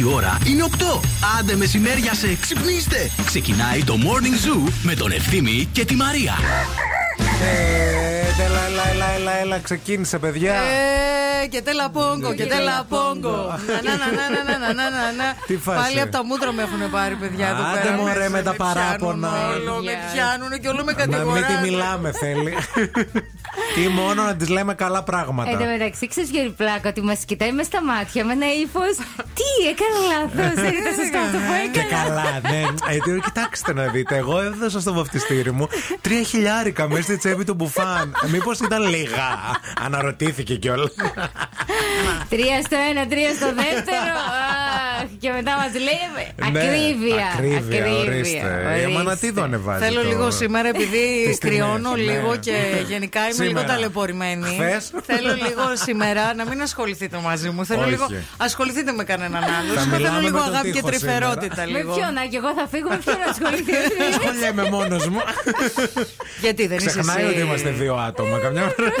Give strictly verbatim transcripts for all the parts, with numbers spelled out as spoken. Η ώρα είναι οκτώ. Άντε μεσημέρια σε ξυπνήστε. Ξεκινάει το Morning Zoo με τον Ευθύμη και τη Μαρία. Ε, έλα, έλα, έλα, έλα, έλα, ξεκίνησε παιδιά. Ε, και τέλα πόγκο, και τέλα πόγκο. Να, να, να, να, να, να, να. Τι φάση. Πάλι από τα μούτρα με έχουν πάρει παιδιά εδώ πέρα. Άντε μωρέ με τα παράπονα. Με πιάνουν και όλο με κατηγοράζουν. Μην τη μιλάμε θέλει. Ή μόνο να τη λέμε καλά πράγματα. Εν τω μεταξύ, ξέρει για την πλάκα ότι μα κοιτάει με στα μάτια με ένα ύφο. Τι, έκανε λάθο. Δεν ήταν σωστό αυτό που έκανε. Και καλά, ναι. Γιατί κοιτάξτε να δείτε, εγώ έδωσα στο βαφτιστήρι μου τρία χιλιάρικα μέσα στη τσέπη του μπουφάν. Μήπως ήταν λίγα. Αναρωτήθηκε κιόλα. Τρία στο ένα, τρία στο δεύτερο. Και μετά μα λέει ακρίβεια. Ακρίβεια. Η Αμανατίδου ανεβάζει. Θέλω λίγο σήμερα, επειδή κρυώνω λίγο και γενικά είμαι λίγο ταλαιπωρημένη. Θέλω λίγο σήμερα να μην ασχοληθείτε μαζί μου. Θέλω λίγο ασχοληθείτε με κανέναν άλλο. Θέλω λίγο αγάπη και τρυφερότητα. Με ποιον, και εγώ θα φύγω, με ποιον ασχοληθεί. Ασχολιέμαι μόνο μου. Γιατί δεν είσαι εσύ. Ξεχνάει ότι είμαστε δύο άτομα καμιά φορά.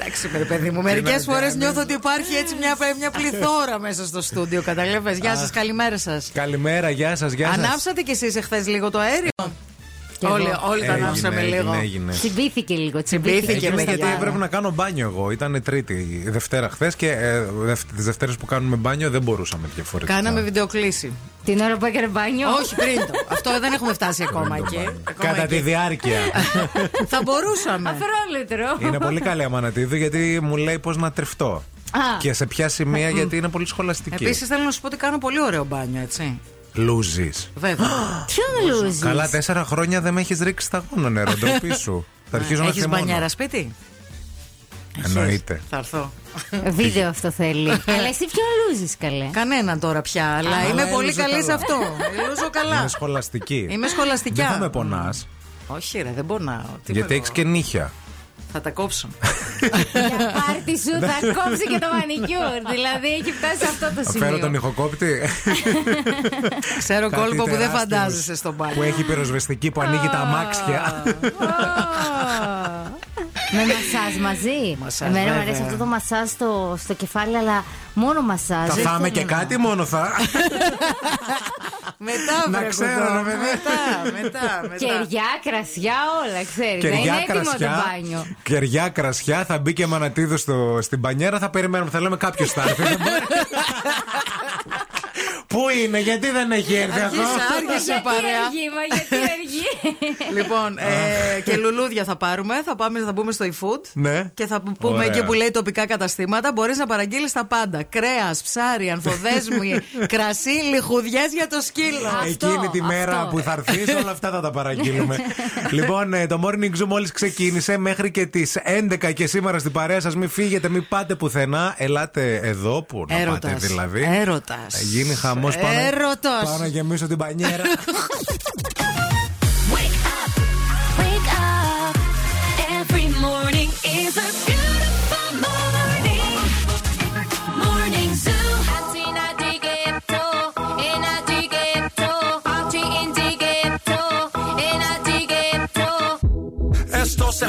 Εντάξει, παιδί μου, μερικές φορές νιώθω ότι υπάρχει έτσι μια, μια πληθώρα μέσα στο στούντιο. Καταλαβαίνεις. Γεια σας, καλημέρα σας. Καλημέρα, γεια σας, γεια σας. Ανάψατε κι εσείς εχθές λίγο το αέριο. Όλοι, όλοι τα ανάψαμε λίγο. Τσιμπήθηκε λίγο. Τσιμπήθηκε λίγο. Γιατί έπρεπε να κάνω μπάνιο εγώ. Ήταν Τρίτη, Δευτέρα χθες και ε, τις Δευτέρες που κάνουμε μπάνιο δεν μπορούσαμε διαφορετικά. Κάναμε βιντεοκλήση. Την ώρα που έκανε μπάνιο. Όχι, πριν το. Αυτό δεν έχουμε φτάσει ακόμα εκεί. Κατά τη διάρκεια. Θα μπορούσαμε. Αφρόλυτρο. Είναι πολύ καλή η Αμανατίδου γιατί μου λέει πώς να τρεφτώ. Και σε ποια σημεία, γιατί είναι πολύ σχολαστική. Επίσης θέλω να σου πω ότι κάνω πολύ ωραίο μπάνιο, έτσι. Λούζεις. Βέβαια. Ποιο λούζεις. Καλά, τέσσερα χρόνια δεν με έχεις ρίξει σταγόνο νερό. Ντροπή σου. Θα αρχίζω να θυμώνω. Έχεις μπανιάρα σπίτι. Εννοείται. Θα έρθω. Βίντεο αυτό θέλει. Αλλά εσύ ποιον λούζεις καλέ? Κανένα τώρα πια, αλλά είμαι πολύ καλή σε αυτό. Λούζω καλά. Είμαι σχολαστική. Είμαι σχολαστική. Δεν θα με πονάς. Όχι, ρε, δεν πονάω. Γιατί έχεις και νύχια. Θα τα κόψω. Για πάρτι σου θα κόψει και το μανικιούρ. Δηλαδή έχει φτάσει αυτό το σημείο. Φέρω τον ηχοκόπτη. Ξέρω κόλπο που δεν φαντάζεσαι στον μπάνιο. Που έχει πυροσβεστική που ανοίγει τα αμάξια. Με μασάζ μαζί. Μασάζ, εμένα μου αρέσει αυτό το μασάζ στο, στο κεφάλι, αλλά μόνο μασάζ. Θα φάμε και κάτι, μόνο θα. Μετά, να ξέρω, να μετά, μετά, μετά. Κεριά, κρασιά, όλα, ξέρεις. Κεριά, είναι έτοιμο το μπάνιο. Κεριά, κρασιά, θα μπει και Μανατίδου στο, στην πανιέρα, θα περιμένουμε. Θα λέμε κάποιο θα έρθει. Πού είναι, γιατί δεν έχει έρθει αυτό. Άρχισε παρέα. Γιατί αργεί. Λοιπόν, ε, και λουλούδια θα πάρουμε. Θα πάμε, θα μπούμε στο eFood. Ναι. Και θα πούμε ωραία. Και που λέει τοπικά καταστήματα. Μπορείς να παραγγείλεις τα πάντα. Κρέας, ψάρι, ανθοδέσμοι, κρασί, λιχουδιές για το σκύλο. Αυτό, εκείνη τη μέρα αυτό. Που θα έρθεις, όλα αυτά θα τα παραγγείλουμε. Λοιπόν, το Morning Zoo μόλις ξεκίνησε μέχρι και τις έντεκα και σήμερα στην παρέα σας. Μην φύγετε, μην πάτε πουθενά. Ελάτε εδώ που να έρωτας, πάτε δηλαδή. Έρωτας. Γίνει χαμός. Έρωτος. Πάω να γεμίσω την πανιέρα. Se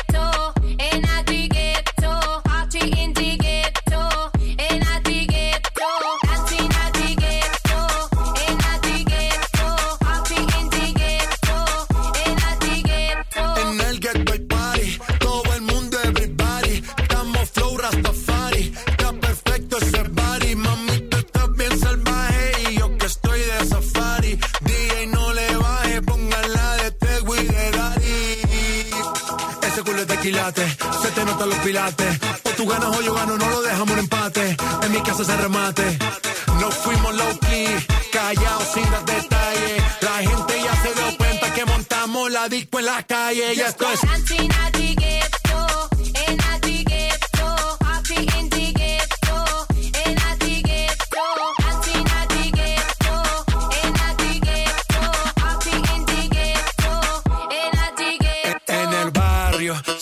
Se te notan los pilates. O tú ganas o yo gano, no lo dejamos en empate. En mi casa se remate. Nos fuimos low key, callados sin dar detalles. La gente ya se dio cuenta que montamos la disco en la calle. Y esto es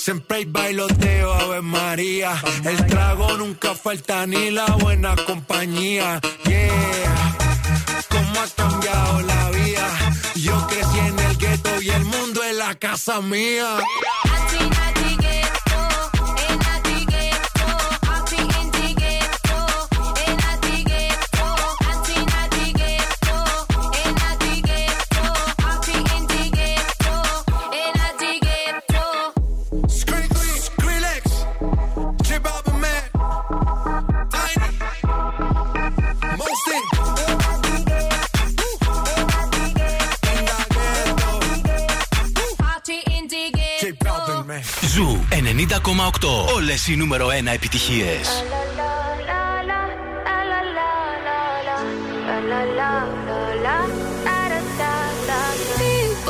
Siempre hay bailoteo, Ave María. El trago nunca falta ni la buena compañía. Yeah, cómo ha cambiado la vida. Yo crecí en el gueto y el mundo es la casa mía. Ζου ενενήντα κόμμα οκτώ. Όλες οι νούμερο ένα επιτυχίες. People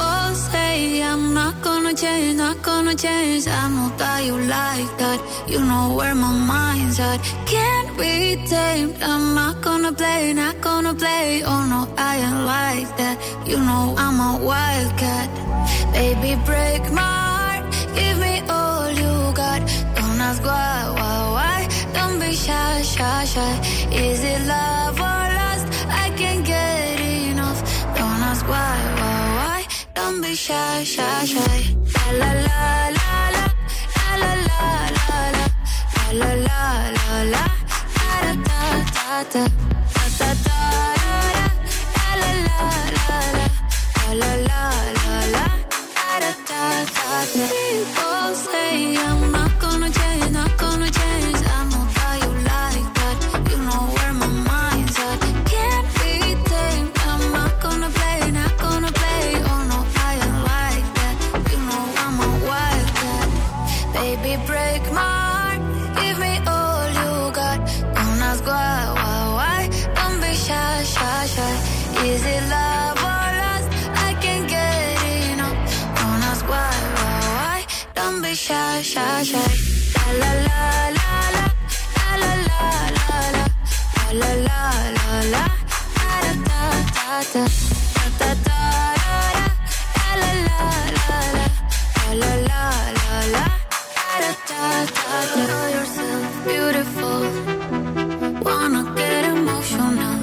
say I'm not gonna change, not gonna change. I know that you like that. You know where my mind's at. Can't be tamed. I'm not gonna play, not gonna play. Oh no, I ain't like that. You know I'm a wildcat. Baby, break my give me all you got. Don't ask why, why, why. Don't be shy, shy, shy. Is it love or lust? I can't get enough. Don't ask why, why, why. Don't be shy, shy, shy. La la la la la la la la la la la la la da da da da da la la la la la la la da da da da. Say I'm not gonna change, not gonna change. I know how you like that. You know where my mind's at. Can't be tamed. I'm not gonna play, not gonna play. Oh no, I ain't like that. You know I'm a wildcat. Baby, break my heart. Give me all you got. Don't ask why, why, why. Don't be shy, shy, shy. Is it love or lust? I can't get enough. Don't ask why, why, why. Don't be shy, shy, shy. La la la la, la la la la, la la la la, da da da da, da da da, la la la la, la la la la, da da da. Know yourself, beautiful. Wanna get emotional.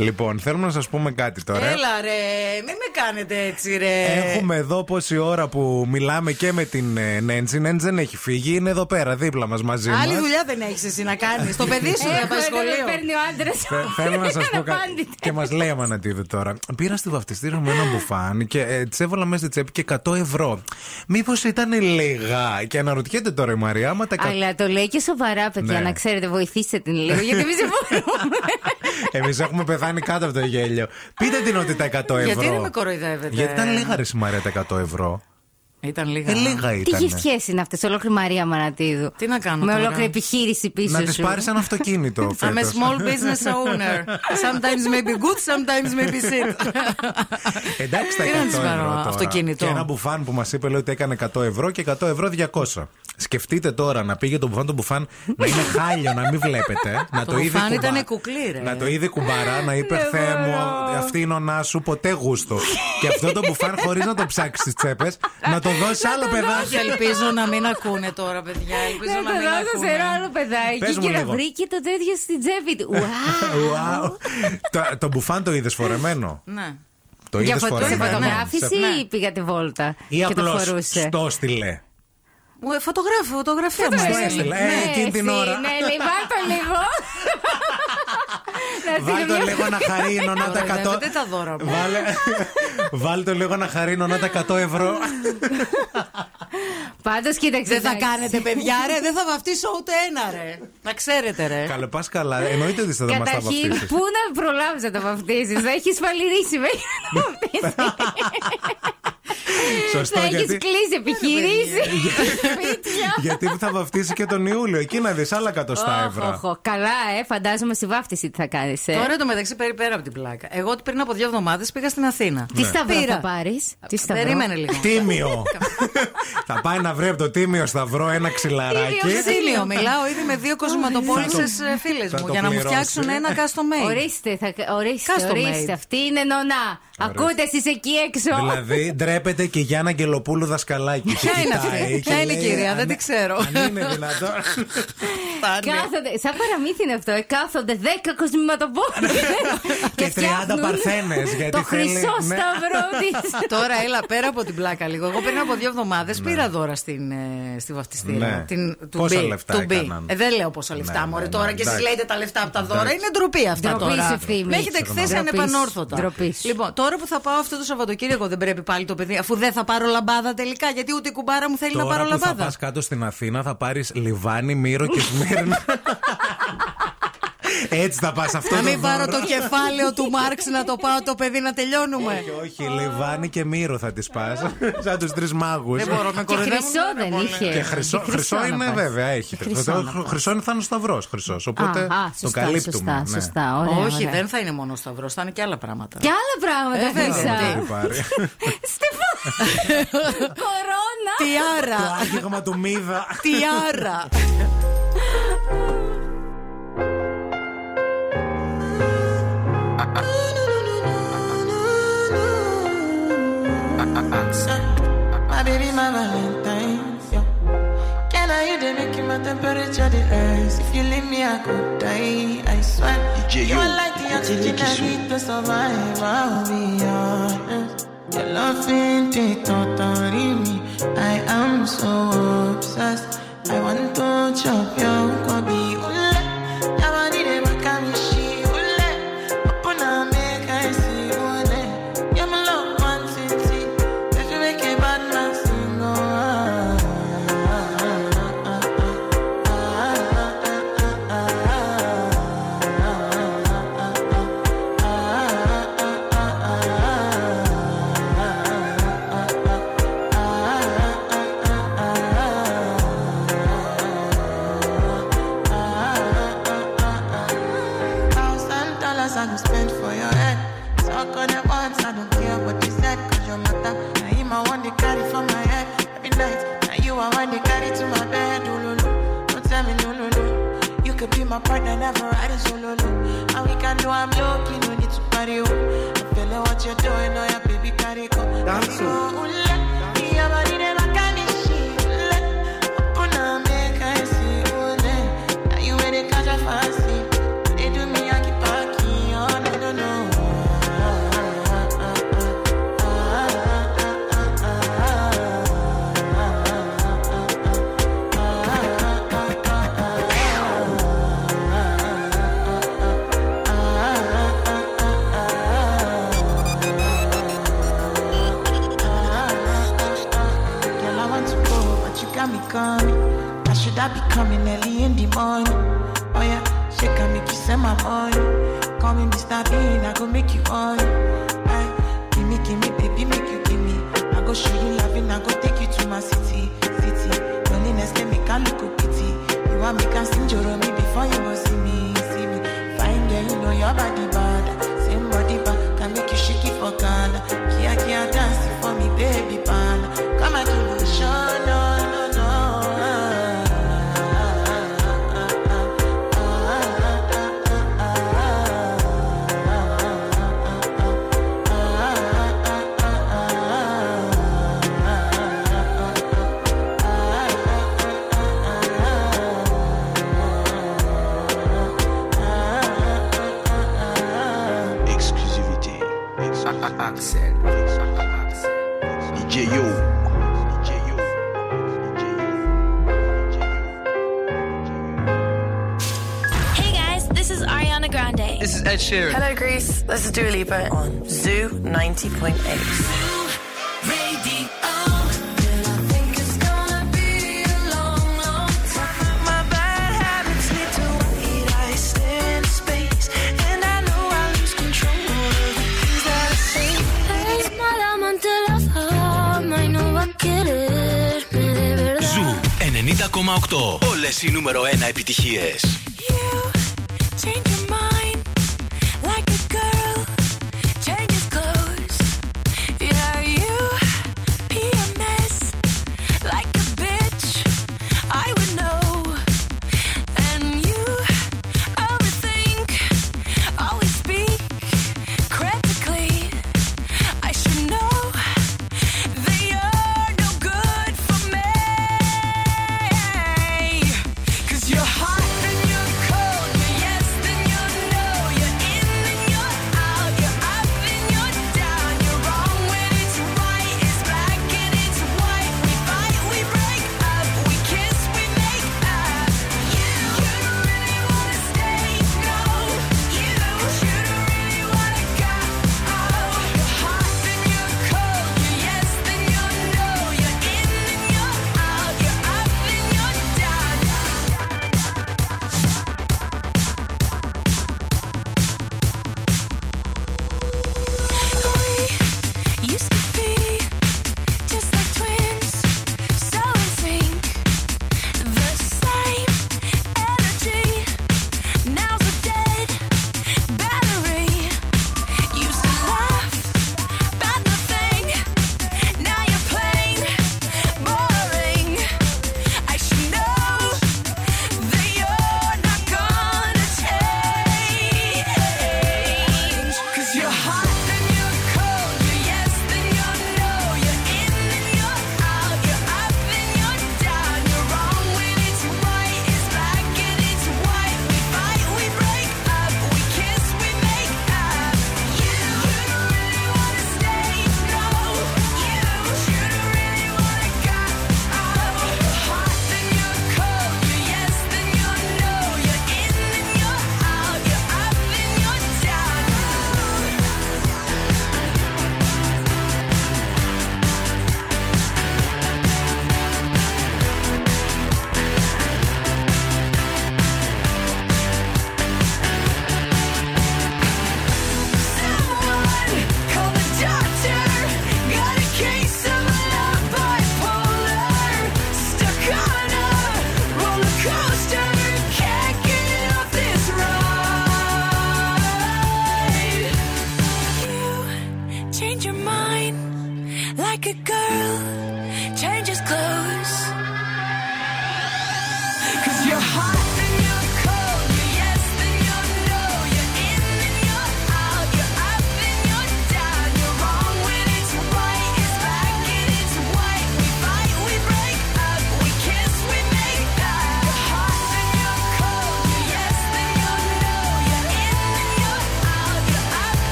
Λοιπόν, θέλουμε να σας πούμε κάτι τώρα. Έλα ρε, μην με κάνετε έτσι ρε. Έχουμε εδώ πόση ώρα που μιλάμε και με την Νέντζη. Η Νέντζη δεν έχει φύγει, είναι εδώ πέρα δίπλα μας μαζί μας. Άλλη δουλειά δεν έχεις εσύ να κάνεις. Το παιδί σου δεν απασχολεί. Δεν παίρνει ο άντρας. Θέλω να σας πω κάτι. Και μας λέει Αμανατίδη τώρα. Πήρα στη βαφτιστήρα μου ένα μπουφάν και της έβαλα μέσα στη τσέπη και εκατό ευρώ. Μήπως ήταν λίγα. Και αναρωτιέται τώρα η Μαρία. Αλλά το λέει και σοβαρά, παιδιά, να ξέρετε, βοηθήστε την λίγο γιατί εμείς δεν μπορούμε. Εμείς έχουμε πεθάνει κάτω από το γέλιο. Πείτε την ότι τα εκατό ευρώ. Γιατί δεν με κοροϊδεύετε. Γιατί ήταν λίγα ρε Μαρία τα εκατό ευρώ. Ήταν λίγα. Ε, λίγα ήταν. Τι γυφτιές είναι αυτές, ολόκληρη Μαρία Μανατίδου. Τι να κάνω. Με τώρα. Ολόκληρη επιχείρηση πίσω να σου. Να τις πάρεις ένα αυτοκίνητο. I'm a small business owner. Sometimes maybe good, sometimes maybe shit. Εντάξει τα εκατό ευρώ αυτοκίνητο. Και ένα μπουφάν που μας είπε λέει ότι έκανε εκατό ευρώ και εκατό ευρώ διακόσια. Σκεφτείτε τώρα να πήγε το μπουφάν, το μπουφάν να είναι χάλιο, να μην βλέπετε. Να το, το είδε κουμπάρα. Ήταν κουκλή, ρε. Να το είδε κουμπάρα, να είπε Θεέ μου, αυτή είναι ο να σου ποτέ γούστο. Και αυτό το μπουφάν χωρίς να το ψάξεις στις τσέπες, να το δώσεις άλλο παιδάκι. Ελπίζω να μην ακούνε τώρα, παιδιά. Ελπίζω να μην ακούνε. Να το δώσω σε άλλο παιδάκι και να βρει και το τέτοιο στην τσέπη του. Το μπουφάν το είδε φορεμένο. Ναι. Το είδε φορεμένο. Για φωτογράφηση ή πήγατε βόλτα και το φορούσε. Στο στείλε. Φωτογράφω, φωτογραφία μου έστειλε. Εκείνη την ώρα. Ναι, λέει, βάλτε λίγο. Βάλτε το λίγο να χαρίνω να τα εκατό. Δεν τα δώρα μου. Βάλτε το λίγο να χαρίνω να τα εκατό ευρώ. Πάντως κοίταξε. Δεν θα κάνετε, παιδιά, ρε. Δεν θα βαφτίσω ούτε ένα, ρε. Να ξέρετε, ρε. Καλέ, πας καλά. Εννοείται ότι θα τα μας τα βαφτίσεις. Πού να προλάβεις να τα βαφτίσεις. Θα έχεις φαλυρίσει μέχρι να τα βαφτίσεις. Σωστό, θα γιατί... έχεις κλείσει επιχείρηση. Γιατί θα βαφτίσει και τον Ιούλιο. Εκεί να δεις άλλα εκατοστά ευρώ. Καλά, ε, φαντάζομαι στη βάφτιση τι θα κάνεις. Ε. Τώρα το μεταξύ παίρνει πέρα από την πλάκα. Εγώ πριν από δύο εβδομάδες πήγα στην Αθήνα. Τι σταυρό θα πάρεις? Περίμενε λίγο. Τίμιο. Θα πάει να βρει από το Τίμιο Σταυρό ένα ξυλαράκι. Ξύλιο, μιλάω ήδη με δύο κοσματοπόλησες φίλες μου για να μου φτιάξουν ένα custom made. Ορίστε, ορίστε. Αυτή είναι νονά. Ακούτε εσείς εκεί έξω. Δηλαδή ντρέπεται και η Γιάννα Αγγελοπούλου δασκαλάκι. Ποια είναι αυτή? Ποια είναι η κυρία? Δεν την ξέρω. Αν είναι δυνατόν. Σαν παραμύθι είναι αυτό. Κάθονται δέκα κοσματοπόλησες και τριάντα παρθένες. Το χρυσό σταυρό της. Τώρα έλα πέρα από την πλάκα λίγο. Εγώ πριν από δύο εβδομάδες πήρα δώρα στην, ε, στη βαφτιστήρια. Ναι. Την, του πόσα B, λεφτά του ε, δεν λέω πόσα λεφτά, ναι, μωρέ, ναι, τώρα ναι, και εσείς λέτε τα λεφτά από τα δώρα. Ναι. Είναι ντροπή αυτά ντροπή τώρα. Με έχετε εκθέσει ανεπανόρθωτα. Ντροπή. Λοιπόν, τώρα που θα πάω αυτό το Σαββατοκύριακο, δεν πρέπει πάλι το παιδί, αφού δεν θα πάρω λαμπάδα τελικά, γιατί ούτε η κουμπάρα μου θέλει τώρα να πάρω λαμπάδα. Αν πας κάτω στην Αθήνα, θα πάρεις Λιβάνι, Μύρο και Σμύρνη. Έτσι θα πας αυτό. Να μην πάρω το κεφάλαιο του Μάρξ να το πάω το παιδί να τελειώνουμε. Όχι, όχι, Λιβάνι και Μύρο θα τις πας. Σαν τους τρεις μάγους. Δεν μπορώ να κοροϊδεύω. Και χρυσό δεν είχε. Και χρυσό, χρυσό είναι βέβαια, έχει. Χρυσό θα είναι ο σταυρός χρυσός. Οπότε το καλύπτουμε. Σωστά, όχι, δεν θα είναι μόνο ο σταυρός, θα είναι και άλλα πράγματα. Και άλλα πράγματα χρυσά. Κορώνα. Τιάρα. Το άγγιγμα του Μίδα. Τιάρα. My baby, my Valentine's, yeah. Can I hear them making my temperature the ice? If you leave me, I could die, I swear. You are like the oxygen I need to survive, I'll be honest. Your love ain't it totally me, I am so obsessed. I want to chop your kwabi, ule, I want it, I can't miss you. My partner never riding solo, no. And we can do I'm lucky, no need to party, oh. I feel like what you're doing, oh yeah, baby, carry go. Dance, oh. I should have be coming early in the morning. Oh yeah, she can make you send my money. Call me Mister Bean, I go make you on. Aye, give me, give me, baby, make you give me. I go show you loving, I go take you to my city, city. Loneliness can make a look of pity. You want me can sing Joromi before you go see me, see me. Fine girl, you know your body bad. Same body bad, can make you shake it for Ghana. Kia kia dancing for me, baby, pan. Come and give me show, no. Sure. Hello, Greece. This is Dua Lipa on Zoo ninety point eight. I love until I fall. ενενήντα κόμμα οκτώ. Όλες οι νούμερο ένα επιτυχίες.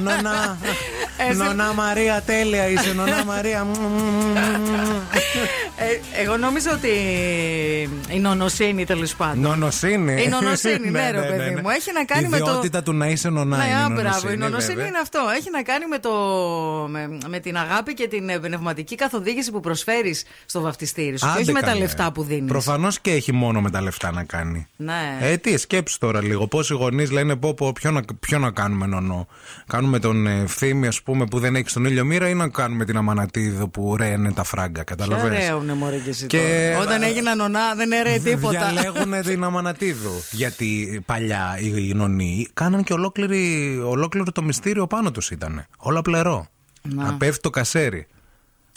Νονά, Νονά Μαρία, τέλεια είσαι, Νονά Μαρία. Εγώ νόμιζα ότι η νονοσύνη, τέλος πάντων. Νονοσύνη. Η νονοσύνη, ναι, ρε παιδί μου. Έχει να κάνει με το. Η ιδιότητα του να είσαι νονά. Ναι, μπράβο. Η νονοσύνη είναι αυτό. Έχει να κάνει με την αγάπη και την πνευματική καθοδήγηση που προσφέρεις στο βαφτιστήρι σου. Και όχι με τα λεφτά που δίνεις. Προφανώς και έχει μόνο με τα λεφτά να κάνει. Ναι. Ε, τι, σκέψου τώρα λίγο. Πόσοι γονείς λένε, ποιο να κάνουμε νονό. Κάνουμε τον Ευθύμη, α πούμε, που δεν έχει τον ήλιο μοίρα, ή να κάνουμε την Αμανατίδο που ρέαινε τα φράγκα. Καταλαβαίνεις. Και, και όταν έγινα νονά δεν έρεε τίποτα. Διαλέγουν την Αμανατίδου. Γιατί παλιά οι νονοί κάναν και ολόκληρο το μυστήριο πάνω τους ήταν. Όλα πλερό. Να πέφτει το κασέρι.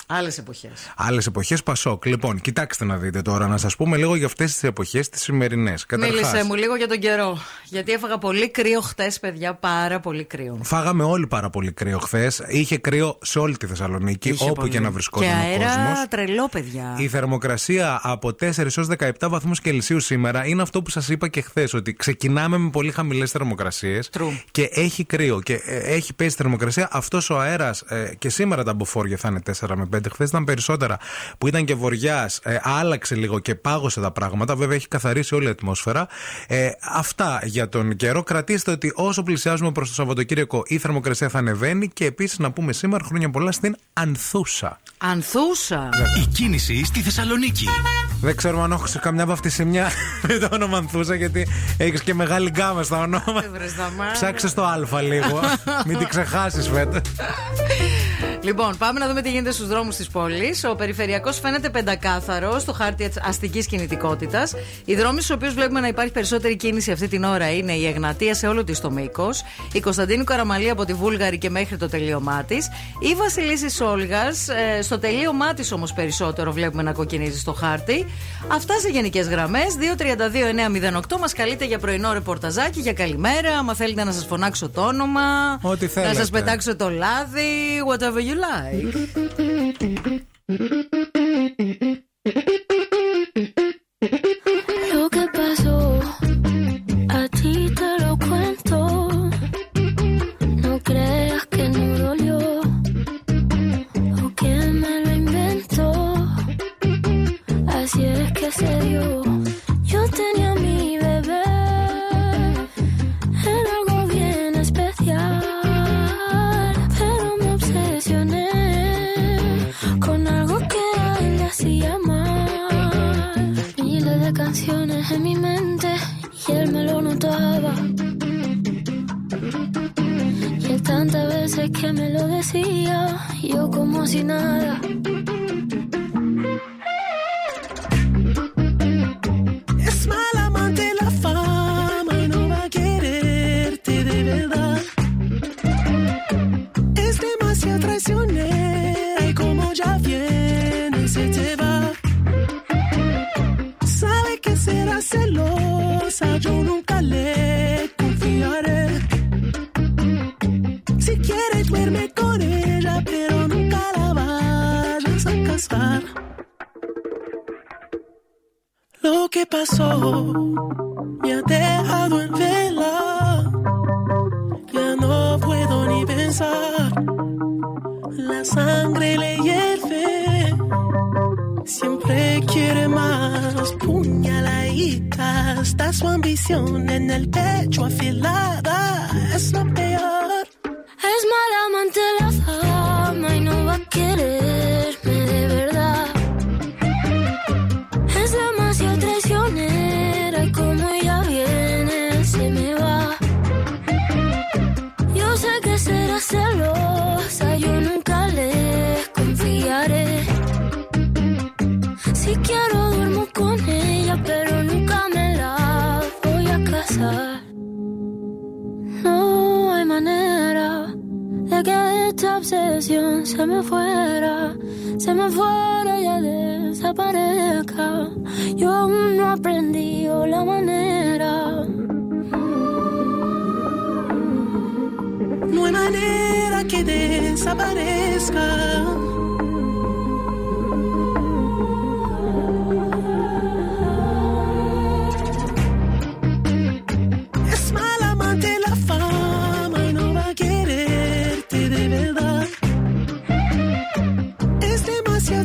Άλλες εποχές. Άλλες εποχές, Πασόκ. Λοιπόν, κοιτάξτε να δείτε τώρα, να σας πούμε λίγο για αυτές τις εποχές τις σημερινές. Καταρχάς, μίλησε μου λίγο για τον καιρό. Γιατί έφαγα πολύ κρύο χθες, παιδιά, πάρα πολύ κρύο. Φάγαμε όλοι πάρα πολύ κρύο χθες. Είχε κρύο σε όλη τη Θεσσαλονίκη, είχε όπου πολύ. Και να βρισκόταν. Και αέρα τρελό, παιδιά. Η θερμοκρασία από τέσσερα έως δεκαεπτά βαθμούς Κελσίου σήμερα είναι αυτό που σας είπα και χθες, ότι ξεκινάμε με πολύ χαμηλές θερμοκρασίες. Και έχει κρύο και έχει πέσει θερμοκρασία. Αυτό ο αέρα ε, και σήμερα τα μποφόρια θα είναι τέσσερα με πέντε. Χθες ήταν περισσότερα που ήταν και βοριάς. Ε, άλλαξε λίγο και πάγωσε τα πράγματα. Βέβαια έχει καθαρίσει όλη η ατμόσφαιρα. Ε, αυτά για τον καιρό. Κρατήστε ότι όσο πλησιάζουμε προς το Σαββατοκύριακο η θερμοκρασία θα ανεβαίνει και επίσης να πούμε σήμερα χρόνια πολλά στην Ανθούσα. Ανθούσα! Η κίνηση στη Θεσσαλονίκη. Δεν ξέρουμε αν έχω σε καμιά βαφτισιμιά με το όνομα Ανθούσα, γιατί έχει και μεγάλη γκάμα στα ονόματα. Ψάξε το Α λίγο. Μην την ξεχάσεις φέτος. Λοιπόν, πάμε να δούμε τι γίνεται στους δρόμους της πόλης. Ο περιφερειακός φαίνεται πεντακάθαρος στο χάρτη αστικής κινητικότητας. Οι δρόμοι στους οποίους βλέπουμε να υπάρχει περισσότερη κίνηση αυτή την ώρα είναι η Εγνατία σε όλο της το μήκος, η Κωνσταντίνου Καραμαλή από τη Βούλγαρη και μέχρι το τελείωμά της, η Βασιλίσσης Όλγας. Στο τελείωμά της όμως περισσότερο βλέπουμε να κοκκινίζει στο χάρτη. Αυτά σε γενικές γραμμές. δύο τριάντα δύο εννιακόσια οκτώ μας καλείτε για πρωινό ρεπορταζάκι, για καλημέρα, άμα θέλετε να σας φωνάξω το όνομα, ό,τι θέλετε, να σας πετάξω το λάδι, whatever you like. Lo que pasó a ti te lo cuento. No creas que no dolió o que me lo inventó. Así es que se dio. Yo tenía mi bebé. Canciones en mi mente y él me lo notaba. Y él tantas veces que me lo decía, yo como si nada. Es mala amante la fama y no va a quererte de verdad. Es demasiado traicionera y como ya viene se te va. Será celosa, yo nunca le confiaré. Si quieres duerme con ella, pero nunca la vayas a casar. Lo que pasó me ha dejado en vela. Ya no puedo ni pensar. La sangre le hierve. Siempre quiere más, puñaladita, está su ambición en el pecho afilada, es lo peor. Es mala amante la fama y no va a quererme de verdad. Es demasiado traicionera y como ella viene se me va. Yo sé que será celosa, yo nunca le confiaré. Si quiero duermo con ella, pero nunca me la voy a casar. No hay manera de que esta obsesión se me fuera, se me fuera y ya desaparezca. Yo aún no aprendí la manera. No hay manera que desaparezca.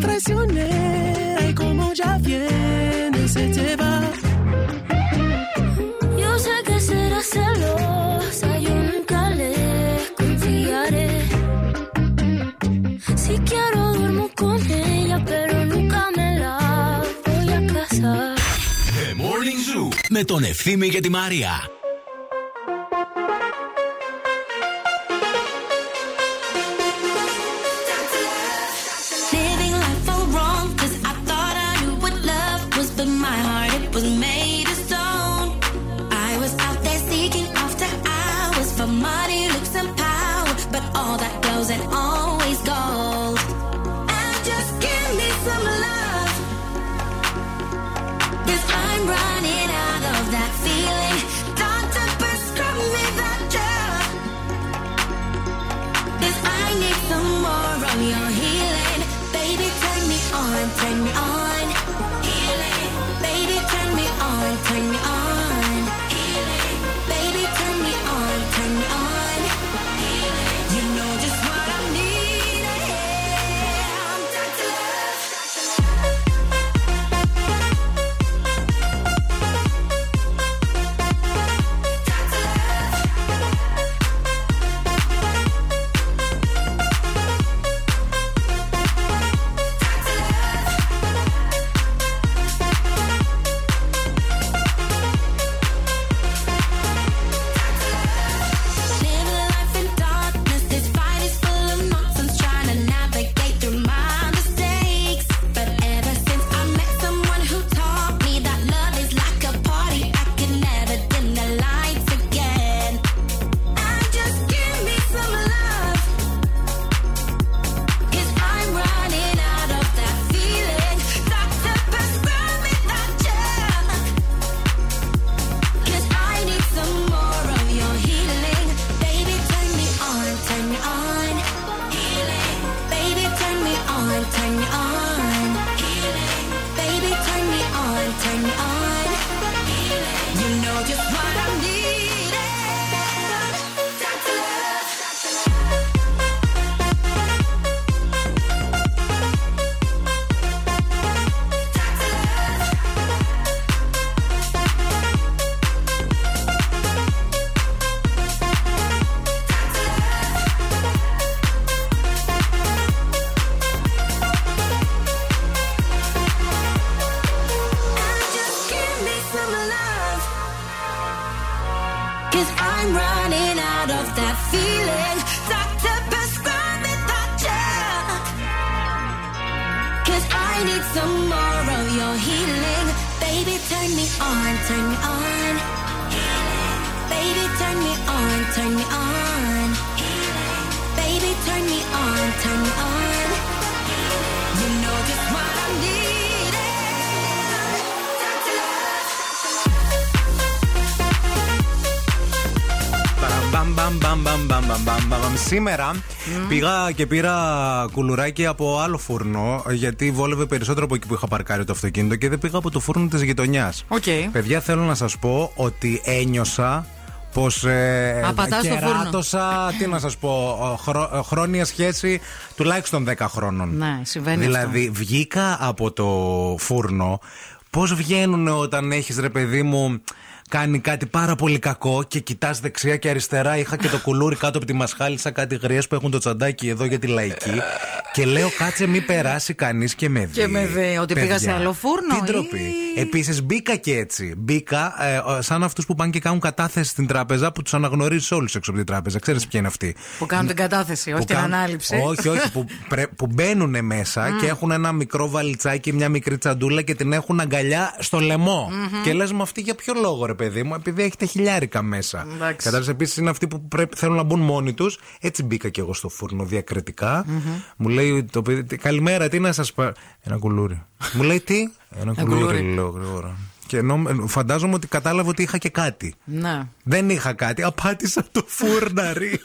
Traicionera y como ya viene se te va. Yo sé que será celosa, yo nunca le confiaré. Si quiero duermo con ella, pero nunca me la voy a casar. The Morning Zoo με τον Ευθύμη και τη Μαρία. And always gold. And just give me some love, 'cause I'm running out of that feeling. Doctor, prescribe me that drug, 'cause I need some more of your healing. Baby, turn me on, turn me on. Healing, baby. some more of your healing. Baby, turn me on, turn me on. Baby, turn me on, turn me on. Baby, turn me on, turn me on. You know just what I need. Μπαμ, μπαμ, μπαμ, μπαμ, μπαμ, μπαμ, μπαμ. Σήμερα mm. πήγα και πήρα κουλουράκι από άλλο φούρνο, γιατί βόλευε περισσότερο από εκεί που είχα παρκάρει το αυτοκίνητο και δεν πήγα από το φούρνο της γειτονιάς. Okay. Παιδιά, θέλω να σας πω ότι ένιωσα πως ε, κεράτωσα, τι να σας πω, χρο, χρόνια σχέση τουλάχιστον δέκα χρόνων. Ναι, συμβαίνει. Δηλαδή, αυτό. Βγήκα από το φούρνο. Πώς βγαίνουν όταν έχεις, ρε παιδί μου, κάνει κάτι πάρα πολύ κακό και κοιτάς δεξιά και αριστερά. Είχα και το κουλούρι κάτω από τη μασχάλισσα, κάτι γριές που έχουν το τσαντάκι εδώ για τη λαϊκή. Και λέω, κάτσε, μην περάσει κανείς και με δει. Και με δει, ότι πήγα σε άλλο φούρνο. Τι ντροπή. Ή... Επίσης μπήκα και έτσι. Μπήκα ε, σαν αυτούς που πάνε και κάνουν κατάθεση στην τράπεζα, που τους αναγνωρίζεις όλους έξω από την τράπεζα. Ξέρεις ποιοι είναι αυτοί. Που κάνουν την κατάθεση, όχι την ανάληψη. Όχι, όχι. Που, πρε, που μπαίνουν μέσα mm. και έχουν ένα μικρό βαλιτσάκι, μια μικρή τσαντούλα και την έχουν αγκαλιά στο λαιμό. Mm-hmm. Και λες, με αυτή για ποιο λόγο, ρε παιδί μου, επειδή έχετε χιλιάρικα μέσα. Κατάλαβες, επίσης είναι αυτοί που πρέπει, θέλουν να μπουν μόνοι τους. Έτσι μπήκα και εγώ στο φούρνο διακριτικά. Mm-hmm. Μου λέει το παιδί, καλημέρα, τι να σας πω. Ένα κουλούρι. Μου λέει τι. Ένα κουλούρι, λέω γρήγορα. Και φαντάζομαι ότι κατάλαβα ότι είχα και κάτι. Να. Δεν είχα κάτι. Απάτησα το φούρναρι.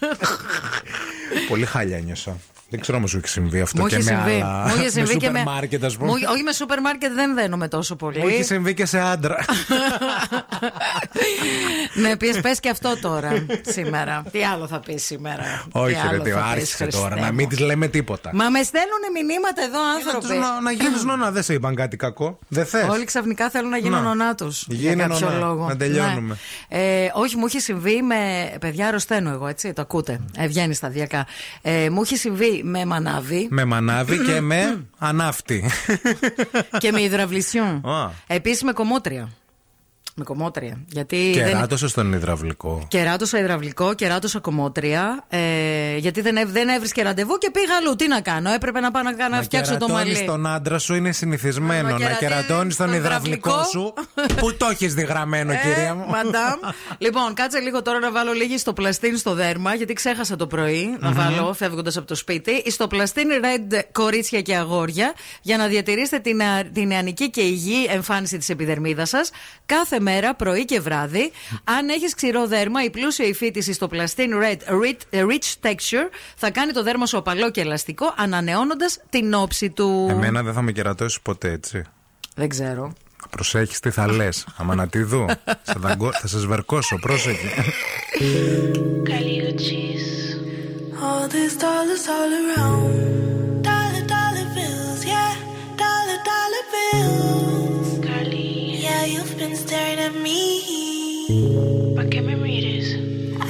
Πολύ χάλια νιώσα. Δεν ξέρω όμως σου έχει συμβεί αυτό. Μου και με άλλα. Μου είχε συμβεί και με σούπερ μάρκετ, ας πούμε. Μου... Όχι, με σούπερ μάρκετ δεν δένομαι τόσο πολύ. Μου είχε συμβεί και σε άντρα. Ναι, πες, πες και αυτό τώρα σήμερα. Τι άλλο θα πεις σήμερα. Όχι, ρε, τι άρχισε τώρα. Να μην τις λέμε τίποτα. Μα με στέλνουν μηνύματα εδώ άνθρωποι. Να, να γίνεις νονά, δεν σε είπαν κάτι κακό. Δεν θες. Όλοι ξαφνικά θέλουν να γίνουν νονά τους. Για κάποιο λόγο. Να τελειώνουμε. Όχι, μου είχε συμβεί με. Παιδιά, αρρωσταίνω εγώ, έτσι. Το ακούτε. Βγαίνει σταδιακά. Μου είχε συμβεί. Με μανάβι. Με μανάβι και με ανάφτη. Και με υδραυλισιόν. Oh. Επίσης με κομμότρια. Με κομμότρια. Γιατί κεράτωσα δεν... στον υδραυλικό. Κεράτωσα υδραυλικό, κεράτωσα κομμότρια. Ε, γιατί δεν, δεν έβρισκε ραντεβού και πήγα αλλού. Τι να κάνω, έπρεπε να πάω να, κάνω, να φτιάξω το μαλλί. Να κερατώνεις τον άντρα σου είναι συνηθισμένο. Να, να, να κερατώνεις τον υδραυλικό, υδραυλικό σου. Που το έχεις διγραμμένο, ε, κυρία μου. Μαντάμ. Λοιπόν, κάτσε λίγο τώρα να βάλω λίγη στο πλαστίν στο δέρμα. Γιατί ξέχασα το πρωί να mm-hmm. βάλω φεύγοντας από το σπίτι. Στο πλαστίν Red, κορίτσια και αγόρια. Για να διατηρήσετε την, την νεανική και υγιή εμφάνιση της επιδερμίδας σας. Κάθε μέρα, πρωί και βράδυ. Αν έχεις ξηρό δέρμα, η πλούσια υφίτηση στο πλαστίν Red Rich Texture θα κάνει το δέρμα σου οπαλό και ελαστικό, ανανεώνοντας την όψη του. Εμένα δεν θα με κερατώσεις ποτέ, έτσι. Δεν ξέρω. Προσέχεις τι θα λες. Άμα να τη δω, θα, δαγκώ, θα σας βαρκώσω. Πρόσεχε. You've been staring at me, but give me readers.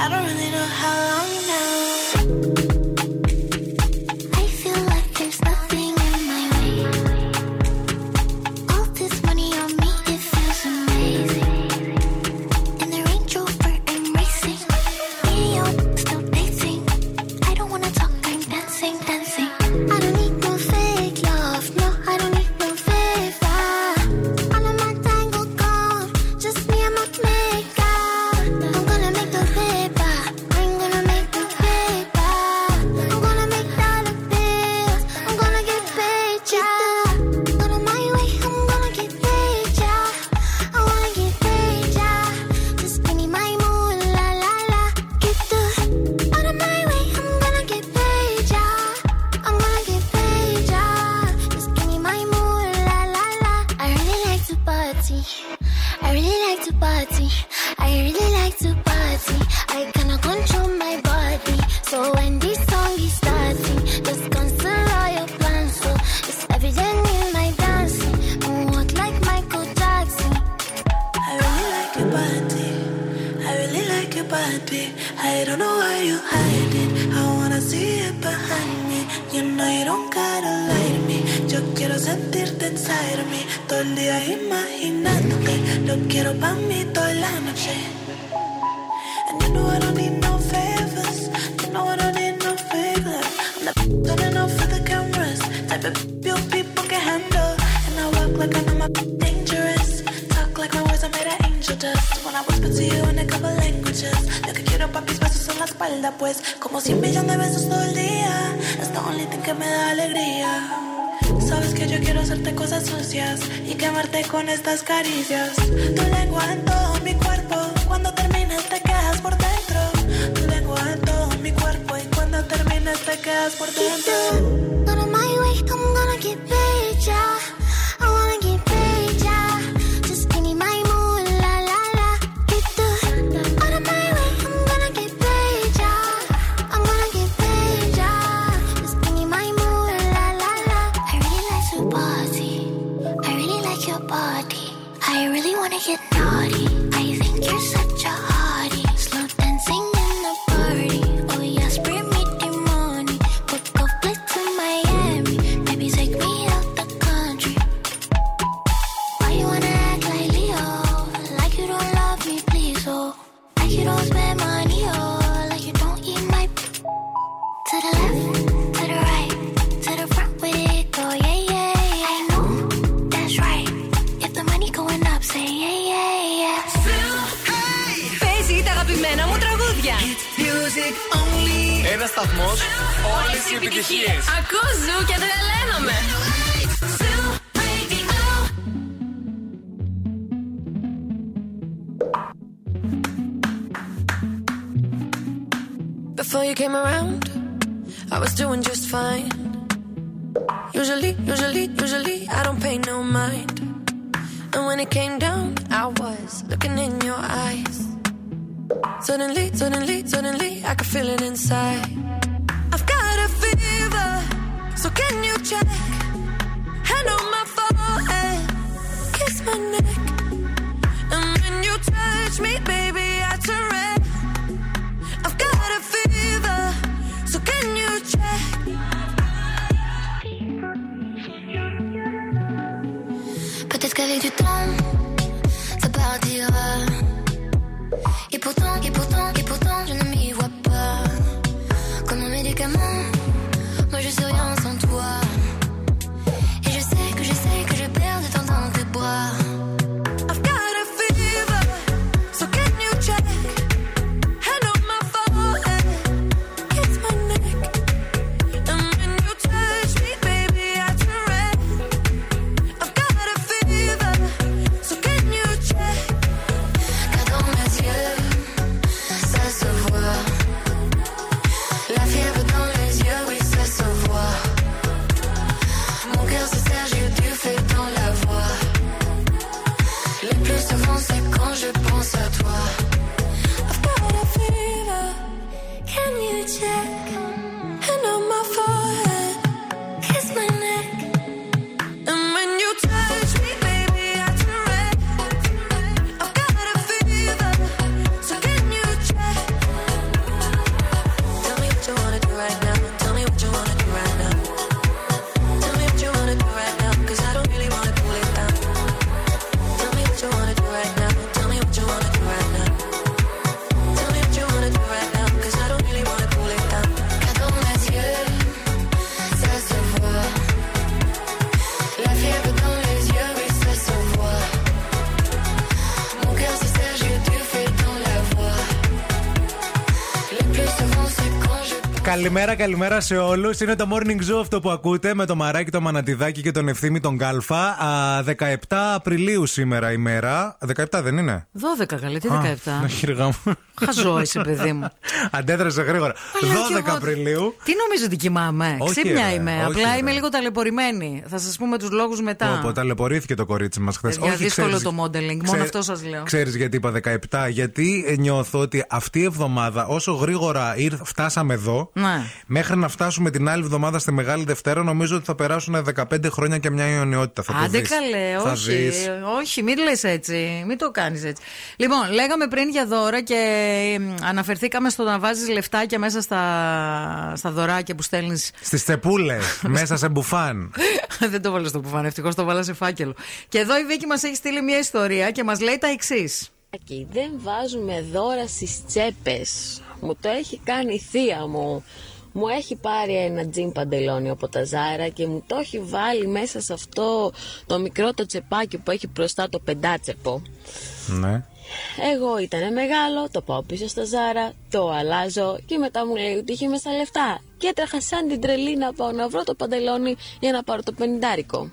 I don't really know how long now. I feel like there's nothing in my way. All this money on me, it feels amazing. In the Range Rover, I'm racing. Me, I'm still dating. I don't wanna talk, I'm dancing, dancing. I don't need no fake love, no, I don't need no favor. I don't know why you hide it. I wanna see it behind me. You know you don't gotta lie to me. Yo quiero sentirte inside of me. Todo el día imaginándote. Lo quiero pa' mí toda la noche. And you know I don't need no favors. You know I don't need no favors. I'm not turning off for the cameras. Type of people can handle. up dangerous. Talk like my words are made of angel dust. When I whisper to you in a couple languages. Lo que quiero pa' mis besos en la espalda, pues como cien millones de besos todo el día. That's the only thing que me da alegría. Sabes que yo quiero hacerte cosas sucias y quemarte con estas caricias. Tu lengua en todo mi cuerpo, cuando terminas te quedas por dentro. Tu lengua en todo mi cuerpo y cuando terminas te quedas por dentro. Not on my way, I'm gonna get paid, yeah. I wanna get paid, yeah. Just give me my moon, la la la. Get the, out of my way, I'm gonna get paid, yeah. I'm gonna get paid, yeah. Just give me my moon. Body. I really wanna get naughty. I think you're such a hottie. Slow dancing in the party. Oh yeah, spray me the money. We'll go fly to Miami. Baby, take me out the country. Why you wanna act like Leo? Like you don't love me, please, oh. Like you don't spend money, oh. Like you don't eat my p- To the left, to the right, to the front with it, oh yeah, yeah. Say yeah, yeah, yeah. Hey! Παίζει τα αγαπημένα μου τραγούδια. Music only. Ένας σταθμός, όλες οι επιτυχίες. Ακούω Ζου και τρελαίνομαι. Before you came around, I was doing just fine. Usually, usually, usually, I don't pay no mind. And when it came down, I was looking in your eyes. Suddenly, suddenly, suddenly, I could feel it inside. I've got a fever, so can you check? Hand on my forehead, kiss my neck. And when you touch me, baby, I turn red. I've got a fever, so can you check? Peut-être qu'avec du temps, ça partira. Et pourtant, et pourtant, et pourtant, je ne m'y vois pas. Comme un médicament, moi je suis rien sans toi. Et je sais que je sais que je perds de temps dans tes bras. Καλημέρα, καλημέρα σε όλους. Είναι το Morning Zoo αυτό που ακούτε με το Μαράκι, το Μανατιδάκι και τον Ευθύμη τον Κάλφα. δεκαεπτά Απριλίου σήμερα η μέρα. δεκαεπτά δεν είναι? δώδεκα καλή, τι δεκαεπτά. Α, χειριγά μου. Χαζό είσαι, παιδί μου. Αντέδρασε γρήγορα. δώδεκα Απριλίου. Τι νομίζω ότι κοιμάμαι? Okay, ξύπνια είμαι. Okay, απλά okay, είμαι λίγο ταλαιπωρημένη. Θα σας πούμε τους λόγους μετά. Όπω ταλαιπωρήθηκε το κορίτσι μας χθες. Είναι δύσκολο το modeling, ξέ... μόνο αυτό σας λέω. Ξέρεις γιατί είπα δεκαεπτά? Γιατί νιώθω ότι αυτή η εβδομάδα, όσο γρήγορα ήρ... φτάσαμε εδώ, ναι, μέχρι να φτάσουμε την άλλη εβδομάδα στη Μεγάλη Δευτέρα, νομίζω ότι θα περάσουν δεκαπέντε χρόνια και μια αιωνιότητα. Θα Άντε καλέ, θα όχι. Δεις. Όχι, μην λες έτσι. Μην το κάνεις έτσι. Λοιπόν, λέγαμε πριν για δώρα και αναφερθήκαμε στο να βάζεις λεφτάκια μέσα στα, στα δωράκια που στέλνεις. Στις τσεπούλες, μέσα σε μπουφάν. Δεν το βάλα στο μπουφάν, ευτυχώς το βάλα σε φάκελο. Και εδώ η Βίκη μας έχει στείλει μια ιστορία και μας λέει τα εξής. Δεν βάζουμε δώρα στις τσέπες. Μου το έχει κάνει η θεία μου. μου έχει πάρει ένα τζιν παντελόνι από τα Ζάρα και μου το έχει βάλει μέσα σε αυτό το μικρό το τσεπάκι που έχει μπροστά το πεντάτσεπο. Ναι. Εγώ ήτανε μεγάλο, το πάω πίσω στα Ζάρα, το αλλάζω και μετά μου λέει ότι είχε μέσα λεφτά. Και έτρεχα σαν την τρελή να πάω να βρω το παντελόνι για να πάρω το πενιντάρικο.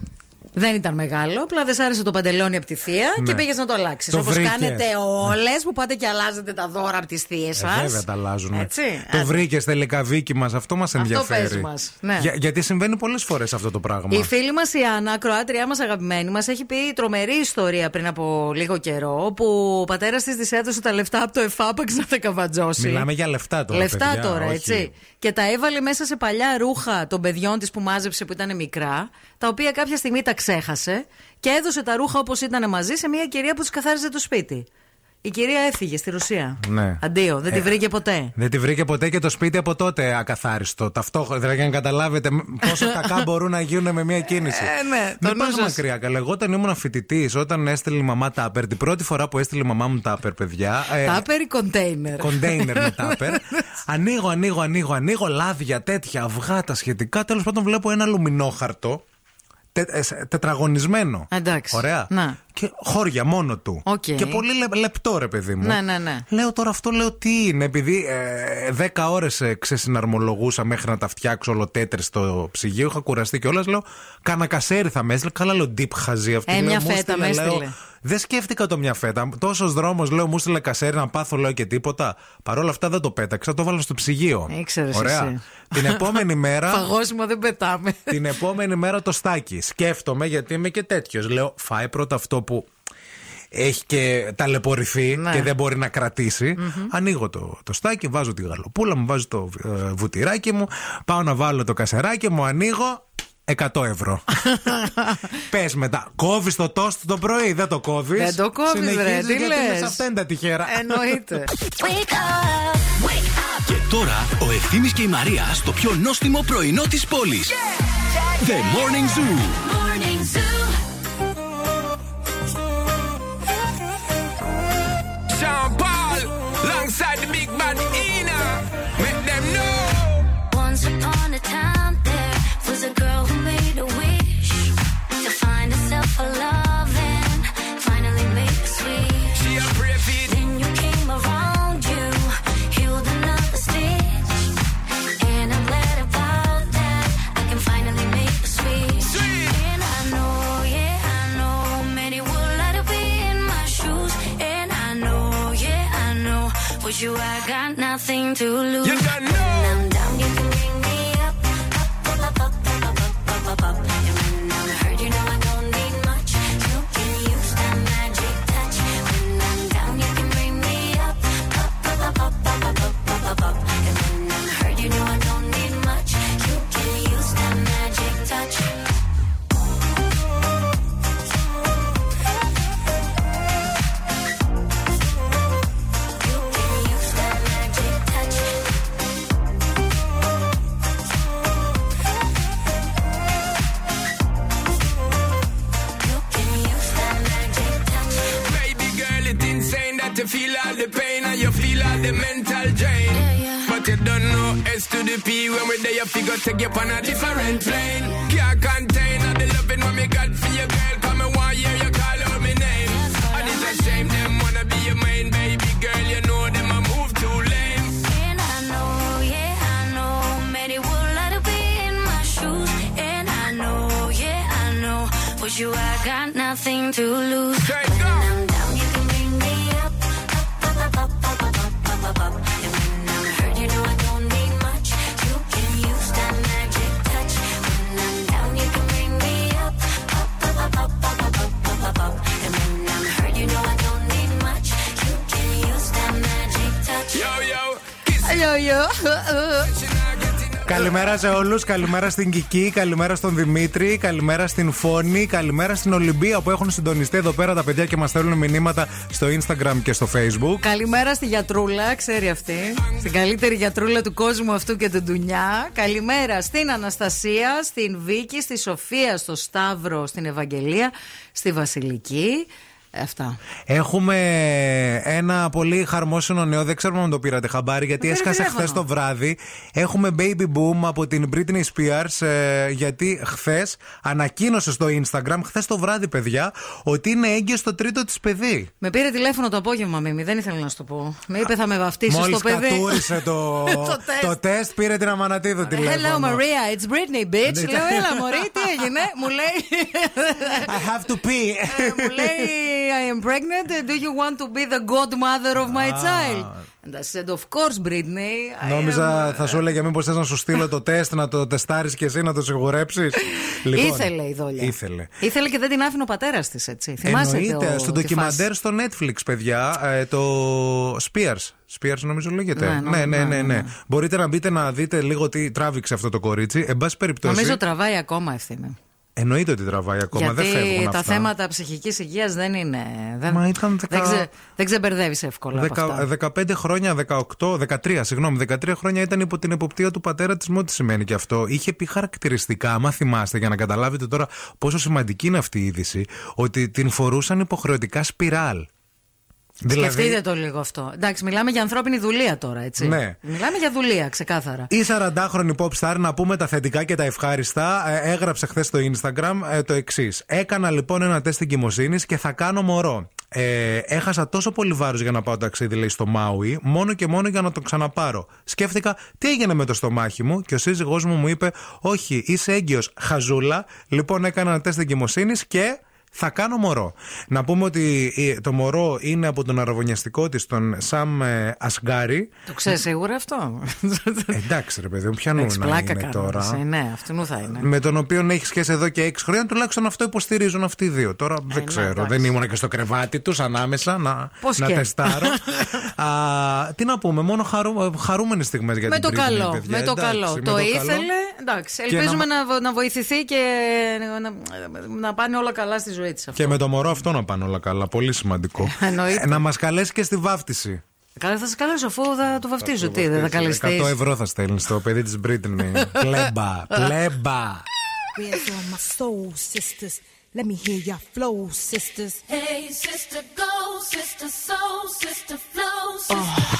Δεν ήταν μεγάλο, απλά δεν σ' άρεσε το παντελόνι από τη θεία, ναι, και πήγες να το αλλάξεις. Όπως κάνετε όλες που πάτε και αλλάζετε τα δώρα από τις θείες σας. Ε, βέβαια τα αλλάζουν. Έτσι. Το Α... βρήκες τελικά, Βίκη μας, αυτό μας ενδιαφέρει. Αυτό πες μας. Ναι. Για, γιατί συμβαίνει πολλές φορές αυτό το πράγμα. Η φίλη μας η Άννα, ακροάτριά μας αγαπημένη μας, έχει πει τρομερή ιστορία πριν από λίγο καιρό που ο πατέρας της της έδωσε τα λεφτά από το εφάπαξ να τα καβατζώσει. Μιλάμε για λεφτά τώρα. Λεφτά παιδιά, τώρα, όχι... έτσι. Και τα έβαλε μέσα σε παλιά ρούχα των παιδιών της που μάζεψε που ήταν μικρά, τα οποία κάποια στιγμή τα ξέχασε και έδωσε τα ρούχα όπως ήταν μαζί σε μια κυρία που τους καθάριζε το σπίτι. Η κυρία έφυγε στη Ρωσία. Ναι. Αντίο, δεν ε, τη βρήκε ποτέ. Δεν τη βρήκε ποτέ και το σπίτι από τότε ακαθάριστο. Ταυτόχρονα, δηλαδή, αν καταλάβετε πόσο κακά μπορούν να γίνουν με μια κίνηση. Ε, ναι, δεν πάω μακριά. Καλά, εγώ όταν ήμουν φοιτητής, όταν έστειλε η μαμά τάπερ, την πρώτη φορά που έστειλε η μαμά μου τάπερ, παιδιά. Ε, τάπερ ή κοντέινερ. Κοντέινερ με τάπερ. ανοίγω, ανοίγω, ανοίγω, ανοίγω λάδια, τέτοια αυγά, τα σχετικά. Τέλος πάντων, βλέπω ένα αλουμινόχαρτο. Τε, τετραγωνισμένο. Εντάξει. Ωραία. Να. Και χώρια μόνο του. Okay. Και πολύ λε, λεπτό, ρε παιδί μου. Ναι, ναι, ναι. Λέω τώρα αυτό, λέω τι είναι. Επειδή ε, δέκα ώρες ε, ξεσυναρμολογούσα μέχρι να τα φτιάξω όλο τέτρες στο ψυγείο, είχα κουραστεί κιόλας. Λέω κάνα κασέρι θα με έστειλε. Καλά, λέω ντύπ χαζί αυτή. Ε, μια φέτα με έστειλε. Δεν σκέφτηκα το μια φέτα. Τόσος δρόμος, λέω, μου έστειλε κασέρι να πάθω, λέω και τίποτα. Παρ' όλα αυτά δεν το πέταξα, το βάλω στο ψυγείο. Ήξερες. Ωραία. Εσύ. Την επόμενη μέρα. Φαγόσιμο δεν πετάμε. Την επόμενη μέρα το στάκι. Σκέφτομαι γιατί είμαι και τέτοιος. Λέω, φάει πρώτα αυτό που έχει και ταλαιπωρηθεί, ναι, και δεν μπορεί να κρατήσει. Mm-hmm. Ανοίγω το, το στάκι, βάζω τη γαλοπούλα μου, βάζω το ε, βουτυράκι μου, πάω να βάλω το κασεράκι μου, ανοίγω. εκατό ευρώ. Πες μετά, κόβεις το τόστ το πρωί, δεν το κόβεις. Δεν το κόβεις, βρε, τι λες. Γιατί είναι αυτά τα τυχερά. Εννοείται. Και τώρα ο Ευθύμης και η Μαρία στο πιο νόστιμο πρωινό της πόλης. Yeah. The Morning Zoo. Morning Zoo. Sean Paul, alongside the big man Ina. Make them know. Once upon a time there was a girl who made a wish to find herself a love and finally make a switch. She a brave it. Then you came around, you healed another stitch, and I'm glad about that. I can finally make a switch. Sweet. And I know, yeah, I know, many would like to be in my shoes. And I know, yeah, I know, with you I got nothing to lose. You got no. When I'm down, you can bring me up, up, up, up, up. Up, up. And when I'm hurt, you know I don't need much. You can use that magic touch. When I'm down, you can bring me up. Up, up, up, up, up, up, up, up, up. And when I'm hurt, you know I don't need much. You can use that magic touch. You can use that magic touch. You feel all the pain and you feel all the mental drain, yeah, yeah. But you don't know S to the P. When we're there, you figure take you on a different plane. Can't contain all the loving what me got for your girl. Come and want you, you call out my name. And it's a shame them wanna be your main baby girl. You know them I move too lame. And I know, yeah, I know, many would like to be in my shoes. And I know, yeah, I know, with you I got nothing to lose. Straight when go. I'm down, you can bring me up. Up, up, up, up, up, up, up. And when I'm hurt, you know I don't need much. You can use that magic touch. When I'm down, you can bring me up. Up, up, up, up, up, up, up, up, up. And when I'm hurt, you know I don't need much. You can use that magic touch. Yo, yo, kiss. Yo, yo. Καλημέρα σε όλους, καλημέρα στην Κική, καλημέρα στον Δημήτρη, καλημέρα στην Φόνη, καλημέρα στην Ολυμπία που έχουν συντονιστεί εδώ πέρα τα παιδιά και μας στέλνουν μηνύματα στο Instagram και στο Facebook. Καλημέρα στη γιατρούλα, ξέρει αυτή, στην καλύτερη γιατρούλα του κόσμου αυτού και του ντουνιά. Καλημέρα στην Αναστασία, στην Βίκη, στη Σοφία, στο Σταύρο, στην Ευαγγελία, στη Βασιλική. Αυτά. Έχουμε ένα πολύ χαρμόσυνο νέο. Δεν ξέρουμε αν το πήρατε χαμπάρι, γιατί με έσκασε χθες το βράδυ. Έχουμε baby boom από την Britney Spears, ε, γιατί χθες ανακοίνωσε στο Instagram, χθες το βράδυ, παιδιά, ότι είναι έγκυος στο τρίτο της παιδί. Με πήρε τηλέφωνο το απόγευμα, Μίμη, δεν ήθελα να σου το πω. Με είπε θα με βαφτίσεις το παιδί. Μόλις κατούρισε το, το τεστ, πήρε την Αμανατίδου τηλέφωνο. Hello Maria, it's Britney bitch. Λέω, έλα μωρή, τι έγινε. Μου λέει I have to pee. Μου λέει I am pregnant. Do you want to be the godmother of my ah. child? And I said, of course, Britney. Νόμιζα am... θα σου έλεγε μήπως θες να σου στείλω το τεστ, να το τεστάρεις και εσύ να το σιγουρέψεις. Λοιπόν, ήθελε η δόλια. Ήθελε. Ήθελε και δεν την άφηνε ο πατέρας της, έτσι. Θυμάσαι? Εννοείται, το... στο ντοκιμαντέρ στο Netflix, παιδιά, το Spears. Spears νομίζω λέγεται. Ναι ναι ναι, ναι, ναι, ναι, ναι. Μπορείτε να μπείτε να δείτε λίγο τι τράβηξε αυτό το κορίτσι. Εν πάση περιπτώσει. Νομίζω τραβάει ακόμα ευθύνη. Εννοείται ότι τραβάει ακόμα, γιατί δεν φεύγουν αυτά. Γιατί τα θέματα ψυχικής υγείας δεν είναι. Δεν, Μα ήταν δεκα... δεν, ξε... δεν ξεμπερδεύεις εύκολα. Δεκα... από αυτά. δεκαπέντε χρόνια, δεκαοκτώ, δεκατρία, συγγνώμη, δεκατρία χρόνια ήταν υπό την εποπτεία του πατέρα της. Μότι σημαίνει και αυτό. Είχε πει χαρακτηριστικά, άμα θυμάστε, για να καταλάβετε τώρα πόσο σημαντική είναι αυτή η είδηση, ότι την φορούσαν υποχρεωτικά σπιράλ. Σκεφτείτε δηλαδή... το λίγο αυτό. Εντάξει, μιλάμε για ανθρώπινη δουλεία τώρα, έτσι. Ναι. Μιλάμε για δουλεία, ξεκάθαρα. Η σαραντάχρονη pop star, να πούμε τα θετικά και τα ευχάριστα, έγραψε χθες στο Instagram το εξής. Έκανα λοιπόν ένα τεστ εγκυμοσύνης και θα κάνω μωρό. Ε, έχασα τόσο πολύ βάρος για να πάω ταξίδι, λέει, στο Μάουι, μόνο και μόνο για να το ξαναπάρω. Σκέφτηκα τι έγινε με το στομάχι μου και ο σύζυγός μου μου είπε, όχι, είσαι έγκυος, χαζούλα. Λοιπόν, έκανα ένα τεστ εγκυμοσύνης και. Θα κάνω μωρό. Να πούμε ότι το μωρό είναι από τον αραβωνιαστικό της, τον Sam Asghari. Το ξέρεις σίγουρα αυτό. Εντάξει, ρε παιδί μου, πιανού να πλάκα είναι τώρα. Ναι, αυτού θα είναι. Με τον οποίο έχει σχέση εδώ και έξι χρόνια, τουλάχιστον αυτό υποστηρίζουν αυτοί οι δύο. Τώρα ε, δεν ξέρω. Εντάξει. Δεν ήμουν και στο κρεβάτι τους ανάμεσα να, να τεστάρω. Α, τι να πούμε, μόνο χαρού, χαρούμενες στιγμές για την Britney, καλό, παιδιά. Με το εντάξει, καλό. Με το, το ήθελε. Εντάξει, ελπίζουμε να... Να, να βοηθηθεί και να, να πάνε όλα καλά στη ζωή. Και με το μωρό αυτό να πάνε όλα καλά. Πολύ σημαντικό. ε, Να μας καλέσει και στη βάφτιση. Καλά, θα σας καλέσω αφού θα το βαφτίζω. Τι, δεν θα καλεστείς? εκατό ευρώ θα στέλνεις στο παιδί της Britney. Πλέμπα, πλέμπα. Let me hear your flow, sisters. Hey, sister, go, sister, soul, sister, flow, sister.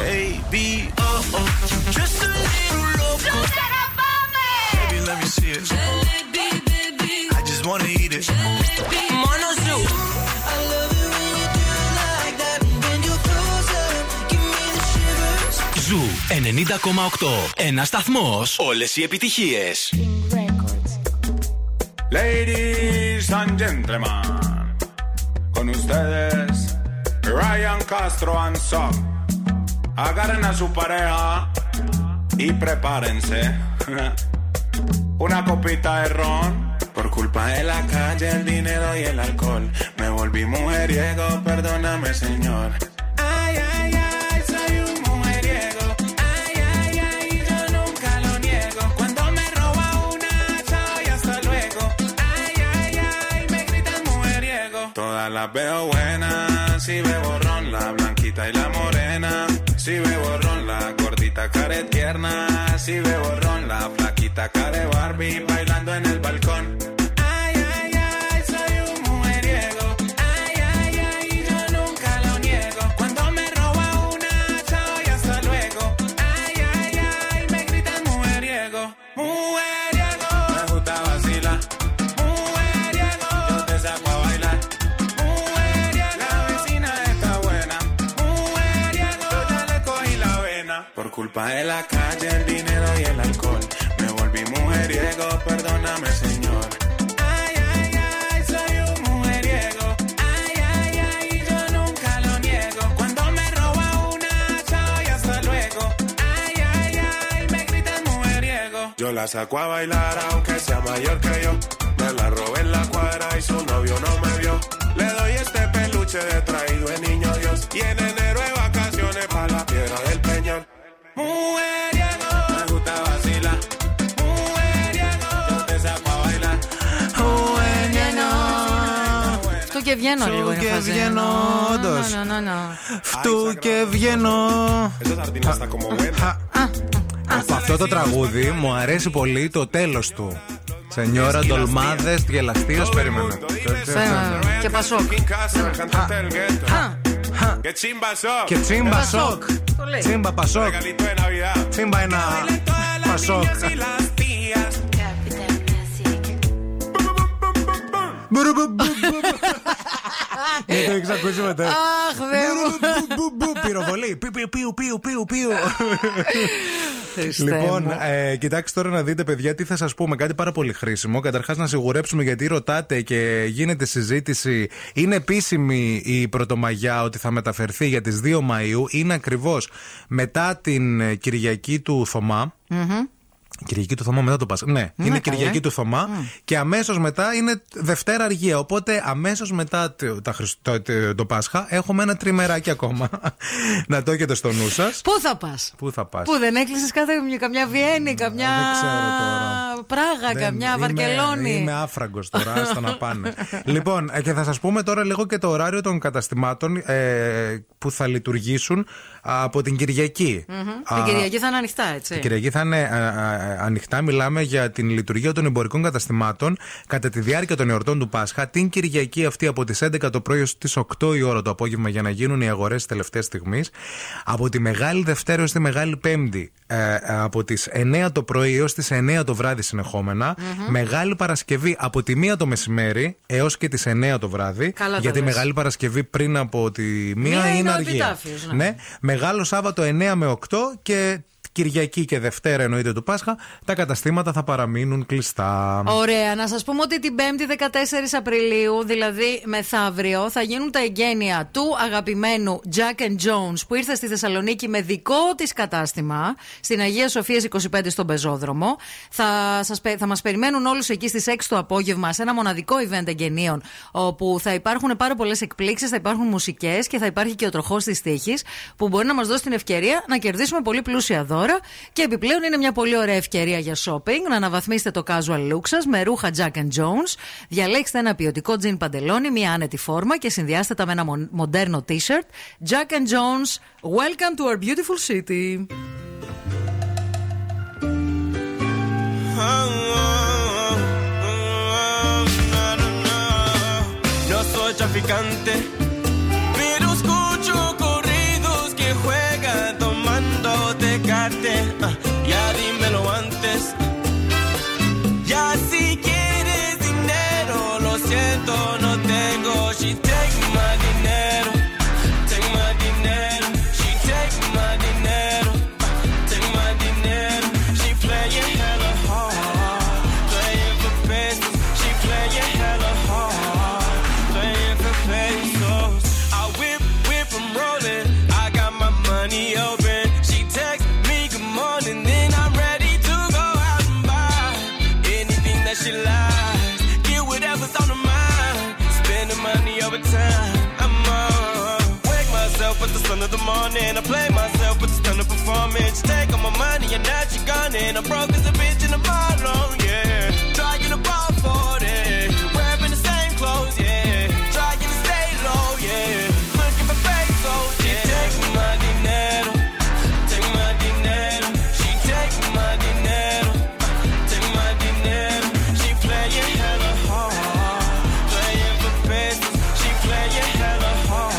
baby. Oh, oh. Just a little loco. Baby, let me see it. Jalebi, baby. I just wanna eat it. Jalebi. Mono Zoo. I love it when you do it like that. When you close up, give me the shivers. Ζου ενενήντα κόμμα οκτώ. Ένας σταθμός. Όλες οι επιτυχίες. Ladies and gentlemen, con ustedes Ryan Castro and Son. Agarren a su pareja y prepárense una copita de ron. Por culpa de la calle, el dinero y el alcohol, me volví mujeriego, perdóname señor. Ay, ay, ay, soy un mujeriego. Ay, ay, ay, yo nunca lo niego. Cuando me roba una, chao y hasta luego. Ay, ay, ay, me gritan mujeriego. Todas las veo buenas, si bebo ron, la blanquita y la morena. Si bebo ron, la gordita care tierna. Si bebo ron, la flaquita care Barbie bailando en el balcón. Ay, ay, ay, soy un mujeriego. Ay, ay, ay, yo nunca lo niego. Cuando me roba una, chao y hasta luego. Ay, ay, ay, me gritan mujeriego. Mujeriego. Me gusta vacilar. Mujeriego. Yo te saco a bailar. Culpa de la calle, el dinero y el alcohol. Me volví mujeriego, perdóname, señor. Ay, ay, ay, soy un mujeriego. Ay, ay, ay, yo nunca lo niego. Cuando me roba una, chao y hasta luego. Ay, ay, ay, me gritan mujeriego. Yo la saco a bailar aunque sea mayor que yo. Me la robé en la cuadra y su novio no me vio. Le doy este peluche de traído de niño Dios. Y en enero de vacaciones pa' la piedra del Peñón. Mujeriego, me gusta vacilar. Mujeriego, yo te saco a bailar. Φτού και βγαίνω, λίγο είναι φάση. Όντως. Φτού και βγαίνω. Από αυτό το τραγούδι μου αρέσει πολύ το τέλος του. Señora Dolmades, γελαστίας, περίμενα. Και Πασόκ. Και τσίμπα σοκ. Και τσίμπα σοκ. Τσίμπα πασόκ. Τσίμπα ένα πασόκ. Δεν το έχεις ακούσει μετά. Αχ, βέβαια. Πυροβολή. Πιου, πιου, πιου, πιου. Λοιπόν, ε, κοιτάξτε τώρα να δείτε, παιδιά, τι θα σας πούμε. Κάτι πάρα πολύ χρήσιμο. Καταρχάς, να σιγουρέψουμε, γιατί ρωτάτε και γίνεται συζήτηση. Είναι επίσημη η Πρωτομαγιά ότι θα μεταφερθεί για τις δύο Μαΐου. Είναι ακριβώς μετά την Κυριακή του Θωμά. Mm-hmm. Κυριακή του Θωμά, μετά το Πάσχα. Ναι, ναι, είναι καλέ. Κυριακή του Θωμά. Mm. Και αμέσως μετά είναι Δευτέρα Αργία. Οπότε αμέσως μετά το, το, το, το Πάσχα έχουμε ένα τριμεράκι ακόμα. Να το έχετε στο νου σας. Πού θα πας? Πού θα πας? Πού δεν έκλεισες κάθε καμιά Βιέννη, καμιά Πράγα, δεν, καμιά είμαι, Βαρκελόνη. Είμαι άφραγκος τώρα, άστα να πάνε. Λοιπόν, και θα σας πούμε τώρα λίγο και το ωράριο των καταστημάτων ε, που θα λειτουργήσουν από την Κυριακή. Mm-hmm. Α, την Κυριακή θα είναι ανοιχτά, έτσι. Την Κυριακή θα είναι ανοιχτά, μιλάμε για την λειτουργία των εμπορικών καταστημάτων κατά τη διάρκεια των εορτών του Πάσχα. Την Κυριακή αυτή από τις έντεκα το πρωί ως τις οκτώ η ώρα το απόγευμα, για να γίνουν οι αγορές τελευταίας στιγμής. Από τη Μεγάλη Δευτέρα ως τη Μεγάλη Πέμπτη ε, από τις εννέα το πρωί έως τις εννέα το βράδυ συνεχόμενα. Mm-hmm. Μεγάλη Παρασκευή από τη μία το μεσημέρι έως και τις εννέα το βράδυ. Καλά, γιατί Μεγάλη Παρασκευή πριν από τη μία είναι αργία. Ναι. Ναι. Μεγάλο Σάββατο εννέα με οκτώ και Κυριακή και Δευτέρα, εννοείται, του Πάσχα, τα καταστήματα θα παραμείνουν κλειστά. Ωραία. Να σας πούμε ότι την πέμπτη δεκατέσσερις Απριλίου, δηλαδή μεθαύριο, θα γίνουν τα εγγένεια του αγαπημένου Jack and Jones, που ήρθε στη Θεσσαλονίκη με δικό της κατάστημα, στην Αγία Σοφίας είκοσι πέντε στον Πεζόδρομο. Θα, σας, θα μας περιμένουν όλους εκεί στις έξι το απόγευμα, σε ένα μοναδικό event εγγενείων, όπου θα υπάρχουν πάρα πολλές εκπλήξεις, θα υπάρχουν μουσικές και θα υπάρχει και ο τροχός της τύχης, που μπορεί να μας δώσει την ευκαιρία να κερδίσουμε πολύ πλούσια δώρα. Και επιπλέον είναι μια πολύ ωραία ευκαιρία για shopping. Να αναβαθμίσετε το casual look σας με ρούχα Jack and Jones. Διαλέξτε ένα ποιοτικό τζιν παντελόνι, μια άνετη φόρμα και συνδυάστε τα με ένα μοντέρνο t-shirt. Jack and Jones, welcome to our beautiful city. No soy traficante, pero escucho corridos que juegan. on and I play myself, but it's still a performance. You take all my money and now she gone and I'm broke as a bitch in a bottle, yeah. Trying to ball for it, wearing the same clothes, yeah. Trying to stay low, yeah. Looking for fake gold, yeah. She takes my dinero, take my dinero. She takes my dinero, take my dinero. She playing hella hard, playing for pesos. She playing hella hard.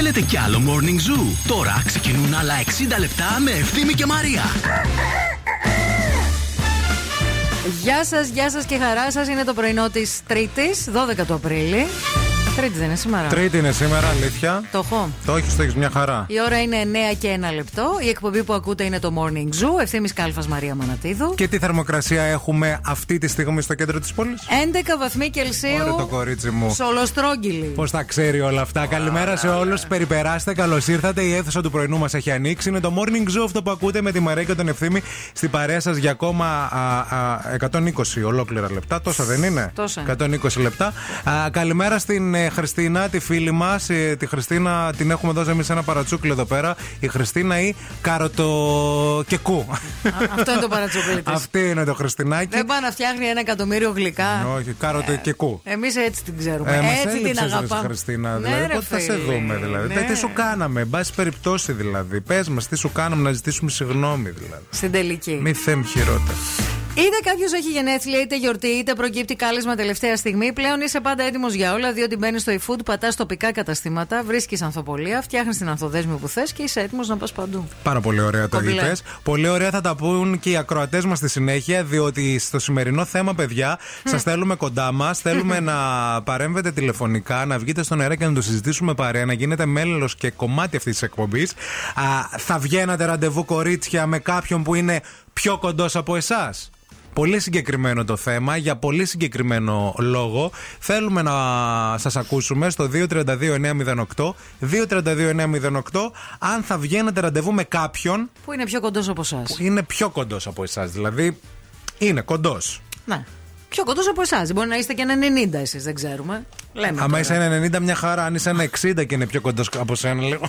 Θέλετε κι άλλο Morning Zoo? Τώρα ξεκινούν άλλα εξήντα λεπτά με Ευθύμη και Μαρία. Γεια σας, γεια σας και χαρά σας. Είναι το πρωινό της Τρίτης, δώδεκα του Απρίλη. Τρίτη δεν είναι σήμερα. Τρίτη είναι σήμερα, αλήθεια. Το έχω. Το έχεις, το έχεις μια χαρά. Η ώρα είναι εννιά και ένα λεπτό. Η εκπομπή που ακούτε είναι το Morning Zoo. Ευθύμης Κάλφας, Μαρία Μανατίδου. Και τι θερμοκρασία έχουμε αυτή τη στιγμή στο κέντρο της πόλης? έντεκα βαθμοί Κελσίου. Ωραία το κορίτσι μου. Σολοστρόγγυλη. Πώς τα ξέρει όλα αυτά. Wow. Καλημέρα σε όλους. Περιπεράστε, καλώς ήρθατε. Η αίθουσα του πρωινού μας έχει ανοίξει. Είναι το Morning Zoo αυτό που ακούτε με τη Μαρία και τον Ευθύμη στην παρέα σας για ακόμα α, α, εκατόν είκοσι ολόκληρα λεπτά. Τόσα δεν είναι? Τόσα. εκατόν είκοσι λεπτά. Α, καλημέρα στην Χριστίνα, τη φίλη μας. Τη Χριστίνα την έχουμε δώσει εμείς ένα παρατσούκλι εδώ πέρα. Η Χριστίνα ή καροτοκεκού. Αυτό είναι το παρατσούκλι της. Αυτή είναι το Χριστινάκι. Δεν πάει να φτιάχνει ένα εκατομμύριο γλυκά. Όχι, καροτοκεκού. Εμείς έτσι την ξέρουμε. Ε, έτσι την αγαπάμε. Χριστίνα, ναι, δηλαδή, πότε θα σε δούμε, δηλαδή. Ναι. Τι σου κάναμε, εν πάση περιπτώσει δηλαδή. Πες μας, τι σου κάναμε, να ζητήσουμε συγγνώμη δηλαδή. Στην τελική. Μη θέμ χειρότερα. Είτε κάποιος έχει γενέθλια, είτε γιορτή, είτε προκύπτει κάλεσμα τελευταία στιγμή, πλέον είσαι πάντα έτοιμος για όλα, διότι μπαίνεις στο eFood, πατάς τοπικά καταστήματα, βρίσκεις ανθοπολία, φτιάχνεις την ανθοδέσμη που θες και είσαι έτοιμος να πας παντού. Πάρα πολύ ωραία τα είπες. Πολύ ωραία θα τα πούν και οι ακροατές μας στη συνέχεια, διότι στο σημερινό θέμα, παιδιά, σας θέλουμε κοντά μας, θέλουμε να παρέμβετε τηλεφωνικά, να βγείτε στον αέρα και να το συζητήσουμε παρέα, να γίνετε μέλος και κομμάτι αυτής της εκπομπής. Θα βγαίνατε ραντεβού, κορίτσια, με κάποιον που είναι πιο κοντός από εσάς. Πολύ συγκεκριμένο το θέμα, για πολύ συγκεκριμένο λόγο. Θέλουμε να σας ακούσουμε στο δύο τρία δύο εννιά μηδέν οκτώ. δύο τρία δύο εννιά μηδέν οκτώ, αν θα βγαίνετε ραντεβού με κάποιον που είναι πιο κοντός από εσάς. Που είναι πιο κοντός από εσάς, δηλαδή είναι κοντός. Ναι. Πιο κοντός από εσάς. Μπορεί να είστε και ένα ενενήντα εσείς, δεν ξέρουμε. Λέμε άμα τώρα. Είσαι ένα ενενήντα, μια χαρά. Αν είσαι ένα εξήντα και είναι πιο κοντός από σένα, λέω.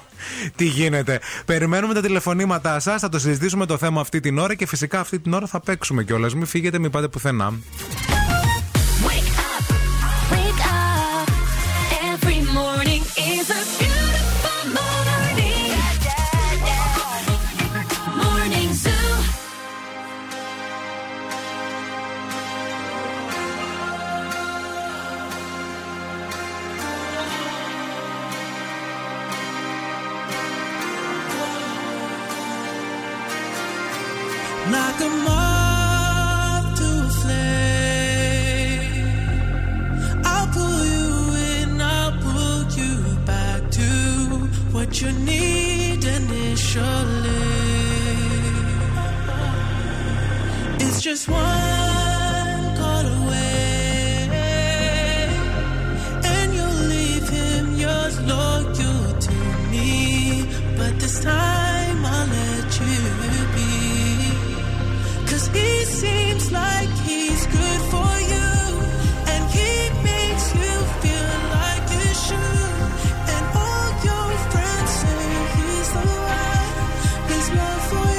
Τι γίνεται. Περιμένουμε τα τηλεφωνήματά σας. Θα το συζητήσουμε το θέμα αυτή την ώρα και φυσικά αυτή την ώρα θα παίξουμε κιόλας. Μην φύγετε, μην πάτε πουθενά. Knock 'em off to a flame. I'll pull you in, I'll pull you back to what you need initially. It's just one call away, and you'll leave him, you'll look you to me, but this time I'll let you be. He seems like he's good for you, and he makes you feel like you should. And all your friends say he's the one, there's love for you.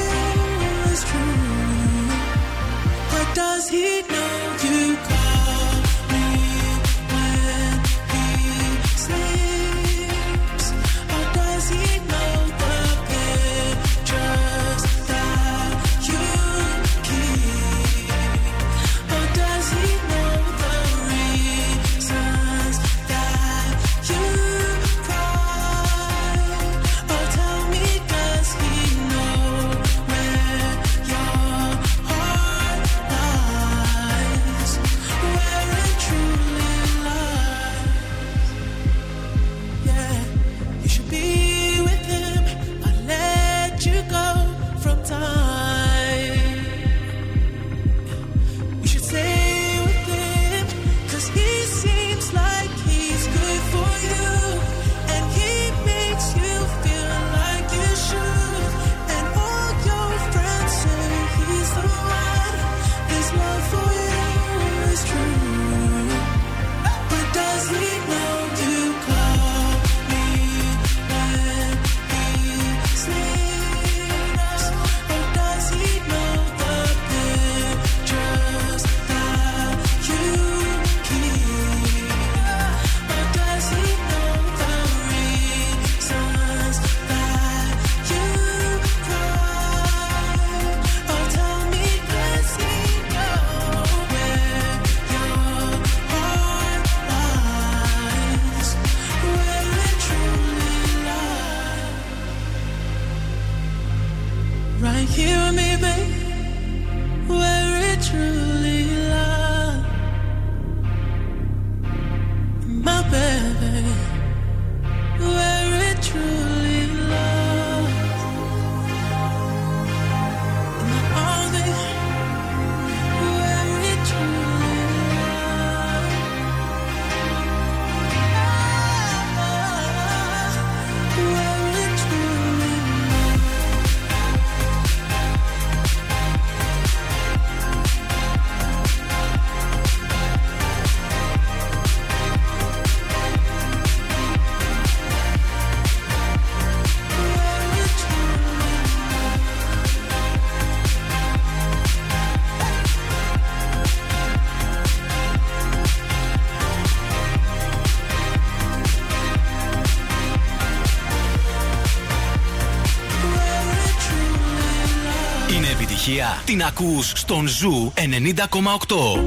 Είναι επιτυχία. Την ακούς στον Ζου ενενήντα κόμμα οκτώ.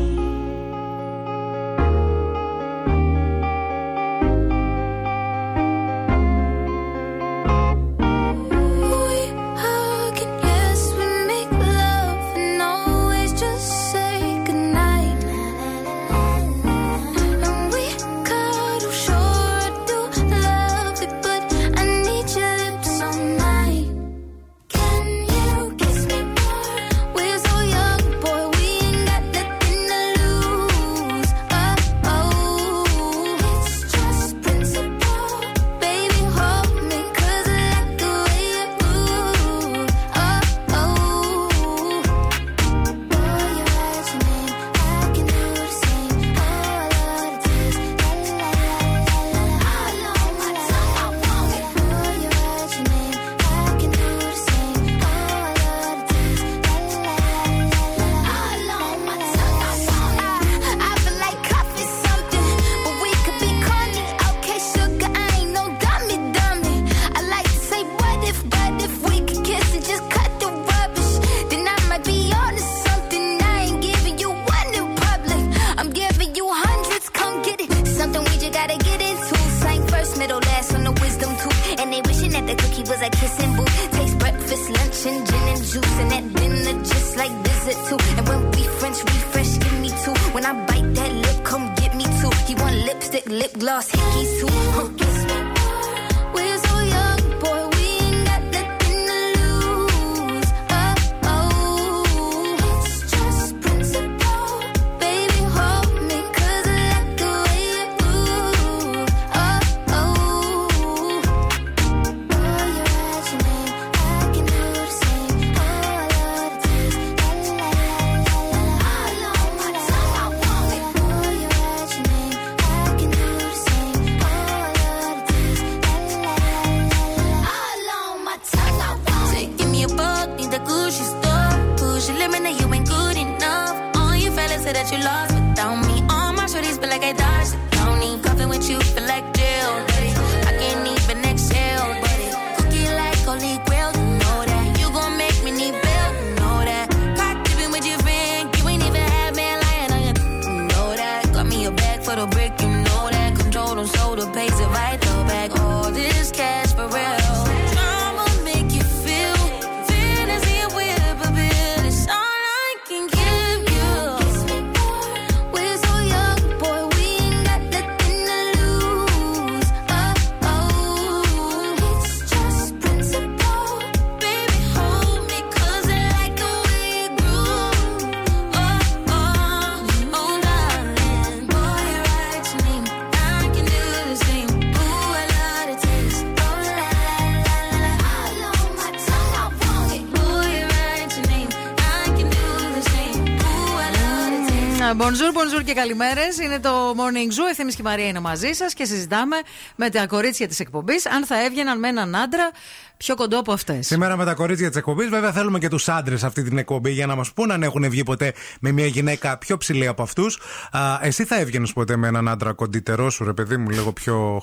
Bonjour, bonjour και καλημέρες. Είναι το Morning Zoo. Ευθύμης και η Μαρία είναι μαζί σας και συζητάμε με τα κορίτσια της εκπομπής αν θα έβγαιναν με έναν άντρα πιο κοντό από αυτές. Σήμερα με τα κορίτσια της εκπομπής, βέβαια, θέλουμε και τους άντρες αυτή την εκπομπή για να μας πούν αν έχουν βγει ποτέ με μια γυναίκα πιο ψηλή από αυτούς. Α, εσύ θα έβγαινες ποτέ με έναν άντρα κοντύτερό σου, ρε παιδί μου, λίγο πιο.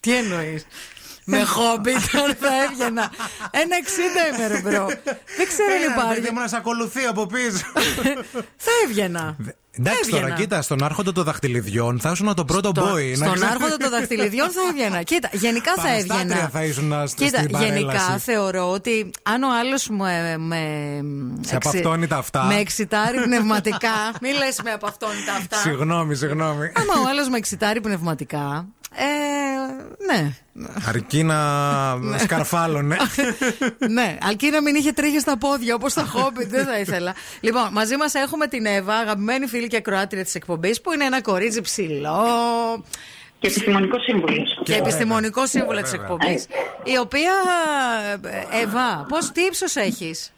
Τι εννοείς? Με χόμπι τώρα θα έβγαινα. Ένα εξήντα ημέρα, μπρο. Δεν ξέρω αν υπάρχει. Δεν ήμουν να ακολουθεί από πίσω. Θα έβγαινα. Εντάξει τώρα, κοίτα, στον άρχοντα των δαχτυλιδιών θα ήσουν το πρώτο boy. Στον άρχοντα των δαχτυλιδιών θα έβγαινα. Κοίτα, γενικά θα έβγαινα. Θα ήσουν στην παρέλαση. Γενικά θεωρώ ότι αν ο άλλος με εξητάρει πνευματικά. Μη λες με απαυτώνει τα αυτά. Συγγνώμη, συγγνώμη. Άμα ο άλλος με εξητάρει πνευματικά. Ε, ναι. Αρκεί να σκαρφάλωνε. Ναι, αρκεί να μην είχε τρίχες στα πόδια όπως τα Χόμπιτ, δεν θα ήθελα. Λοιπόν, μαζί μας έχουμε την Εύα, αγαπημένη φίλη και ακροάτρια της εκπομπής, που είναι ένα κορίτσι ψηλό. Και επιστημονικό σύμβουλο. Και επιστημονικό σύμβουλο της εκπομπής. Η οποία, Εύα, πώς, τι ύψος έχεις?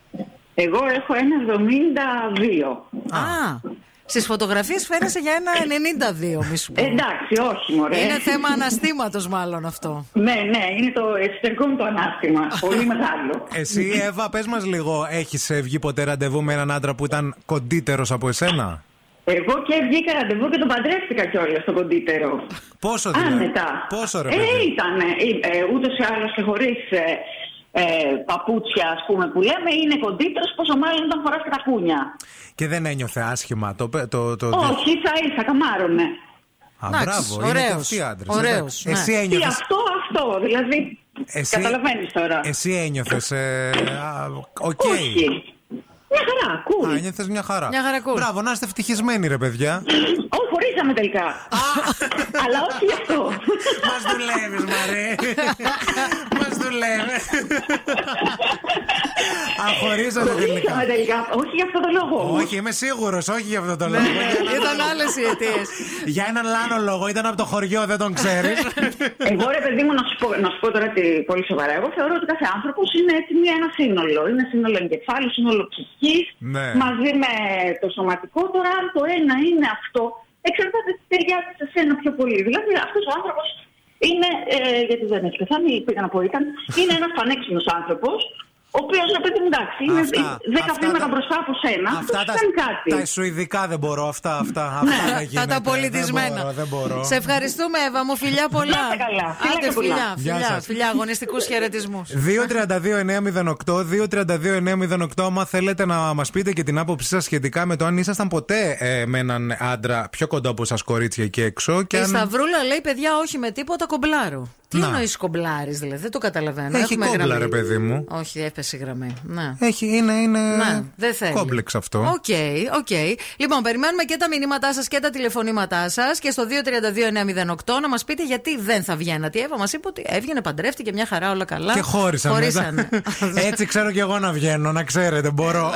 Εγώ έχω ένα εβδομήντα δύο. Α. Στις φωτογραφίες φαίνεσαι για ένα ενενήντα δύο, μη σου πω. Εντάξει, όχι, μωρέ. Είναι θέμα αναστήματος, μάλλον αυτό. Ναι, ναι, είναι το εσωτερικό μου το ανάστημα. Πολύ μεγάλο. Εσύ, Εύα, πες μας λίγο, έχεις βγει ποτέ ραντεβού με έναν άντρα που ήταν κοντύτερος από εσένα? Εγώ και βγήκα ραντεβού και τον παντρεύτηκα κιόλας τον κοντύτερο. Πόσο δηλαδή? Άνετα. Πόσο ρε? Ε, ήτανε. Ε, ούτως ή άλλως και χωρίς. Ε, ε, παπούτσια, ας πούμε, που λέμε, είναι κοντήτρος, πόσο μάλλον όταν φοράς και τα κούνια. Και δεν ένιωθε άσχημα το... το, το... Όχι, ίσα ίσα, καμάρωνε. Α, Νάξ, μπράβο, ωραίος, είναι αυτοί οι άντρες. Ωραίος, ναι. Εσύ ένιωθες... Τι αυτό, αυτό, δηλαδή, εσύ... καταλαβαίνεις τώρα. Εσύ ένιωθες, ε, α, okay. Όχι. Μια χαρά, cool. Α, ένιωθες μια χαρά. Μια χαρά, cool. Μπράβο, να είστε ευτυχισμένοι, ρε παιδιά. Όχι, χωρίσαμε τελικά. Αλλά όχι γι' αυτό. Μας δουλεύεις, Μαρή. Μας δουλεύεις. Α, χωρίσαμε τελικά. Όχι γι' αυτό το λόγο. Όχι, είμαι σίγουρος, όχι γι' αυτό το λόγο. Ήταν άλλες οι αιτίες. Για έναν άλλο λόγο, ήταν από το χωριό, δεν τον ξέρεις. Εγώ, ρε παιδί μου, να σου πω τώρα πολύ σοβαρά. Εγώ θεωρώ ότι κάθε άνθρωπος είναι ένα σύνολο. Είναι σύνολο εγκεφάλου, σύνολο ψυχής. Ναι. Μαζί με το σωματικό, τώρα αν το ένα είναι αυτό, εξαρτάται τι ταιριάζει σε σένα πιο πολύ. Δηλαδή αυτός ο άνθρωπος είναι, ε, γιατί δεν έχει πεθάνει, πήγαν από ήταν, είναι ένας πανέξυπνος άνθρωπος, ο οποίος να πέτει εντάξει, είναι δέκα βήματα μπροστά από σένα, αυτά τα, κάτι. Τα σουηδικά δεν μπορώ, αυτά, αυτά, αυτά ναι, γίνεται, τα πολιτισμένα. Δεν μπορώ, δεν μπορώ. Σε ευχαριστούμε, Εύα μου, φιλιά πολλά. Άντε καλά, φιλιά, φιλιά, φιλιά, φιλιά, αγωνιστικούς χαιρετισμούς. δύο τριάντα δύο εννιακόσια οκτώ, άμα θέλετε να μας πείτε και την άποψή σας σχετικά με το αν ήσασταν ποτέ ε, με έναν άντρα πιο κοντά από σας κορίτσια εκεί έξω. Και η αν... Σταυρούλα λέει, παιδιά, όχι με τίποτα, κομπλάρω. Τι εννοείς κομπλάρης, δηλαδή, δεν το καταλαβαίνω. Έχει κόμπλα, ρε παιδί μου. Όχι, έπεσε η γραμμή. Να. Έχει, είναι, είναι... Να, δεν θέλει. Κόμπλεξ αυτό. Οκ, okay, οκ. Okay. Λοιπόν, περιμένουμε και τα μηνύματά σας και τα τηλεφωνήματά σας και στο δύο τρία δύο εννιά μηδέν οκτώ να μας πείτε γιατί δεν θα βγαίνατε. Η Εύα μας είπε ότι έβγαινε, παντρεύτηκε, μια χαρά, όλα καλά. Και χώρισαν. Χωρίσανε. Έτσι ξέρω κι εγώ να βγαίνω, να ξέρετε, μπορώ.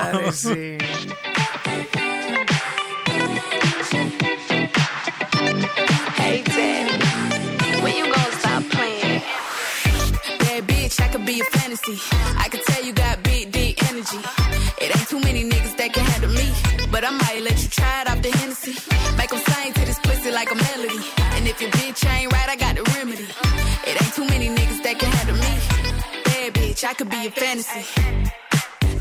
I could be a fantasy. I could tell you got big, deep energy. It ain't too many niggas that can handle me. But I might let you try it off the Hennessy. Make them sing to this pussy like a melody. And if your bitch ain't right, I got the remedy. It ain't too many niggas that can handle me. Bad bitch, I could be a fantasy.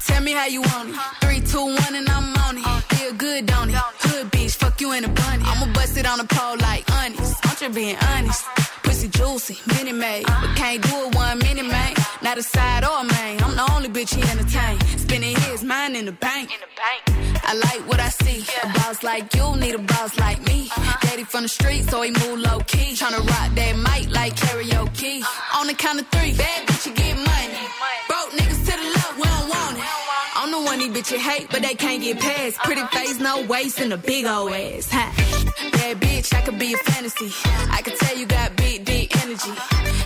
Tell me how you want it. Three, two, one, and I'm on it. Feel good, don't it? Hood bitch, fuck you in a bunny. I'ma bust it on the pole like honest. I'm just being honest. Pussy juicy, mini made, but can't do it one minute, man. Not a side or a main. I'm the only bitch he entertain. Spending his mind in the bank. I like what I see. A boss like you need a boss like me. Daddy from the street, so he move low key. Tryna rock that mic like karaoke. On the count of three, bad bitch you get money. Broke niggas to the left, we don't want it. I'm the one these bitches hate, but they can't get past. Pretty face, no waist, and a big old ass. Huh? Bad bitch, I could be a fantasy. I could tell you got big, deep energy.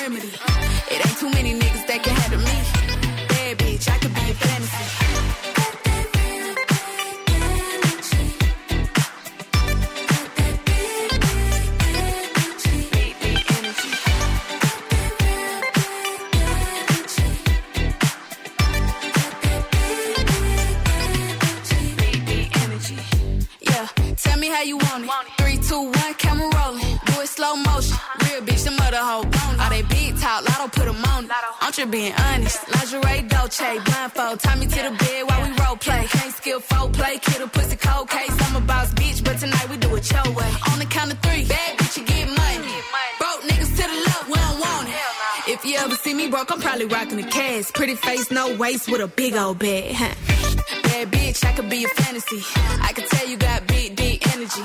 remedy. It ain't too many niggas that can handle me. Bad bitch, I could be a fantasy. Tell me how you want it. Three, two, one, camera rolling. Do it slow motion. Real bitch, the mother hoe bone. All they big talk, lotto put them on it. I'm just being honest. Lingerie, Dolce, blindfold. Tie me to the bed while we role play. Can't skill foreplay, kid a pussy cold case. I'm a boss bitch, but tonight we do it your way. On the count of three, bad bitch, you get money. Broke niggas to the left, we don't want it. If you ever see me broke, I'm probably rocking the cash. Pretty face, no waist, with a big old bag. Bad bitch, I could be a fantasy. I could tell you got big, deep energy.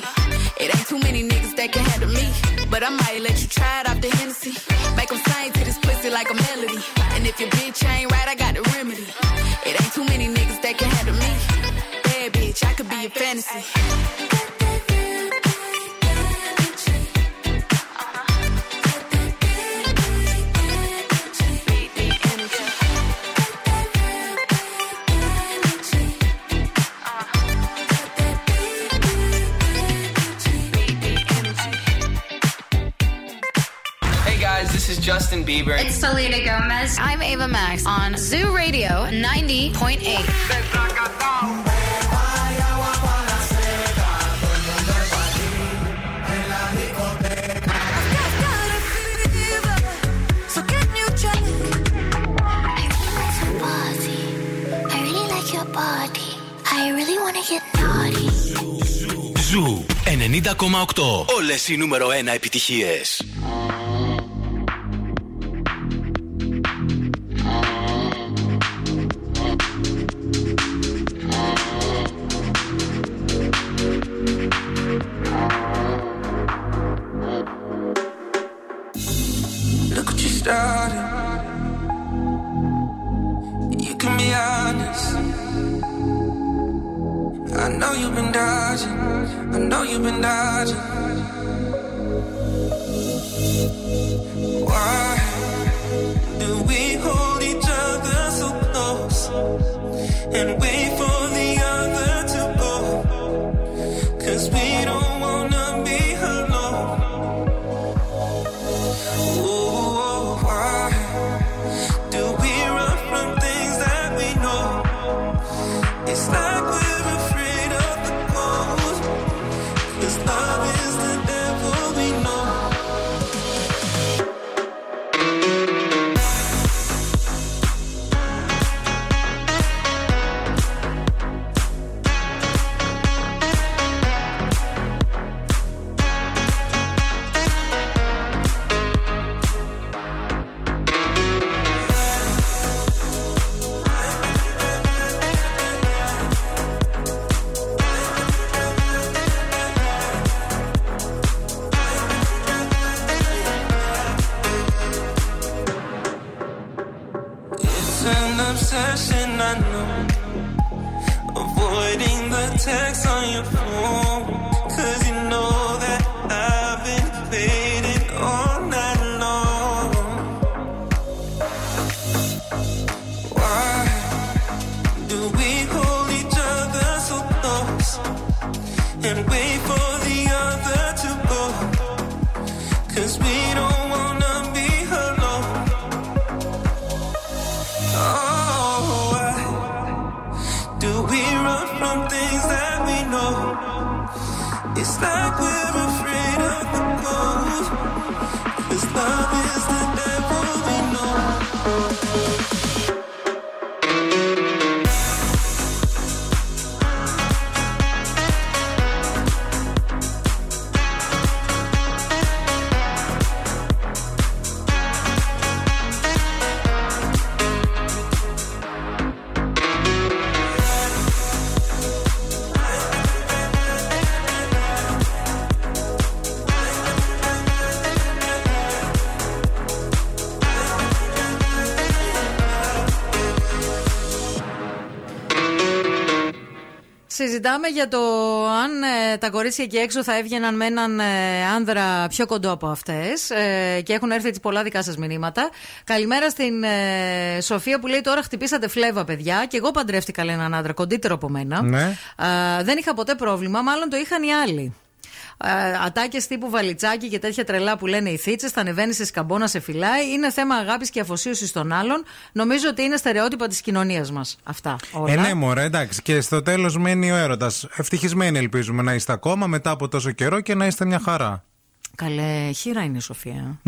It ain't too many niggas that can handle me. But I might let you try it off the Hennessy. Make them sing to this pussy like a melody. And if your bitch ain't right, I got the remedy. It ain't too many niggas that can handle me. Bad bitch, I could be a fantasy. This is Justin Bieber. It's Selena Gomez. I'm Ava Max on Zoo Radio ninety point eight. Zoo. Zoo. ενενήντα κόμμα οκτώ. Όλες οι νούμερο ένα επιτυχίες. Συζητάμε για το αν ε, τα κορίτσια εκεί έξω θα έβγαιναν με έναν ε, άνδρα πιο κοντό από αυτές. Ε, και έχουν έρθει έτσι πολλά δικά σας μηνύματα. Καλημέρα στην ε, Σοφία που λέει: Τώρα χτυπήσατε φλέβα, παιδιά. Και εγώ παντρεύτηκα έναν άνδρα κοντύτερο από μένα. Ναι. Ε, δεν είχα ποτέ πρόβλημα, μάλλον το είχαν οι άλλοι. Ατάκες τύπου βαλιτσάκι και τέτοια τρελά που λένε οι θίτσες, θα ανεβαίνει σε σκαμπό να σε φυλάει. Είναι θέμα αγάπης και αφοσίωσης των άλλων. Νομίζω ότι είναι στερεότυπα της κοινωνίας μας. Αυτά. Όλα. Ε, ναι, μωρέ, εντάξει. Και στο τέλος μένει ο έρωτας. Ευτυχισμένοι ελπίζουμε να είστε ακόμα μετά από τόσο καιρό και να είστε μια χαρά. Καλέ, χείρα είναι η Σοφία.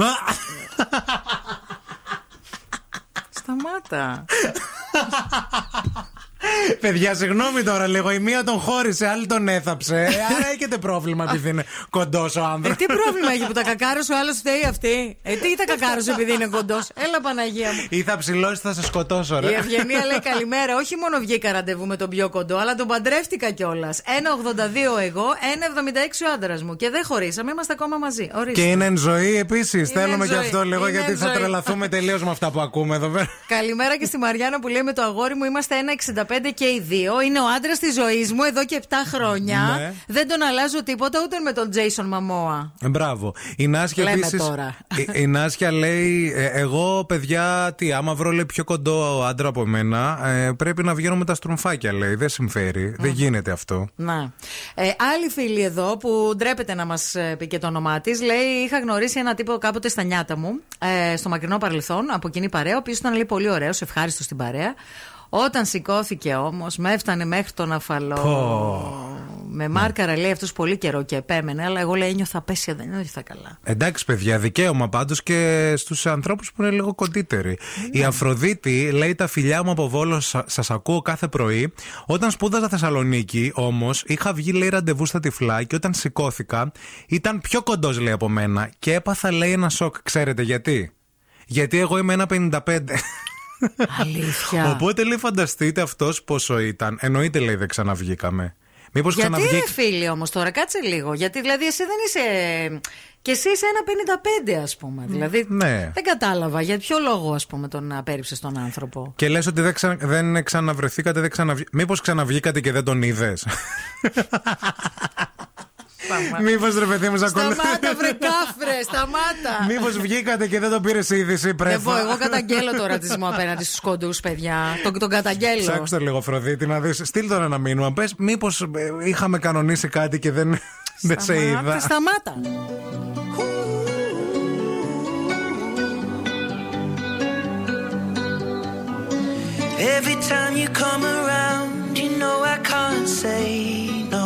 Σταμάτα. Παιδιά, συγγνώμη τώρα λίγο. Η μία τον χώρισε, άλλη τον έθαψε. Άρα έχετε πρόβλημα επειδή είναι κοντός ο άνδρας. Ε, τι πρόβλημα έχει που τα κακάρωσε ο άλλος φταίει αυτή. Ε, τι τα κακάρωσε επειδή είναι κοντός. Έλα, Παναγία μου. Ή θα ψηλώσει, θα σε σκοτώσω, ρε. Η Ευγενία λέει: Καλημέρα. Όχι μόνο βγήκα ραντεβού με τον πιο κοντό, αλλά τον παντρεύτηκα κιόλας. ένα ογδόντα δύο εγώ, ένα εβδομήντα έξι ο άντρας μου. Και δεν χωρίσαμε, είμαστε ακόμα μαζί. Ορίστε. Και είναι εν ζωή επίσης. Θέλουμε κι αυτό λίγο, γιατί θα τρελαθούμε τελείως με αυτά που ακούμε εδώ πέρα. Καλημέρα και στη Μαριάννα που λέει: Με το αγόρι μου είμαστε ένα εξήντα πέντε. Και οι δύο. Είναι ο άντρας της ζωής μου εδώ και επτά χρόνια. Ναι. Δεν τον αλλάζω τίποτα ούτε με τον Τζέισον Μαμόα. Μπράβο. Η Νάσια, λέμε επίσης, τώρα. Η, η Νάσια λέει: ε, Εγώ, παιδιά, τι, άμα βρω λέει, πιο κοντό άντρα από μένα, ε, πρέπει να βγαίνω με τα στρουμφάκια, λέει. Δεν συμφέρει. Mm. Δεν γίνεται αυτό. Να. Ε, άλλη φίλη εδώ που ντρέπεται να μας πει και το όνομά της, λέει: Είχα γνωρίσει ένα τύπο κάποτε στα νιάτα μου, ε, στο μακρινό παρελθόν, από κοινή παρέα, ο οποίος ήταν λέει, πολύ ωραίος, ευχάριστος στην παρέα. Όταν σηκώθηκε όμως, με έφτανε μέχρι τον αφαλό. Oh. με μάρκαρα, ναι, λέει αυτός πολύ καιρό και επέμενε, αλλά εγώ λέει ένιωθα πέσει, δεν ένιωθα καλά. Εντάξει, παιδιά, δικαίωμα πάντως και στους ανθρώπους που είναι λίγο κοντύτεροι. Ναι. Η Αφροδίτη λέει: τα φιλιά μου από Βόλο, σας ακούω κάθε πρωί. Όταν σπούδαζα Θεσσαλονίκη, όμως, είχα βγει, λέει, ραντεβού στα Τυφλά και όταν σηκώθηκα, ήταν πιο κοντός, λέει, από μένα και έπαθα, λέει, ένα σοκ. Ξέρετε γιατί? Γιατί εγώ είμαι ένα πενήντα πέντε. Αλήθεια. Οπότε, λέει, φανταστείτε αυτός πόσο ήταν. Εννοείται, λέει, δεν ξαναβγήκαμε. Μήπως ξαναβγήκε. Γιατί ρε φίλοι όμως τώρα, κάτσε λίγο. Γιατί δηλαδή εσύ δεν είσαι. Και εσύ είσαι ένα πενήντα πέντε, ας πούμε. Δηλαδή, ναι, δεν κατάλαβα για ποιο λόγο, ας πούμε, τον απέρριψες τον άνθρωπο. Και λες ότι δεν, ξα... δεν ξαναβρεθήκατε, δεν ξαναβγ... μήπως ξαναβγήκατε και δεν τον είδες. Μήπως ρε παιδί μου, σακολουθεί. Σταμάτα, βρε κάφρε, σταμάτα. Μήπως βγήκατε και δεν το πήρες είδηση, πρέπει. Εγώ, εγώ καταγγέλλω το ρατσισμό απέναντι στους κοντούς, παιδιά. Τον, τον καταγγέλλω. Ψάξτε λίγο, Φροδίτη, να δεις. Στείλ τον ένα μήνυμα. Πες, μήπως είχαμε κανονίσει κάτι και δεν, δεν σε είδα. Σταμάτα. Every time you come around, you know I can't say no.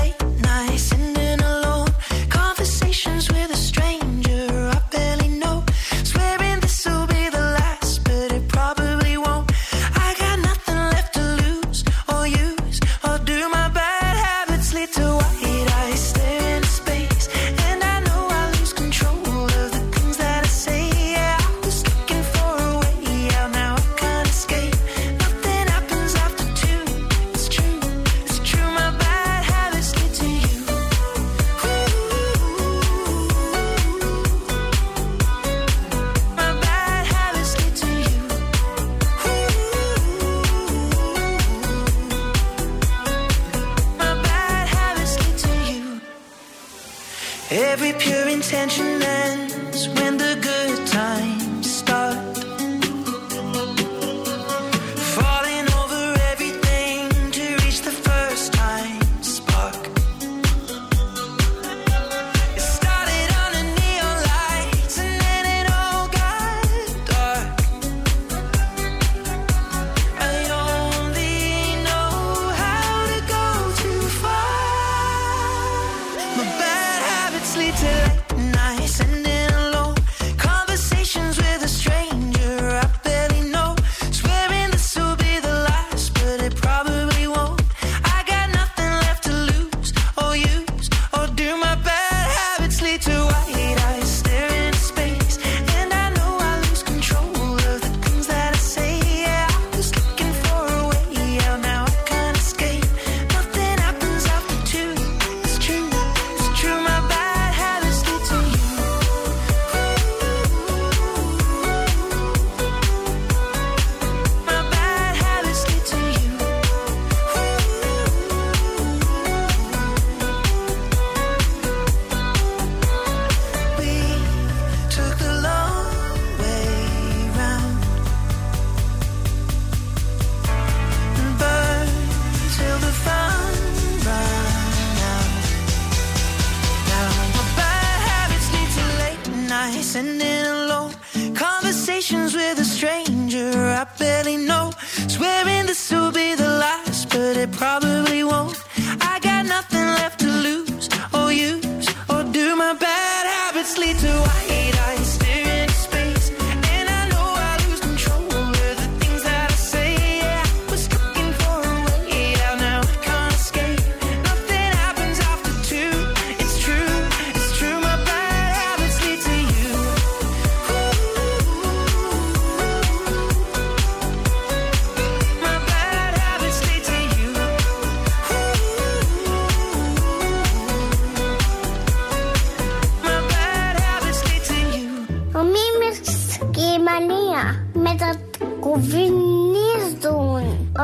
late nights, sitting alone, conversations with a stranger. Tension ends when the good times start. Falling over everything to reach the first time spark. It started on a neon light and then it all got dark. I only know how to go too far. My bad habits lead to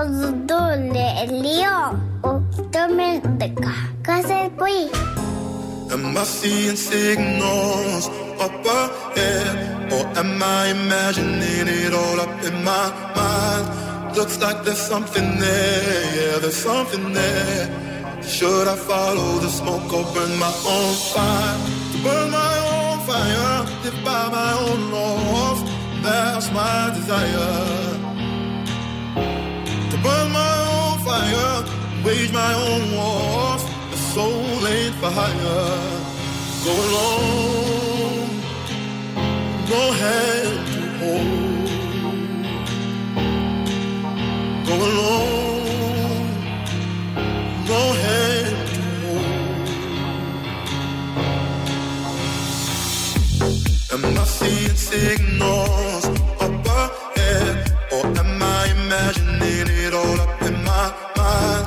Lourdes Leon, octubre de Casa de Papel. Am I seeing signals up ahead, or am I imagining it all up in my mind? Looks like there's something there, yeah, there's something there. Should I follow the smoke or burn my own fire? Burn my own fire, live by my own laws, that's my desire. To burn my own fire, wage my own wars. Soul ain't for hire. Go alone, no hand to hold. Go alone, no hand to hold. Am I seeing signals up ahead, or am I imagining it all up in my mind?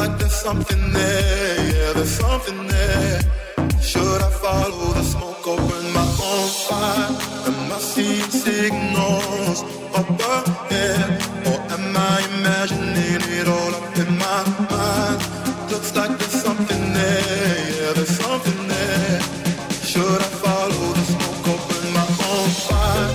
Like there's something there, yeah, there's something there. Should I follow the smoke or burn my own fire? Am I seeing signals up ahead, or am I imagining it all up in my mind? Looks like there's something there, yeah, there's something there. Should I follow the smoke or burn my own fire?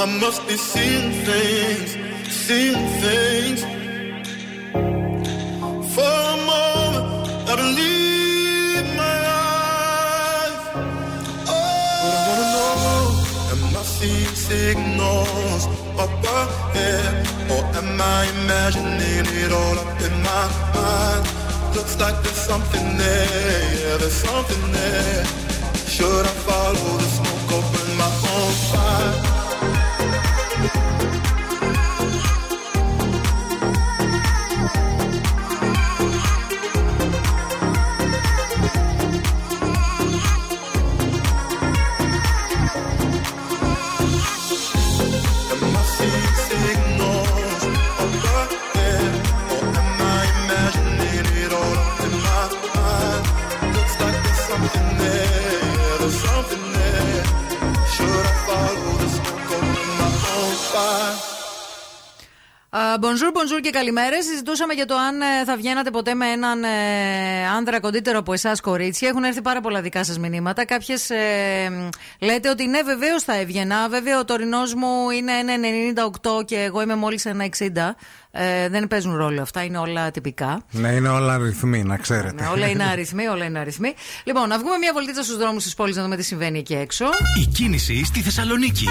I must be seeing things, seeing things. For a moment, I believe my eyes. Oh, but I wanna know, am I seeing signals up ahead, or am I imagining it all up in my mind? Looks like there's something there, yeah, there's something there. Should I follow the smoke or burn my own fire? Bonjour, bonjour και καλημέρες. Συζητούσαμε για το αν θα βγαίνατε ποτέ με έναν ε, άνδρα κοντύτερο από εσάς, κορίτσια. Έχουν έρθει πάρα πολλά δικά σας μηνύματα. Κάποιες ε, λέτε ότι ναι, βεβαίως θα έβγαινα. Βέβαια, ο τωρινός μου είναι ένα ενενήντα οκτώ και εγώ είμαι μόλις ένα εξήντα. Ε, δεν παίζουν ρόλο αυτά, είναι όλα τυπικά. Ναι, είναι όλα αριθμοί, να ξέρετε. Ναι, όλα είναι αριθμοί, όλα είναι αριθμοί. Λοιπόν, να βγούμε μια βολτίτσα στους δρόμους της πόλης να δούμε τι συμβαίνει εκεί έξω. Η κίνηση στη Θεσσαλονίκη.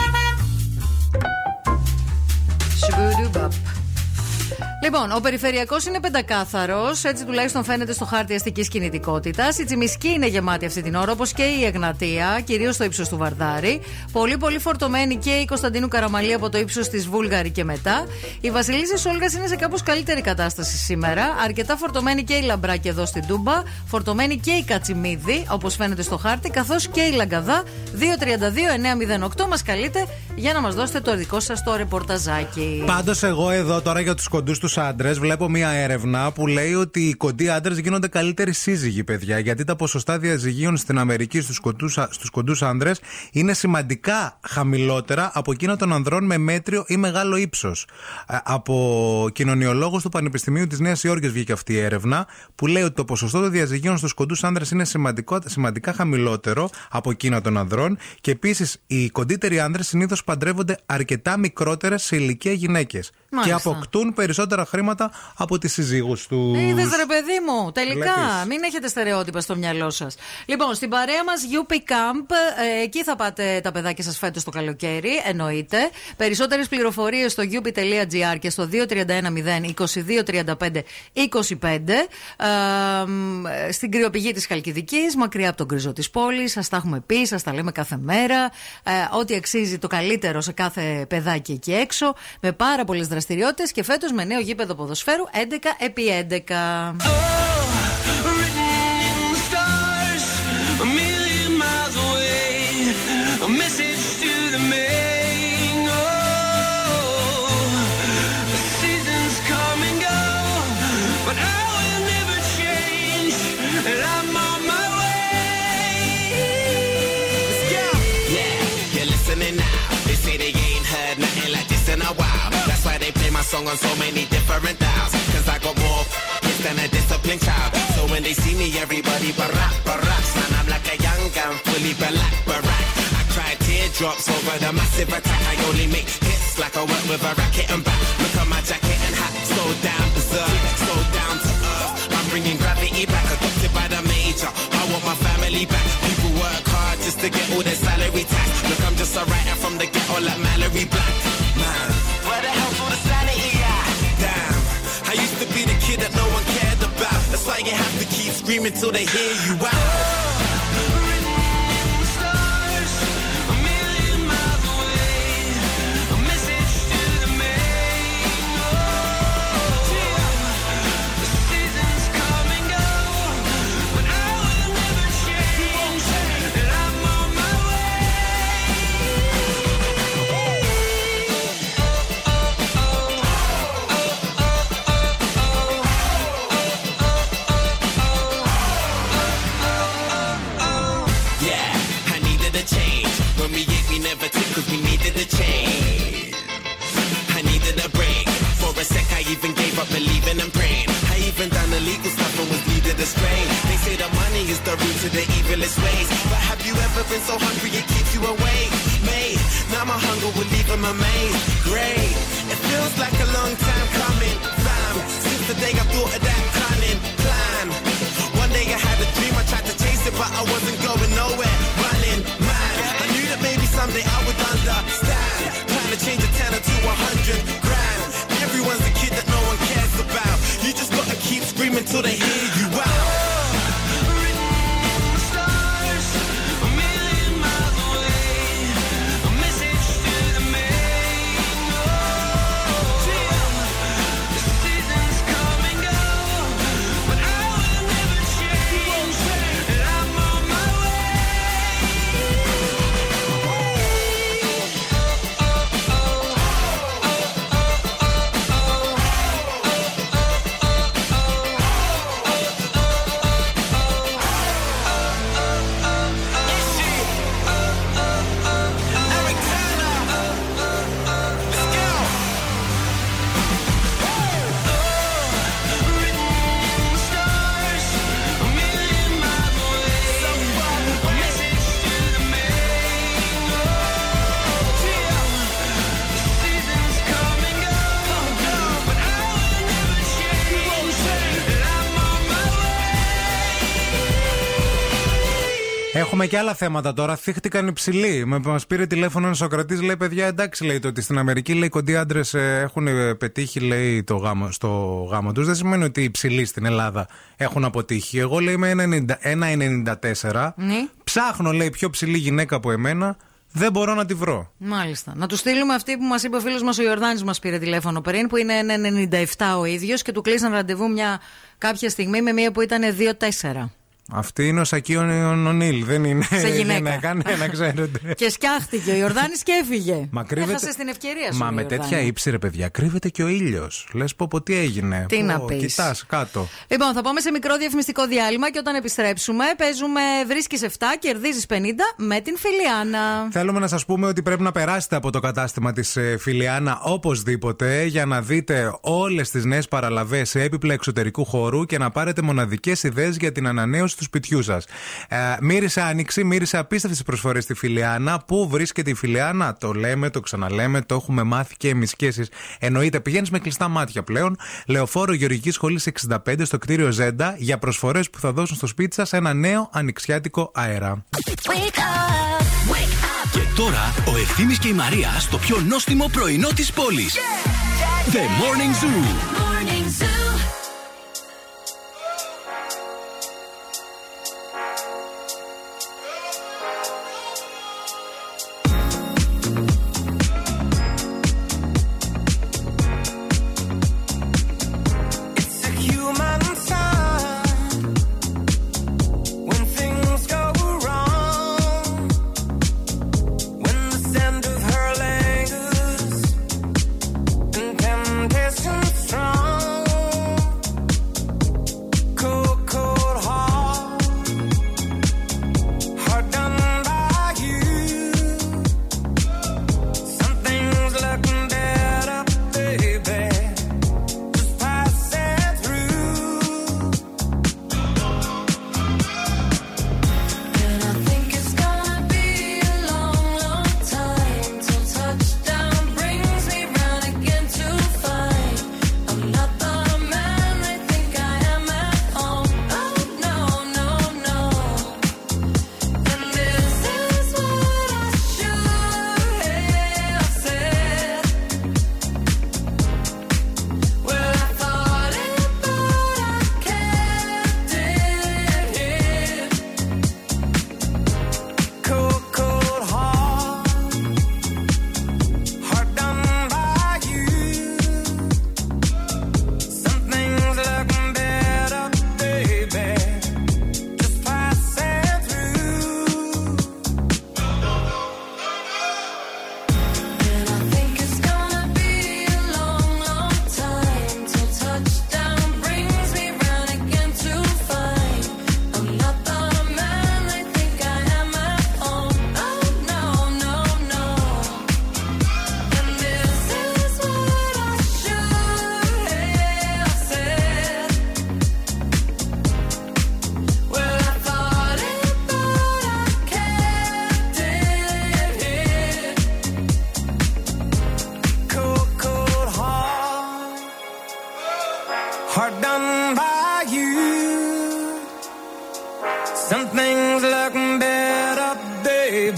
Λοιπόν, ο περιφερειακός είναι πεντακάθαρος, έτσι τουλάχιστον φαίνεται στο χάρτη αστικής κινητικότητας. Η Τσιμισκή είναι γεμάτη αυτή την ώρα, όπως και η Εγνατία, κυρίως στο ύψος του Βαρδάρη. Πολύ πολύ φορτωμένη και η Κωνσταντίνου Καραμαλή από το ύψος της Βούλγαρη και μετά. Η Βασιλίσσης Όλγας είναι σε κάπως καλύτερη κατάσταση σήμερα. Αρκετά φορτωμένη και η Λαμπράκη εδώ στην Τούμπα. Φορτωμένη και η Κατσιμίδη, όπως φαίνεται στο χάρτη, καθώς και η Λαγκαδά. δύο τρία δύο εννιά μηδέν οκτώ μας καλείτε για να μας δώσετε το δικό σας το ρεπορταζάκι. Πάντως, εγώ εδώ τώρα για τους κοντούς τους άντρες βλέπω μία έρευνα που λέει ότι οι κοντοί άντρες γίνονται καλύτεροι σύζυγοι, παιδιά. Γιατί τα ποσοστά διαζυγίων στην Αμερική στους κοντούς, στους κοντούς άντρες είναι σημαντικά χαμηλότερα από εκείνα των ανδρών με μέτριο ή μεγάλο ύψος. Από κοινωνιολόγους του Πανεπιστημίου της Νέας Υόρκης βγήκε αυτή η έρευνα που λέει ότι το ποσοστό των διαζυγίων στους κοντούς άντρες είναι σημαντικό, σημαντικά χαμηλότερο από εκείνα των ανδρών. Και επίσης οι κοντύτεροι άντρες συνήθως παντρεύονται αρκετά μικρότερες σε ηλικία γυναίκες. Μάλιστα. Και αποκτούν περισσότερα χρήματα από τις συζύγους τους. Είδες, ρε παιδί μου, τελικά. Βλέπεις. Μην έχετε στερεότυπα στο μυαλό σας. Λοιπόν, στην παρέα μας γιου πι Camp, ε, εκεί θα πάτε τα παιδάκια σας φέτος το καλοκαίρι, εννοείται. Περισσότερες πληροφορίες στο γιου πι τελεία τζι άρ και στο δύο τρία ένα μηδέν είκοσι δύο τριάντα πέντε είκοσι πέντε. Ε, στην κρυοπηγή της Χαλκιδικής, μακριά από τον κρυζό της πόλης. Σας τα έχουμε πει, σας τα λέμε κάθε μέρα. Ε, ό,τι αξίζει το καλύτερο σε κάθε παιδάκι εκεί έξω, με πάρα πολλές δραστηριότητες και φέτος με νέο γήπεδο ποδοσφαίρου έντεκα επί έντεκα. song on so many different dials. Cause I got more f***ers than a disciplined child. So when they see me, everybody barack, baracks. Man, I'm like a young gun, fully black, barack. I cry teardrops over the massive attack. I only make hits like I work with a racket and back. Look at my jacket and hat, so down berserk, so down to earth. I'm bringing gravity back, adopted by the major. I want my family back. People work hard just to get all their salary tax. Look, I'm just a writer from the ghetto like Mallory Black. Man, where the hell's all the sanity at? Damn, I used to be the kid that no one cared about. That's why you have to keep screaming till they hear you out. Cause we needed a change. I needed a break. For a sec I even gave up believing and praying. I even done illegal stuff and was needed a strain. They say the money is the root to the evilest ways. But have you ever been so hungry it keeps you awake? Mate, now my hunger will leave them amazed. Great, it feels like a long time coming. Fam, since the day I thought of that cunning plan. One day I had a dream, I tried to chase it but I wasn't going nowhere. Running, man, someday I would understand. Time to change a tenner to a hundred grand. Everyone's a kid that no one cares about. You just gotta keep screaming till they hear you out. Έχουμε και άλλα θέματα τώρα. Θύχτηκαν οι ψηλοί. Μας πήρε τηλέφωνο ο Σοκρατής, λέει: Παιδιά, εντάξει, λέει το ότι στην Αμερική, λέει, κοντοί άντρες έχουν πετύχει, λέει, το γάμο, στο γάμο τους. Δεν σημαίνει ότι οι ψηλοί στην Ελλάδα έχουν αποτύχει. Εγώ, λέει, είμαι ένα κόμμα ενενήντα τέσσερα. Ναι. Ψάχνω, λέει, πιο ψηλή γυναίκα από εμένα. Δεν μπορώ να τη βρω. Μάλιστα. Να του στείλουμε αυτή που μας είπε ο φίλος μας ο Ιορδάνης, μας πήρε τηλέφωνο πριν, που είναι ένα κόμμα ενενήντα επτά ο ίδιος και του κλείσαν ραντεβού μια κάποια στιγμή με μία που ήταν δύο κόμμα τέσσερα. Αυτή είναι ο Σακίον Ονίλ, δεν είναι σε γυναίκα. Για να κάνει, να ξέρετε. Και σκιάχτηκε ο Ιορδάνης και έφυγε. Μα κρύβεται... Έχασε την ευκαιρία σου. Μα με τέτοια ύψη, ρε παιδιά, κρύβεται και ο ήλιος. Λες πω, πω τι έγινε. Τι πω, να πεις. Κοιτάς κάτω. Λοιπόν, θα πάμε σε μικρό διαφημιστικό διάλειμμα και όταν επιστρέψουμε, παίζουμε βρίσκεις επτά, κερδίζεις πενήντα με την Φιλιάνα. Θέλουμε να σας πούμε ότι πρέπει να περάσετε από το κατάστημα της Φιλιάνα οπωσδήποτε για να δείτε όλες τις νέες παραλαβές σε έπιπλα εξωτερικού χώρου και να πάρετε μοναδικές ιδέες για την ανανέωση του σπιτιού σας. Ε, μύρισε άνοιξη, μύρισε απίστευτες προσφορές στη Φιλιάνα. Πού βρίσκεται η Φιλιάνα, το λέμε, το ξαναλέμε, το έχουμε μάθει και εμείς και εσείς. Εννοείται, πηγαίνεις με κλειστά μάτια πλέον. Λεωφόρο Γεωργικής Σχολής εξήντα πέντε στο κτίριο Ζέντα για προσφορές που θα δώσουν στο σπίτι σας ένα νέο ανοιξιάτικο αέρα. Wake up, wake up. Και τώρα ο Ευθύμης και η Μαρία στο πιο νόστιμο πρωινό της πόλης. Yeah. The Morning Zoo. Morning Zoo. Strong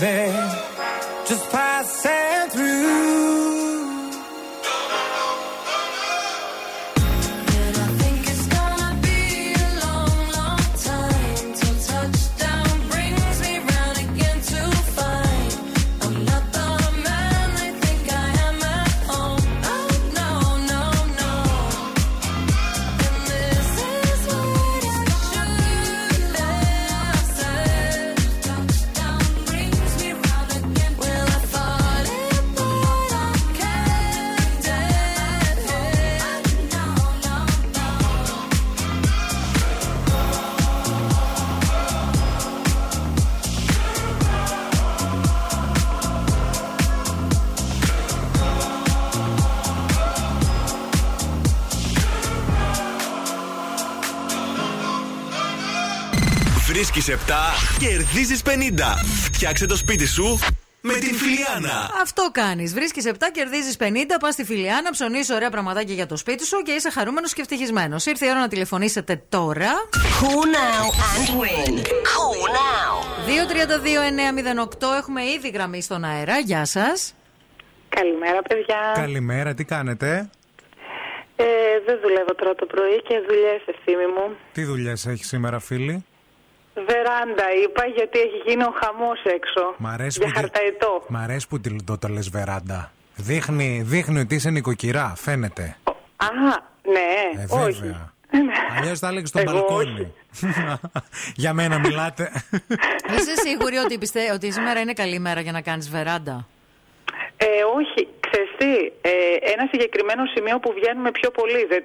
baby, just passing through. Βρίσκεις επτά, κερδίζεις πενήντα. Φτιάξε το σπίτι σου με την Φιλιάνα. Αυτό κάνεις. Βρίσκεις επτά, κερδίζεις πενήντα. Πας στη Φιλιάνα, ψωνίζεις ωραία πραγματάκια για το σπίτι σου και είσαι χαρούμενος και ευτυχισμένος. Ήρθε η ώρα να τηλεφωνήσετε τώρα. Call now and win. Call now. δύο τρία δύο εννιά μηδέν οκτώ. Έχουμε ήδη γραμμή στον αέρα. Γεια σας. Καλημέρα, παιδιά. Καλημέρα, τι κάνετε? Ε, δεν δουλεύω τώρα το πρωί και δουλειές ευθύμη μου. Τι δουλειές έχει σήμερα, φίλη? Βεράντα είπα, γιατί έχει γίνει ο χαμός έξω. Μ' αρέσει, για χαρταετό. Μ' αρέσει που τη το λες βεράντα. Δείχνει, δείχνει ότι είσαι νοικοκυρά, φαίνεται. Α, ναι, ε, όχι. Αλλιώς θα έλεγε στο μπαλκόνι. Για μένα μιλάτε. Είσαι σίγουρη ότι, πιστε, ότι σήμερα είναι καλή μέρα για να κάνεις βεράντα? Ε, όχι. Ξέρεις τι, ε, ένα συγκεκριμένο σημείο που βγαίνουμε πιο πολύ. Δεν,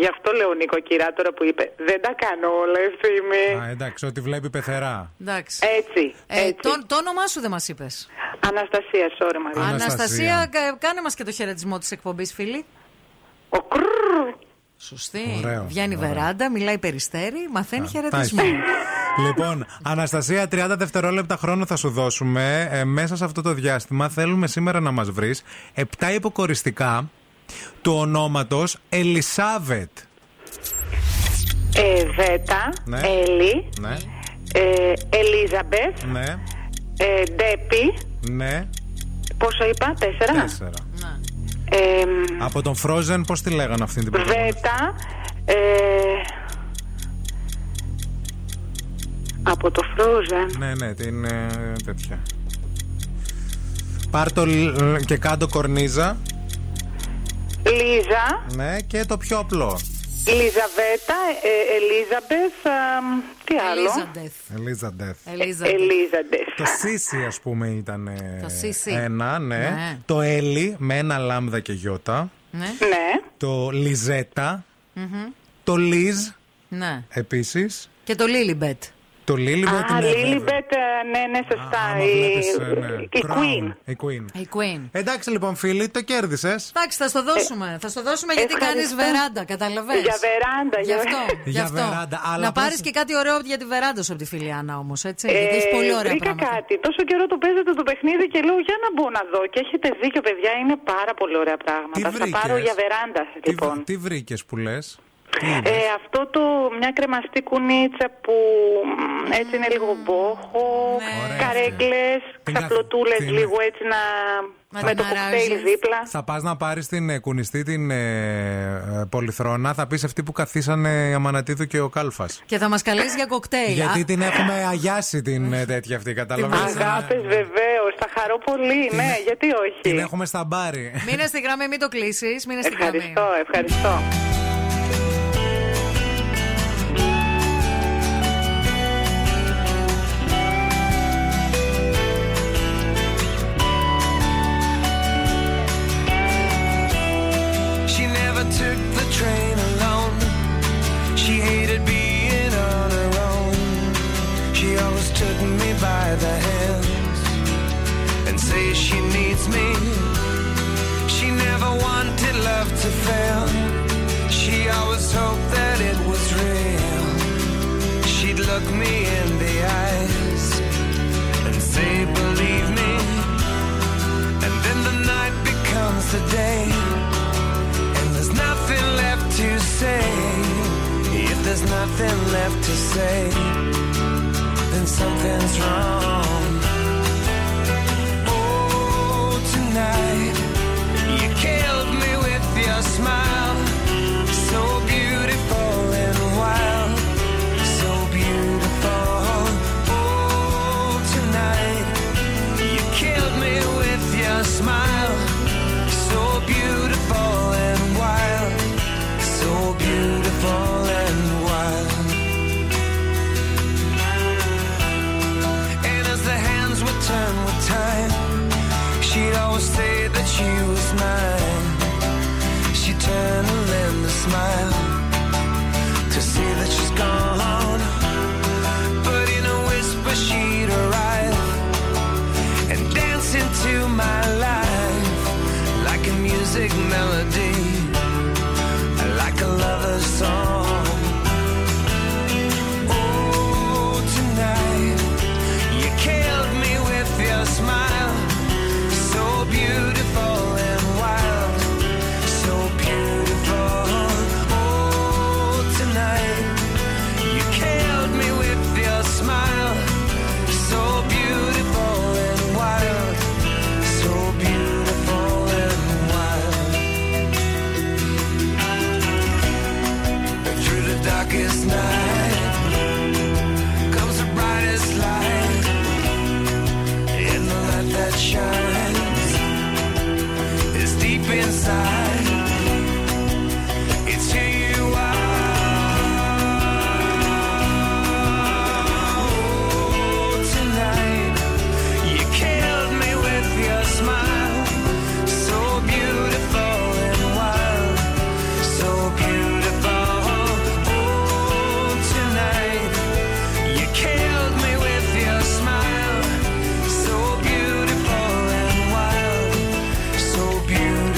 γι' αυτό λέω νοικοκυρά τώρα που είπε. Δεν τα κάνω όλα ευθύμη. Α, εντάξει, ό,τι βλέπει πεθερά. Εντάξει. Έτσι. Ε, έτσι. Το, το όνομά σου δεν μας είπες. Αναστασία, sorry Μαρία. Αναστασία, Αναστασία, κάνε μας και το χαιρετισμό της εκπομπής, φίλη. Ο κρρρρ. Σωστή. Ωραίο, βγαίνει ωραίο. Βεράντα, μιλάει περιστέρι, μαθαίνει χαιρετισμό. Λοιπόν, Αναστασία, τριάντα δευτερόλεπτα χρόνο θα σου δώσουμε. Ε, μέσα σε αυτό το διάστημα θέλουμε σήμερα να μας βρεις επτά υποκοριστικά του ονόματος Ελισάβετ. Ε, Βέτα, ναι. Έλλη, ναι. Ε, Ελίζαμπεθ, ναι. Ε, Ντέπι, ναι. Πόσο είπα, τέσσερα. τέσσερα. Ναι. Ε, από τον Frozen, πώς τη λέγανε αυτήν την πρωτοβουλία? Βέτα. Ε, από το Frozen. Ναι, ναι, την ε, τέτοια. Πάρ' το και κάτω κορνίζα. Λίζα. Ναι, και το πιο απλό. Λιζαβέτα, ε, Ελίζαμπεθ, τι άλλο? Ελίζαμπεθ. Ελίζαμπεθ. Το Σίσι, ας πούμε, ήταν ένα, ναι. ναι. Το Έλλη με ένα λάμδα και γιώτα. Ναι. Το Λιζέτα. Mm-hmm. Το Λιζ. Ναι. Επίσης. Και το Λίλιμπετ. Το Λίλιμπετ, ah, ναι, ναι, ναι, σωστά. Ah, η... Ναι. Η, Queen. Η, Queen. η Queen. Εντάξει, λοιπόν, φίλοι, το κέρδισες. Εντάξει, θα στο δώσουμε. Ε, θα στο δώσουμε, γιατί κάνεις βεράντα, καταλαβαίνεις. Για βεράντα, γι' αυτό. Γι αυτό. Για βεράντα, αλλά να πάρεις πώς... και κάτι ωραίο για τη βεράντα σου από τη Φιλιάνα όμως, έτσι. Ε, γιατί έχει πολύ ωραία πράγματα. Βρήκα κάτι. Τόσο καιρό το παίζετε το παιχνίδι και λέω για να μπω να δω. Και έχετε δίκιο, παιδιά, είναι πάρα πολύ ωραία πράγματα. Θα πάρω για βεράντα, λοιπόν. Τι βρήκες που λες? Ε, αυτό το μια κρεμαστή κουνίτσα που έτσι είναι λίγο μπόχο, ναι. Καρέκλες, ξαπλωτούλες την... λίγο έτσι να... Θα... με το κοκτέιλ δίπλα. Θα πας να πάρεις την κουνιστή την ε, πολυθρόνα, θα πεις αυτοί που καθίσανε η Αμανατίδου και ο Κάλφας. Και θα μας καλέσει για κοκτέιλ. Γιατί την έχουμε αγιάσει την τέτοια αυτή, καταλαβαίνεις. Αγάπες, βεβαίως, θα χαρώ πολύ, την... ναι, γιατί όχι. Την έχουμε στα μπάρι. Μείνε στη γραμμή, μην το κλείσεις. Ευχαριστώ, ευχαριστώ. Took the train alone. She hated being on her own. She always took me by the hands and says she needs me. She never wanted love to fail. She always hoped that it was real. She'd look me in the eyes and say, believe me. And then the night becomes the day. Nothing left to say. If there's nothing left to say, then something's wrong. smile, so beautiful and wild, so beautiful and wild. And as the hands would turn with time, she'd always say that she was mine. She'd turn and lend a smile to see that she's gone, but in a whisper she'd arrive and dance into my life like a music melody, like a lover's song. Oh, tonight you killed me with your smile, so beautiful and wild, so beautiful. Oh, tonight you killed me with your smile, so beautiful and wild, so beautiful and wild. And through the darkest night comes the brightest light, in the light that shines is deep inside. It's who you are. Oh, tonight you killed me with your smile, so beautiful and wild, so beautiful. Oh, tonight you killed me with your smile, so beautiful and wild, so beautiful.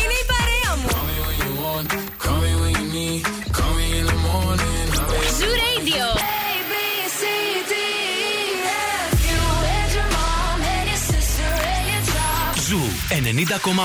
Είναι η παρέα μου. Ζου Radio. Ζου ενενήντα κόμμα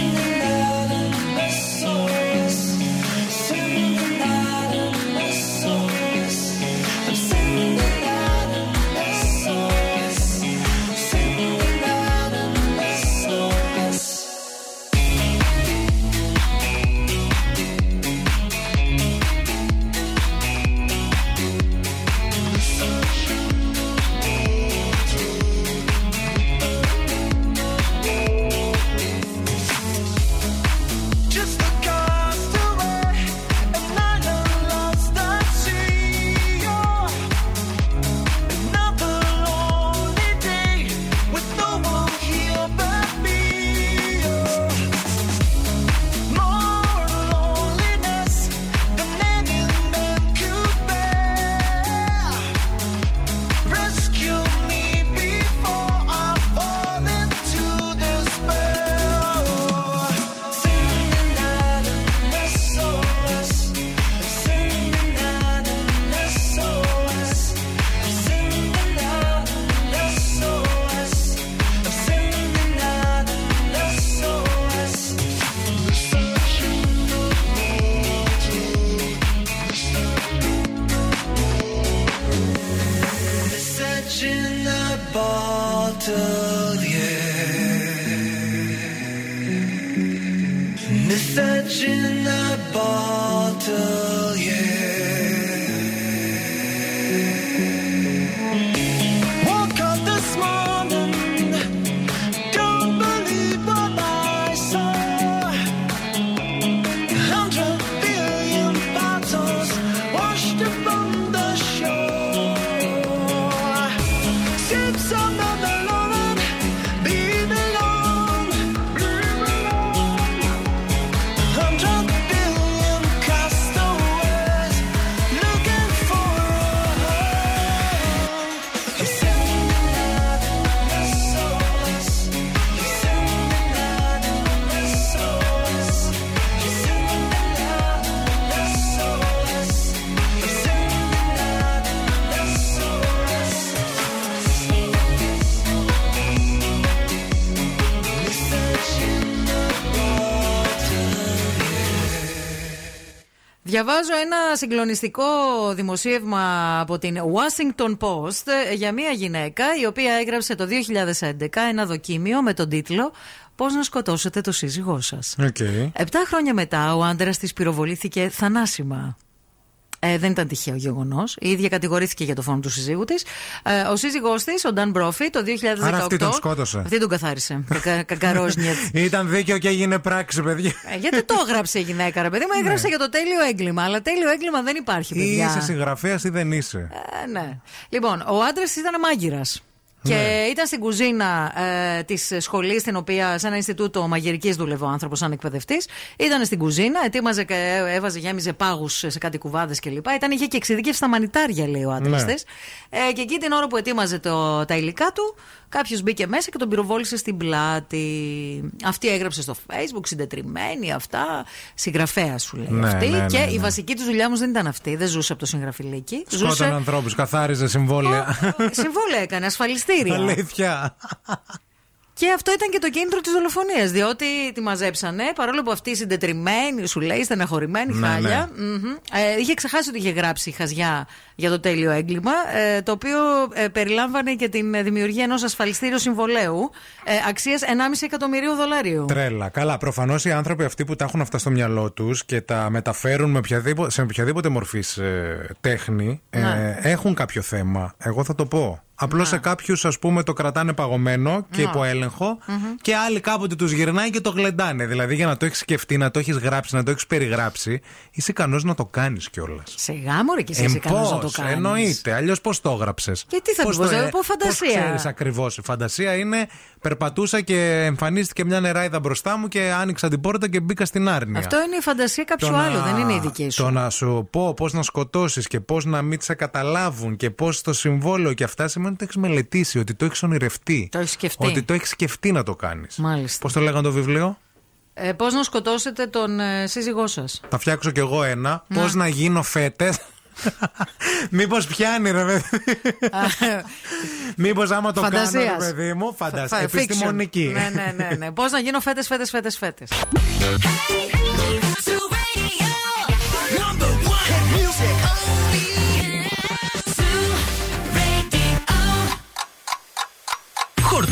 Come Διαβάζω ένα συγκλονιστικό δημοσίευμα από την Washington Post για μια γυναίκα η οποία έγραψε το δύο χιλιάδες έντεκα ένα δοκίμιο με τον τίτλο «Πώς να σκοτώσετε το σύζυγό σας». Okay. Επτά χρόνια μετά ο άντρας της πυροβολήθηκε θανάσιμα. Ε, δεν ήταν τυχαίο γεγονός. Η ίδια κατηγορήθηκε για το φόνο του συζύγου της. Ε, ο σύζυγός της, ο Dan Brophy, το δύο χιλιάδες δεκαοκτώ. Άρα αυτή τον σκότωσε. Αυτή τον καθάρισε. Κα, Κακαρόζνιετ. Ήταν δίκαιο και έγινε πράξη, παιδιά. Ε, γιατί το έγραψε η γυναίκα, ρε παιδί μου, έγραψε για το τέλειο έγκλημα. Αλλά τέλειο έγκλημα δεν υπάρχει, παιδιά. Είσαι συγγραφέας ή δεν είσαι. Ε, ναι. Λοιπόν, ο άντρας ήταν μάγειρας. Και ναι. ήταν στην κουζίνα ε, της σχολής, στην οποία, σε ένα Ινστιτούτο μαγειρικής δούλευε ο άνθρωπος σαν εκπαιδευτής. Ήταν στην κουζίνα, ετοίμαζε, έβαζε, γέμιζε πάγους σε κάτι κουβάδες κλπ. Ήταν, είχε και εξειδίκευση στα μανιτάρια, λέει ο άντρας ναι. της. Ε, και εκεί την ώρα που ετοίμαζε το, τα υλικά του, κάποιος μπήκε μέσα και τον πυροβόλησε στην πλάτη. Αυτή έγραψε στο Facebook, συντετριμένη, αυτά. Συγγραφέα σου λέει. Ναι, αυτή. Ναι, ναι, και ναι, ναι. η βασική του δουλειά μου δεν ήταν αυτή. Δεν ζούσε από το συγγραφιλίκι. Σκότωνε ζούσε... ανθρώπους, καθάριζε συμβόλαια. Συμβόλαια έκανε, ασφαλιστήρια. Αλήθεια. Και αυτό ήταν και το κίνητρο της δολοφονίας. Διότι τη μαζέψανε, παρόλο που αυτή η συντετριμένη, σου λέει, στεναχωρημένη, ναι, χάλια. Ναι. Mm-hmm. Ε, είχε ξεχάσει ότι είχε γράψει χαζιά για το τέλειο έγκλημα, ε, το οποίο ε, περιλάμβανε και την δημιουργία ενός ασφαλιστήριου συμβολέου ε, αξίας ενάμιση εκατομμυρίου δολαρίων. Τρέλα. Καλά. Προφανώς οι άνθρωποι αυτοί που τα έχουν αυτά στο μυαλό τους και τα μεταφέρουν με οποιαδήποτε, σε οποιαδήποτε μορφής ε, τέχνη, ε, ναι. έχουν κάποιο θέμα. Εγώ θα το πω. Απλώς σε κάποιους, ας πούμε, το κρατάνε παγωμένο και υποέλεγχο mm-hmm. και άλλοι κάποτε τους γυρνάει και το γλεντάνε. Δηλαδή, για να το έχεις σκεφτεί, να το έχεις γράψει, να το έχεις περιγράψει, είσαι ικανός να το κάνεις κιόλας. Σε γάμορε και εσύ είσαι ικανός να το κάνεις. Εννοείται. Αλλιώς πώς το έγραψες. Και τι θα πώς το πω, από φαντασία. Πώς ξέρεις ακριβώς. Η φαντασία είναι περπατούσα και εμφανίστηκε μια νεράιδα μπροστά μου και άνοιξα την πόρτα και μπήκα στην άρνη. Αυτό είναι η φαντασία κάποιου άλλου, να... δεν είναι η δική σου. Το να σου πω πώς να σκοτώσεις και πώς να μην σε καταλάβουν και πώς το συμβόλαιο και αυτά σημαίνει. Το έχεις μελετήσει, ότι το έχεις ονειρευτεί. Το έχεις σκεφτεί. Ότι το έχεις σκεφτεί να το κάνεις. Μάλιστα. Πώς το λέγανε το βιβλίο? Ε, πώς να σκοτώσετε τον ε, σύζυγό σας. Θα φτιάξω κι εγώ ένα. Να. Πώς να γίνω φέτες. Μήπως πιάνει, ρε παιδί. Μήπως άμα το κάνω, ρε παιδί μου. Φαντασία. Επιστημονική. Ναι, ναι, ναι, ναι. Πώς να γίνω φέτες, φέτες, φέτες, φέτες.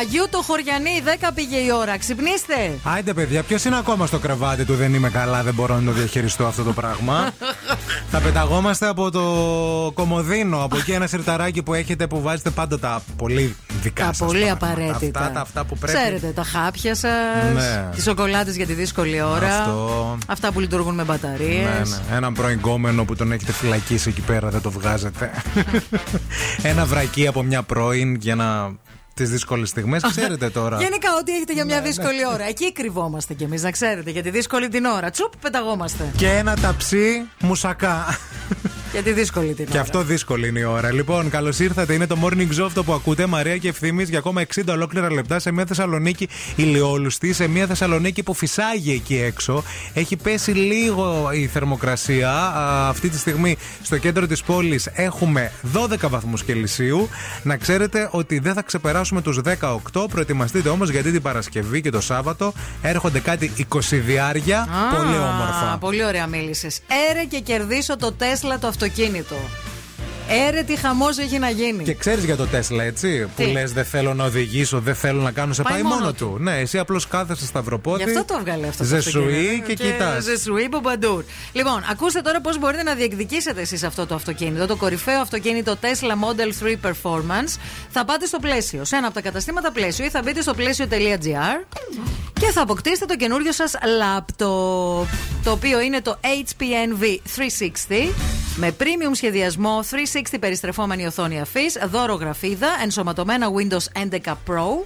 Αγίου το Χωριανή, δέκα πήγε η ώρα. Ξυπνήστε! Άιντε, παιδιά, ποιος είναι ακόμα στο κρεβάτι του? Δεν είμαι καλά, δεν μπορώ να το διαχειριστώ αυτό το πράγμα. Θα πεταγόμαστε από το κομμωδίνο, από εκεί ένα σιρταράκι που έχετε, που βάζετε πάντα τα πολύ δικά σας. Τα πολύ πράγματα, απαραίτητα. Αυτά, τα, αυτά που πρέπει. Ξέρετε, τα χάπια σας, ναι. τις σοκολάτες για τη δύσκολη ώρα. Αυτό. Αυτά που λειτουργούν με μπαταρίες. Ναι, ναι. Έναν προηγούμενο που τον έχετε φυλακίσει εκεί πέρα, δεν το βγάζετε. Ένα βρακί από μια πρώην για να. Τις δύσκολες στιγμές, ξέρετε τώρα. Γενικά, ό,τι έχετε για μια δύσκολη ώρα. Εκεί κρυβόμαστε κι εμείς, να ξέρετε. Για τη δύσκολη την ώρα. Τσουπ, πεταγόμαστε. Και ένα ταψί μουσακά. Για τη δύσκολη την ώρα. Και αυτό δύσκολη είναι η ώρα. Λοιπόν, καλώς ήρθατε. Είναι το Morning Zoo αυτό που ακούτε. Μαρία και Ευθύμης για ακόμα εξήντα ολόκληρα λεπτά σε μια Θεσσαλονίκη ηλιόλουστη. Σε μια Θεσσαλονίκη που φυσάγει εκεί έξω. Έχει πέσει λίγο η θερμοκρασία. Α, αυτή τη στιγμή στο κέντρο της πόλης έχουμε δώδεκα βαθμούς Κελσίου. Να ξέρετε ότι δεν θα ξεπεράσουμε με τους δεκαοκτώ, προετοιμαστείτε όμως γιατί την Παρασκευή και το Σάββατο έρχονται κάτι εικοσιδιάρια, πολύ όμορφα. Πολύ ωραία μίλησες. Έρε και κερδίσω το Tesla το αυτοκίνητο. Έρε τι χαμός έχει να γίνει. Και ξέρεις για το Τέσλα, έτσι. Τι? Που λες δεν θέλω να οδηγήσω, δεν θέλω να κάνω. Σε πάει, πάει μόνο, μόνο του. του. Ναι, εσύ απλώς κάθεσαι σταυροπότη. Γι' αυτό το έβγαλε αυτό. Ζεσουή και, και κοιτάς. Ζεσουή μπομπαντούρ. Λοιπόν, ακούστε τώρα πώς μπορείτε να διεκδικήσετε εσείς αυτό το αυτοκίνητο. Το κορυφαίο αυτοκίνητο Tesla Model τρία Performance. Θα πάτε στο Πλαίσιο, σε ένα από τα καταστήματα Πλαίσιο, ή θα μπείτε στο πλαίσιο τελεία τζι άρ και θα αποκτήσετε το καινούριο σας λάπτοπ. Το οποίο είναι το Έιτς Πι Εν Βι τριακόσια εξήντα με premium σχεδιασμό, τριακόσια εξήντα περιστρεφόμενη οθόνη αφής, δώρο γραφίδα, ενσωματωμένα Windows έντεκα Pro,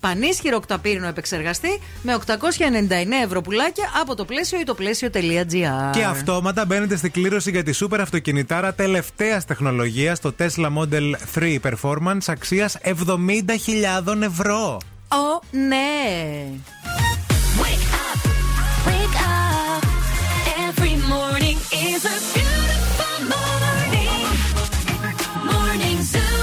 πανίσχυρο οκταπύρινο επεξεργαστή με οκτακόσια ενενήντα εννέα ευρώ πουλάκια από το Πλαίσιο ή το πλαίσιο τελεία τζι άρ. Και αυτόματα μπαίνετε στην κλήρωση για τη σούπερ αυτοκινητάρα τελευταίας τεχνολογίας, το Tesla Model τρία Performance αξίας εβδομήντα χιλιάδες ευρώ. Ω, ναι! Wake up, wake up. Every morning is a beautiful morning. Morning Zoo.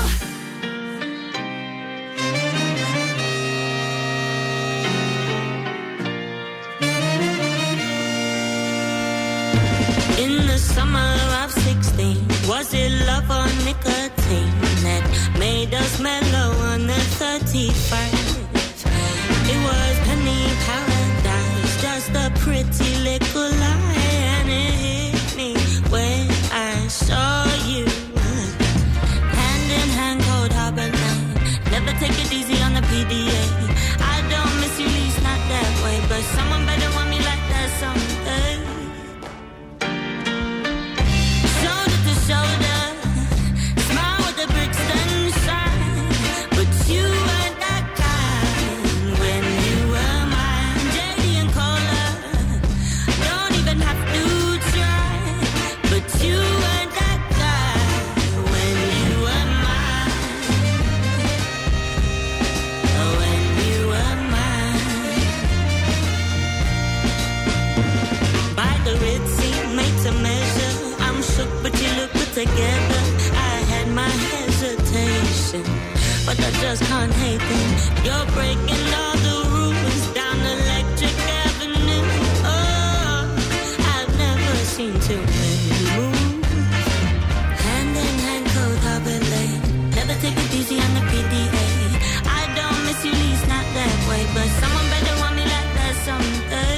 wasted love on nicotine that made us mellow on the thirty-first. It was penny paradise, just a pretty little lie, and it hit me when I saw you. Hand in hand, cold harbor lane. Never take it easy on the P D A. I don't miss you, least not that way, but someone better want me like that someday. Shoulder to shoulder. Together, I had my hesitation, but I just can't hate them. You're breaking all the rules down Electric Avenue. Oh, I've never seen too many moves. Hand in hand, cold harbor lane. Never take it easy on the P D A. I don't miss you, least not that way, but someone better want me like that someday.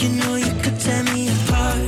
You know you could tear me apart.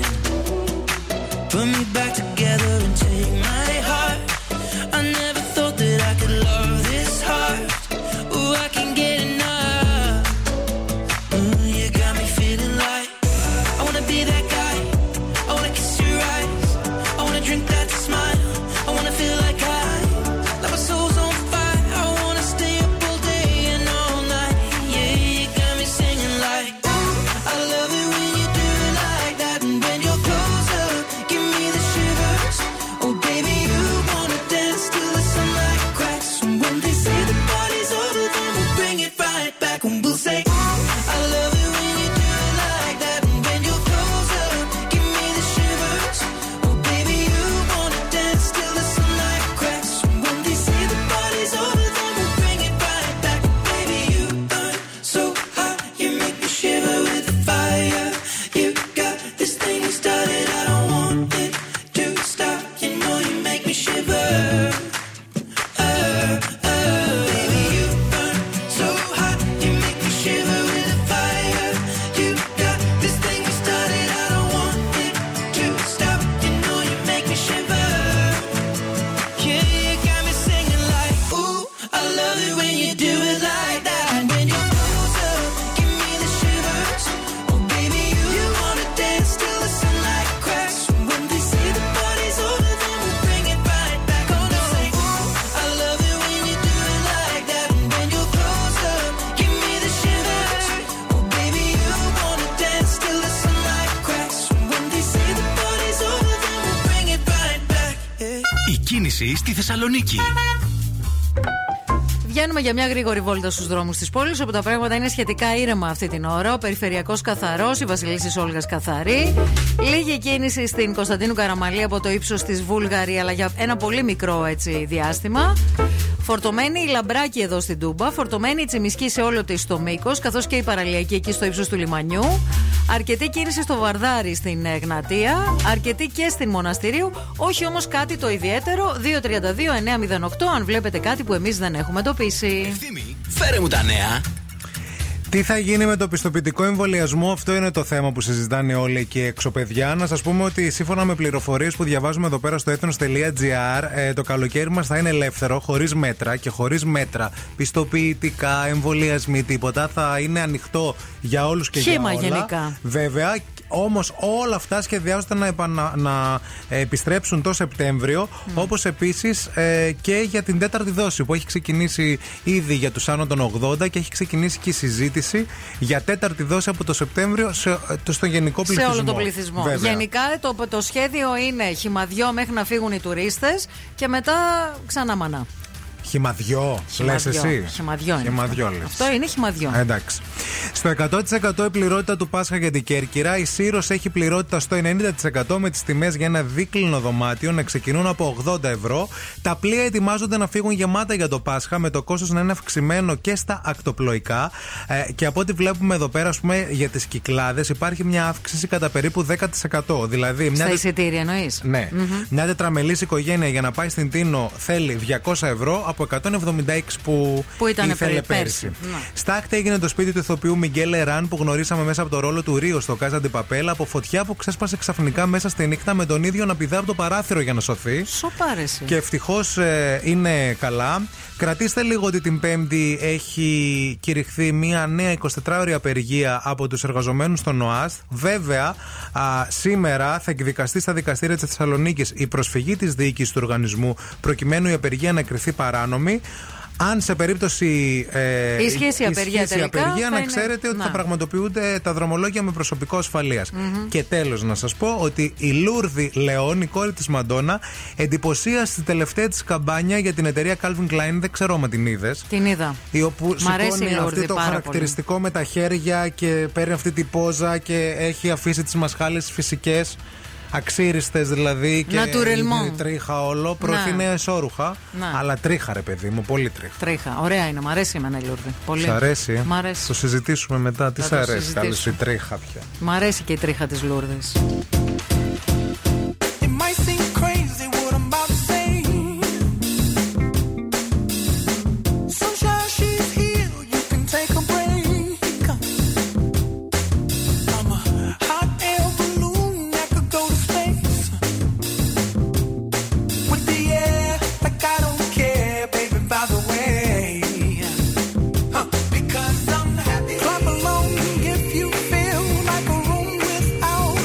Βγαίνουμε για μια γρήγορη βόλτα στους δρόμους της πόλης, όπου τα πράγματα είναι σχετικά ήρεμα αυτή την ώρα. Ο περιφερειακός καθαρός, η Βασιλίσσης Όλγας καθαρή. Λίγη κίνηση στην Κωνσταντίνου Καραμαλή από το ύψος της Βούλγαρη, αλλά για ένα πολύ μικρό έτσι, διάστημα. Φορτωμένη η Λαμπράκη εδώ στην Τούμπα, φορτωμένη η Τσιμισκή σε όλο της το μήκος, καθώς και η παραλιακή εκεί στο ύψος του λιμανιού. Αρκετή κίνηση στο Βαρδάρι στην Εγνατία, αρκετή και στην Μοναστηρίου, όχι όμως κάτι το ιδιαίτερο. δύο τριάντα δύο εννιά μηδέν οκτώ αν βλέπετε κάτι που εμείς δεν έχουμε εντοπίσει. Ευθύμη, φέρε μου τα νέα. Τι θα γίνει με το πιστοποιητικό εμβολιασμό, αυτό είναι το θέμα που συζητάνε όλοι εκεί έξω, παιδιά. Να σας πούμε ότι σύμφωνα με πληροφορίες που διαβάζουμε εδώ πέρα στο ethnos.gr, το καλοκαίρι μας θα είναι ελεύθερο, χωρίς μέτρα και χωρίς μέτρα. Πιστοποιητικά, εμβολιασμοί, τίποτα. Θα είναι ανοιχτό για όλους και Χήμα για όλα. Γενικά. Βέβαια. Όμως όλα αυτά σχεδιάζονται να, επανα, να επιστρέψουν το Σεπτέμβριο, mm. όπως επίσης ε, και για την τέταρτη δόση που έχει ξεκινήσει ήδη για τους άνω των ογδόντα και έχει ξεκινήσει και η συζήτηση για τέταρτη δόση από το Σεπτέμβριο σε, το, στον γενικό πληθυσμό. Σε όλο τον πληθυσμό. Βέβαια. Γενικά το, το σχέδιο είναι χυμαδιό μέχρι να φύγουν οι τουρίστες και μετά ξανά μανά. Χυμαδιό, λες εσύ. Χυμαδιό είναι. Χυμαδιό, λες. Αυτό είναι χυμαδιό. Εντάξει. Στο εκατό τοις εκατό η πληρότητα του Πάσχα για την Κέρκυρα. Η Σύρος έχει πληρότητα στο ενενήντα τοις εκατό με τις τιμές για ένα δίκλινο δωμάτιο να ξεκινούν από ογδόντα ευρώ. Τα πλοία ετοιμάζονται να φύγουν γεμάτα για το Πάσχα, με το κόστος να είναι αυξημένο και στα ακτοπλοϊκά. Ε, και από ό,τι βλέπουμε εδώ πέρα, ας πούμε, για τις Κυκλάδες υπάρχει μια αύξηση κατά περίπου δέκα τοις εκατό. Δηλαδή, μια στα τε... εισιτήρια εννοείς. Ναι. Mm-hmm. Μια τετραμελής οικογένεια για να πάει στην Τίνο θέλει διακόσια ευρώ. Από εκατόν εβδομήντα έξι που, που ήθελε πέρσι. πέρσι. Ναι. Στα άκτα έγινε το σπίτι του ηθοποιού Μιγκέλ Εράν, που γνωρίσαμε μέσα από το ρόλο του Ρίο στο Casa de Papel, από φωτιά που ξέσπασε ξαφνικά μέσα στη νύχτα, με τον ίδιο να πηδά από το παράθυρο για να σωθεί. Σοπάρεση. Και ευτυχώς ε, είναι καλά. Κρατήστε λίγο ότι την Πέμπτη έχει κηρυχθεί μια νέα εικοσιτετράωρη απεργία από τους εργαζομένους στον ΟΑΣΤ. Βέβαια, α, σήμερα θα εκδικαστεί στα δικαστήρια της Θεσσαλονίκης η προσφυγή της διοίκησης του οργανισμού, προκειμένου η απεργία να κριθεί παράνομη. Αν σε περίπτωση ε, ισχύσει η απεργία, απεργία να είναι... ξέρετε ότι να. θα πραγματοποιούνται τα δρομολόγια με προσωπικό ασφαλείας. Mm-hmm. Και τέλος να σας πω ότι η Λούρδη Λεόν, η κόρη της Μαντόνα, εντυπωσίασε τη τελευταία της καμπάνια για την εταιρεία Calvin Klein. Δεν ξέρω αν την είδες. Την είδα. Η όπου σηκώνει αυτή το χαρακτηριστικό πολύ. Με τα χέρια και παίρνει αυτή την πόζα και έχει αφήσει τις μασχάλες φυσικές. Αξίριστες δηλαδή και τρίχα όλο. Προωθήνε όρουχα. Αλλά τρίχα, ρε παιδί μου, πολύ τρίχα. Τρίχα, ωραία είναι, μου αρέσει εμένα η Λούρδη. Πολύ. Σ' αρέσει. Μ' αρέσει. Το συζητήσουμε μετά. Τι σ' αρέσει, καλώς η τρίχα πια. Μ' αρέσει και η τρίχα της Λούρδης. Clap along if you feel like a room without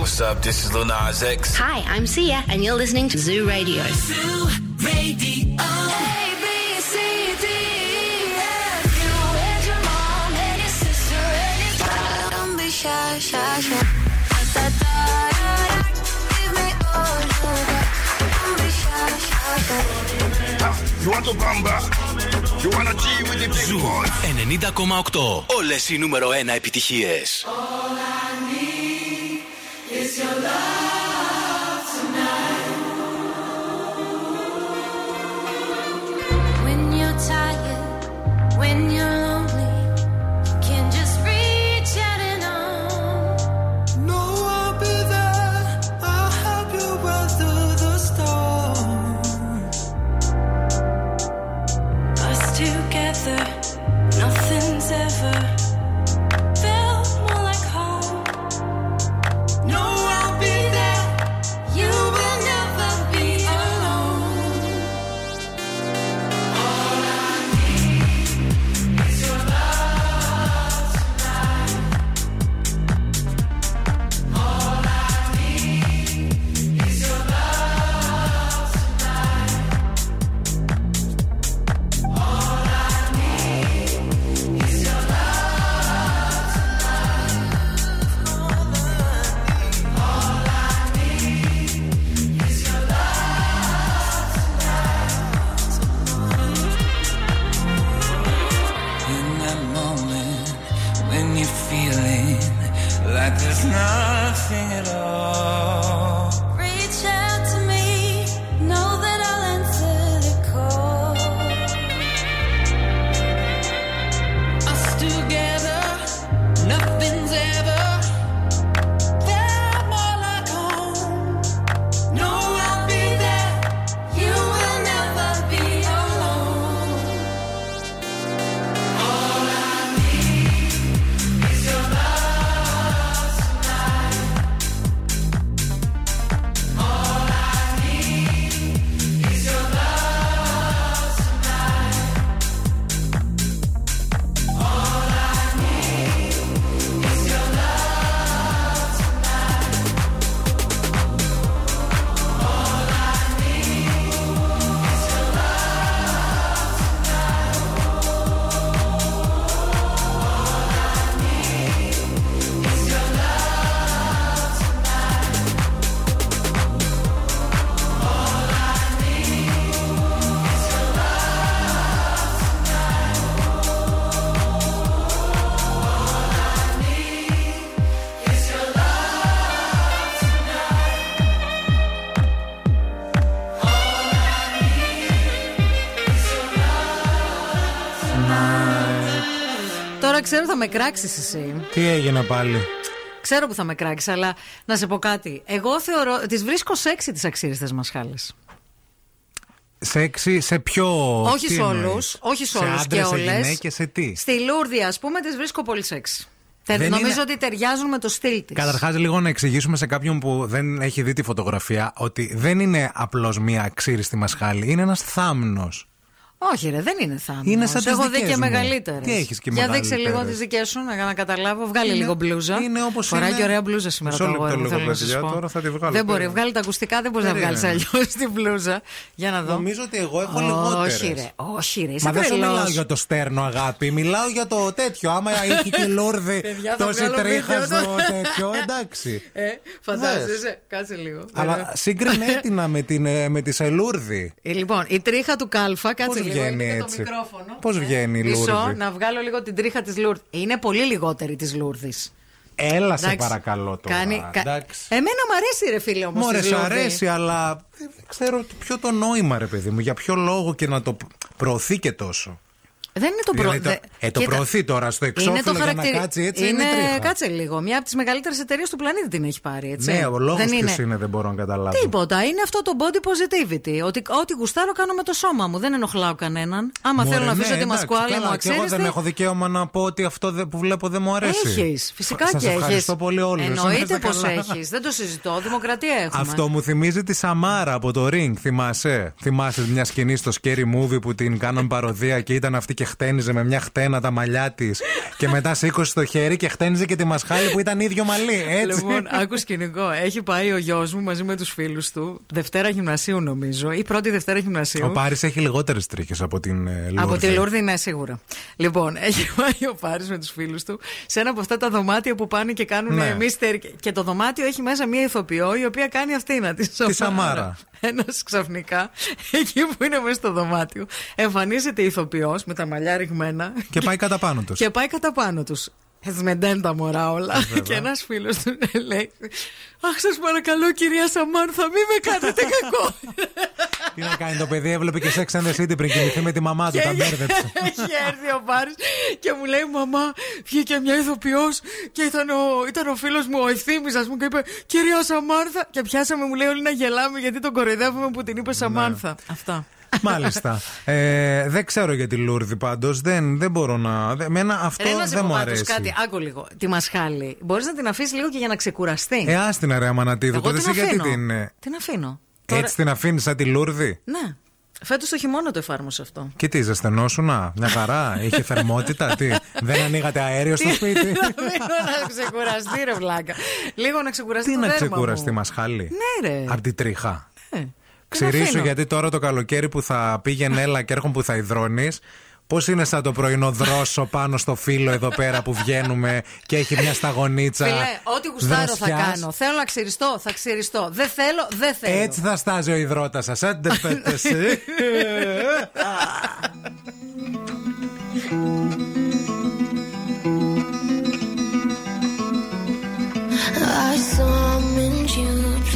What's up? This is Lil Nas X. Hi, I'm Sia, and you're listening to Zoo Radio. Zoo Radio. A, B, C, D, F. You and your mom and your sister and your dad. Don't be shy, shy, shy. Da, da, da, da. Give me all of that. Don't be shy, shy, shy. You want to bamba? You want to G with the big boy? ενενήντα κόμμα οκτώ. Όλες οι νούμερο ένα επιτυχίες. Τώρα ξέρω θα με κράξεις εσύ. Τι έγινε πάλι? Ξέρω που θα με κράξεις, αλλά να σε πω κάτι. Εγώ θεωρώ, τις βρίσκω σεξι τις αξίριστες μασχάλες. Σεξι σε ποιο? Όχι σε όλους, όχι σε όλους και όλες. Σε γυναίκες, σε τι? Στη Λούρδη ας πούμε τις βρίσκω πολύ σεξι. Δεν νομίζω είναι... ότι ταιριάζουν με το στυλ της. Καταρχάς, λίγο να εξηγήσουμε σε κάποιον που δεν έχει δει τη φωτογραφία ότι δεν είναι απλώς μία αξίριστη μασχάλη, είναι ένας θάμνος. Όχι, ρε, δεν είναι θάμνος. Είναι σαν τις δικές μου. Έχω δει και μεγαλύτερες. Τι έχεις και μεγαλύτερες? Για δείξε λίγο τις δικές σου να, να καταλάβω. Βγάλε είναι... λίγο μπλούζα. Είναι όπως φοράει είναι... και ωραία μπλούζα σήμερα το αγόρι. Τώρα θα τη βγάλω. Δεν μπορεί, βγάλει τα ακουστικά, δεν μπορεί να βγάλει αλλιώς την μπλούζα. Για να δω. Νομίζω ότι εγώ έχω λιγότερες. Όχι, ρε, όχι, ρε. Μα δεν σου μιλάω για το στέρνο, αγάπη. Μιλάω για το τέτοιο. Άμα έχει και Λούρδη τόση τρίχα στο τέτοιο. Εντάξει. Φαντάζεσαι, κάτσε λίγο. Αλλά συγκρινέτεινα με τη Σελούρδη. Λοιπόν, η τρίχα του Κάλφα, κάτσε λίγο. Βγαίνει έτσι. Πώς βγαίνει η Λούρδη? Πίσω, να βγάλω λίγο την τρίχα της Λούρδης. Είναι πολύ λιγότερη της Λούρδης. Έλα, εντάξει, σε παρακαλώ τώρα. Κάνει... Κα... Εμένα μου αρέσει, ρε φίλε, όμως. Μωρέ, σου αρέσει, αλλά δεν ξέρω ποιο το νόημα, ρε παιδί μου. Για ποιο λόγο και να το προωθεί και τόσο. Δεν είναι το προωθεί. Δε... Ε, το προωθεί τώρα στο εξώφυλλο για χαρακτηρι... να κάτσει έτσι. Είναι... είναι κάτσε λίγο. Μια από τις μεγαλύτερες εταιρείες του πλανήτη την έχει πάρει. Έτσι. Ναι, ο λόγος της είναι... είναι, δεν μπορώ να καταλάβω. Τίποτα. Είναι αυτό το body positivity. Ότι ό,τι γουστάρω κάνω με το σώμα μου. Δεν ενοχλάω κανέναν. Άμα Μωρή, θέλω ναι, να αφήσω τη μασκουάλα μου, αξίζει. Εγώ δεν έχω δικαίωμα να πω ότι αυτό που βλέπω δεν μου αρέσει. Έχεις. Φυσικά σας και έχεις. Ευχαριστώ πολύ όλους. Εννοείται πως έχεις. Δεν το συζητώ. Δημοκρατία έχουμε. Αυτό μου θυμίζει τη Σαμάρα από το Ring. Θυμάσαι μια σκηνή στο Scary Movie που την κάναν παροδία και ήταν αυτή και χτένιζε με μια χτένα τα μαλλιά της και μετά σήκωσε το χέρι και χτένιζε και τη μασχάλη που ήταν ίδιο μαλλί. Έτσι. Λοιπόν, άκου σκηνικό. Έχει πάει ο γιος μου μαζί με τους φίλους του, Δευτέρα Γυμνασίου νομίζω, ή πρώτη Δευτέρα Γυμνασίου. Ο Πάρης έχει λιγότερες τρίχες από την Λούρδη. Από τη Λούρδη, ναι, σίγουρα. Λοιπόν, έχει πάει ο Πάρης με τους φίλους του σε ένα από αυτά τα δωμάτια που πάνε και κάνουν ναι. μίστερ. Και το δωμάτιο έχει μέσα μια ηθοποιό η οποία κάνει αυτήν τη Σαμάρα. Τη Σαμάρα. Ένας ξαφνικά, εκεί που είναι μέσα στο δωμάτιο, εμφανίζεται ηθοποιός με τα μαλλιά ριγμένα. Και πάει κατά πάνω τους. Και πάει κατά πάνω τους. Εσμεντέν τα μωρά όλα. Βέβαια. Και ένας φίλος του λέει: αχ, σας παρακαλώ, κυρία Σαμάν, θα μην με κάνετε κακό. Τι να κάνει το παιδί, έβλεπε και Sex and the City πριν κοιμηθεί με τη μαμά του. Τα μπέρδεψε. Έχει έρθει ο Πάρης και μου λέει: μαμά, βγήκε μια ηθοποιός και ήταν ο, ήταν ο φίλος μου, ο Ευθύμης μου, και είπε: κυρία Σαμάνθα. Και πιάσαμε, μου λέει, όλοι να γελάμε γιατί τον κοροϊδεύουμε που την είπε Σαμάνθα. Ναι. Αυτά. Μάλιστα. Ε, δεν ξέρω για τη Λούρδη πάντως. Δεν, δεν μπορώ να. Εμένα αυτό ρε, δεν μου αρέσει. Κάτι, άκου λίγο. Τη μασχάλη. Μπορείς να την αφήσεις λίγο και για να ξεκουραστεί. Ε, άστινα ρε Αμανατίδου. Τότε εσύ γιατί την. Την αφήνω. Έτσι τώρα... την αφήνεις σαν τη Λούρδη. Ναι. Φέτος το χειμώνα το εφάρμοσε αυτό. Και τι, ζεσθενόσουνα, μια χαρά, είχε θερμότητα, τι, δεν ανοίγατε αέριο στο σπίτι? Να ξεκουραστεί, ρε βλάκα. Λίγο να ξεκουραστεί το δέρμα μου. Τι να ξεκουραστεί, μασχάλη? Ναι, ρε. Απ' την τρίχα. Ξηρίσου, γιατί τώρα το καλοκαίρι που θα πήγαινε έλα και έρχομαι που θα υδρώνεις, πώς είναι σαν το πρωινό δρόσο πάνω στο φύλλο εδώ πέρα που βγαίνουμε και έχει μια σταγονίτσα. Φιλέ, ό,τι γουστάρω θα κάνω. Θέλω να ξυριστώ, θα ξυριστώ. Δεν θέλω, δεν θέλω. Έτσι θα στάζει ο υδρότας σας. Άντε πέτε εσύ. I summoned you,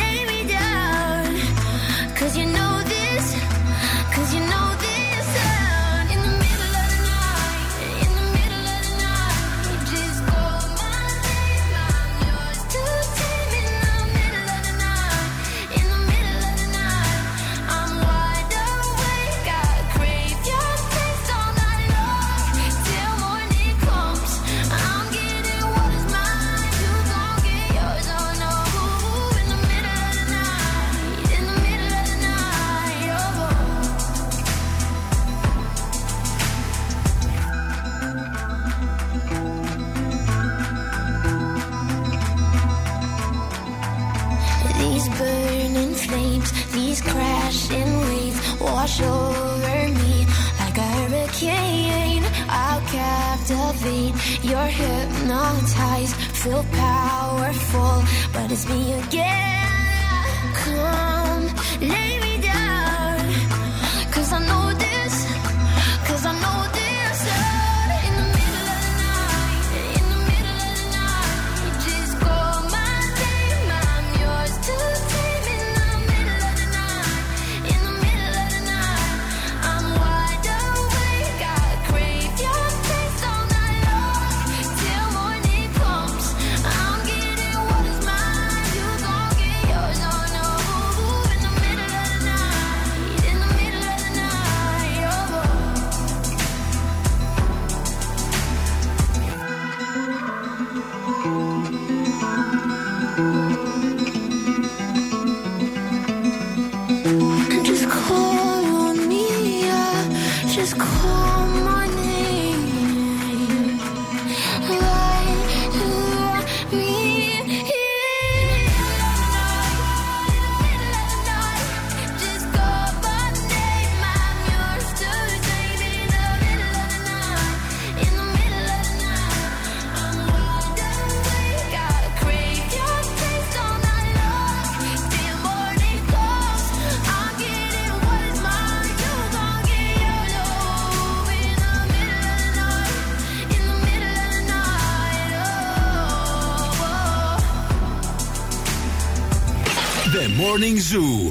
lay me down, 'cause you know this, 'cause you know this sound. In the middle of the night, in the middle of the night, you just call my name, I'm yours to tame. In the middle of the night, in the middle of the night, I'm wide awake, I crave your taste all night long, till morning comes, I'm getting what is mine, you gon' get yours, oh no. In the middle of the night, in the middle of the night, oh. These burning flames, these crashing waves, wash over me like a hurricane. I'll captivate, you're hypnotized, feel powerful, but it's me again. Come, lay me down, 'cause I know this, 'cause I know this. In the middle of the night. Morning Zoo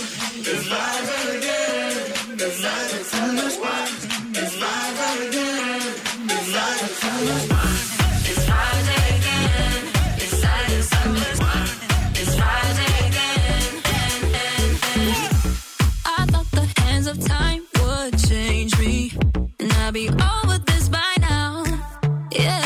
live again, it's live again, it's live again, it's live again. It's Friday again, it's Saturday, Sunday. It's Friday again, and, and, I thought the hands of time would change me, and I'd be over this by now, yeah.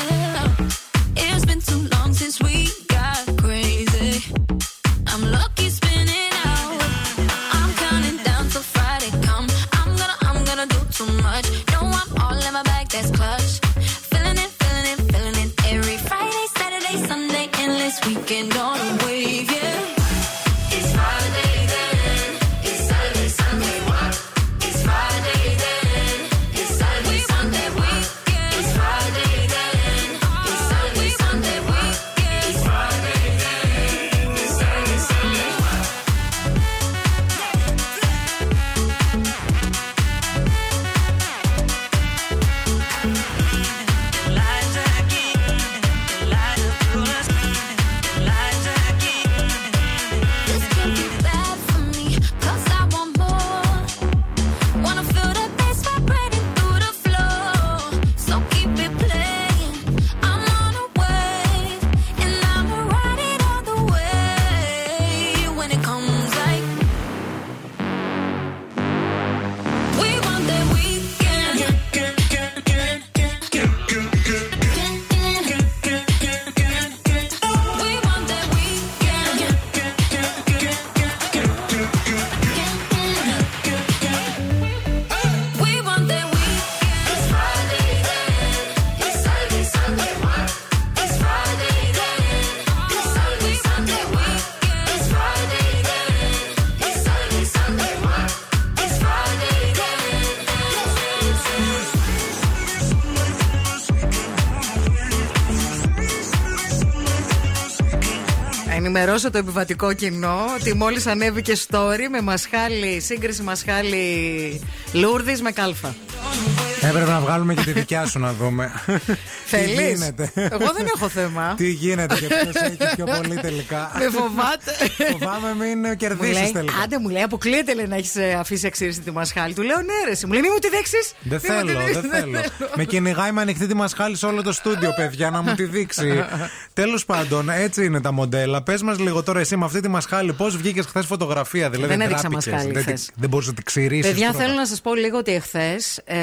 Ενημερώσω το επιβατικό κοινό ότι μόλις ανέβηκε story με μασχάλη, σύγκριση μασχάλη Λούρδης με κάλφα. Έπρεπε να βγάλουμε και τη δικιά σου να δούμε. Θέλεις? Εγώ δεν έχω θέμα. Τι γίνεται και ποιος έχει πιο πολύ τελικά? Με φοβάται. Φοβάμαι μην κερδίσεις τελικά. Άντε, μου λέει, αποκλείεται λέει, να έχεις αφήσει αξίριστη τη μασχάλη. Του λέω ναι ρε, μου λέει μη μου τη δείξεις. Δεν θέλω, δεν θέλω. Με κυνηγάει με ανοιχτή τη μασχάλη σε όλο το στούντιο παιδιά να μου τη δείξει. Τέλος πάντων, έτσι είναι τα μοντέλα. Πες μας λίγο τώρα εσύ με αυτή τη μασχάλη πώς βγήκες χθες φωτογραφία, δηλαδή δεν έδειξα μασχάλη. Δεν, δεν μπορούσα να τη ξυρίσεις. Παιδιά, θέλω να σας πω λίγο ότι εχθές ε,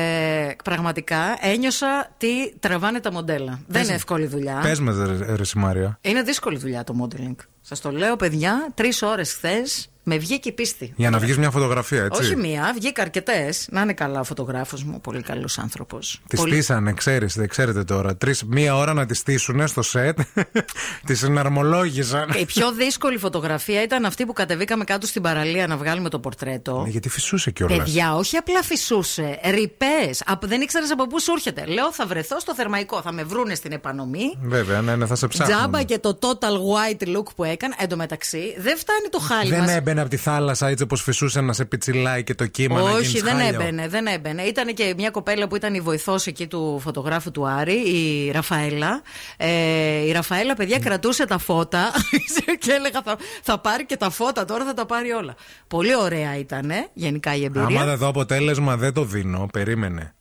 πραγματικά ένιωσα τι τραβάνε τα μοντέλα. Πες, δεν είναι εύκολη δουλειά. Πες μας, ρε Μαρία. Είναι δύσκολη δουλειά το modeling. Σας το λέω, παιδιά, τρεις ώρες χθες. Με βγήκε η πίστη. Για να βγεις μια φωτογραφία, έτσι. Όχι μία, βγήκα αρκετές. Να είναι καλά ο φωτογράφος μου, πολύ καλός άνθρωπος. Τη πολύ... στήσανε, ξέρεις, δεν ξέρετε τώρα. Τρεις, μία ώρα να τη στήσουνε στο σετ. Τη συναρμολόγησαν. Η πιο δύσκολη φωτογραφία ήταν αυτή που κατεβήκαμε κάτω στην παραλία να βγάλουμε το πορτρέτο. Ναι, γιατί φυσούσε κιόλας. Παιδιά, όχι απλά φυσούσε. Ρυπές. Δεν ήξερες από πού σου έρχεται. Λέω, θα βρεθώ στο θερμαϊκό. Θα με βρούνε στην επανομή. Βέβαια, ναι, ναι, θα σε ψάχνουν. Τζάμπα και το total white look που έκανε. Εν τω μεταξύ, δεν φτάνει το χάλι μας. Από τη θάλασσα, έτσι όπως φυσούσε να σε πιτσιλάει και το κύμα. Όχι, να δεν έμπαινε, δεν έμπαινε. Ήταν και μια κοπέλα που ήταν η βοηθός εκεί του φωτογράφου του Άρη, η Ραφαέλα. Ε, η Ραφαέλα, παιδιά, κρατούσε τα φώτα. Και έλεγα, θα, θα πάρει και τα φώτα τώρα, θα τα πάρει όλα. Πολύ ωραία ήταν, γενικά η εμπειρία. Άμα δεν δω αποτέλεσμα, δεν το δίνω. Περίμενε.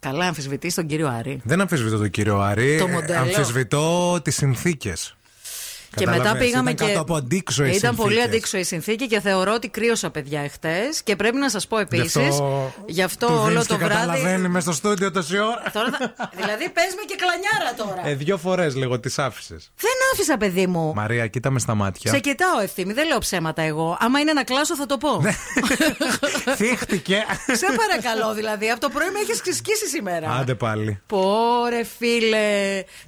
Καλά, αμφισβητείς τον κύριο Άρη. Δεν αμφισβητώ τον κύριο Άρη. Το μοντέλο. Αμφισβητώ τις συνθήκες. Και μετά πήγαμε ήταν και. Από αντίξω ήταν συνθήκες. Πολύ αντίξω η συνθήκη και θεωρώ ότι κρύωσα παιδιά εχθές. Και πρέπει να σας πω επίσης. Γι' αυτό, γι αυτό του όλο το βράδυ. Καταλαβαίνει με στο στούντιο τόση ώρα. Τώρα θα... δηλαδή πες με και κλανιάρα τώρα. Ε, δύο φορές λίγο τις άφησες. Δεν άφησα, παιδί μου. Μαρία, κοίτα με στα μάτια. Σε κοιτάω, Ευθύμη, δεν λέω ψέματα εγώ. Άμα είναι να κλάσω, θα το πω. Θύχτηκε. Σε παρακαλώ, δηλαδή. Από το πρωί με έχεις ξεσκίσει σήμερα. Άντε πάλι. Πόρε φίλε.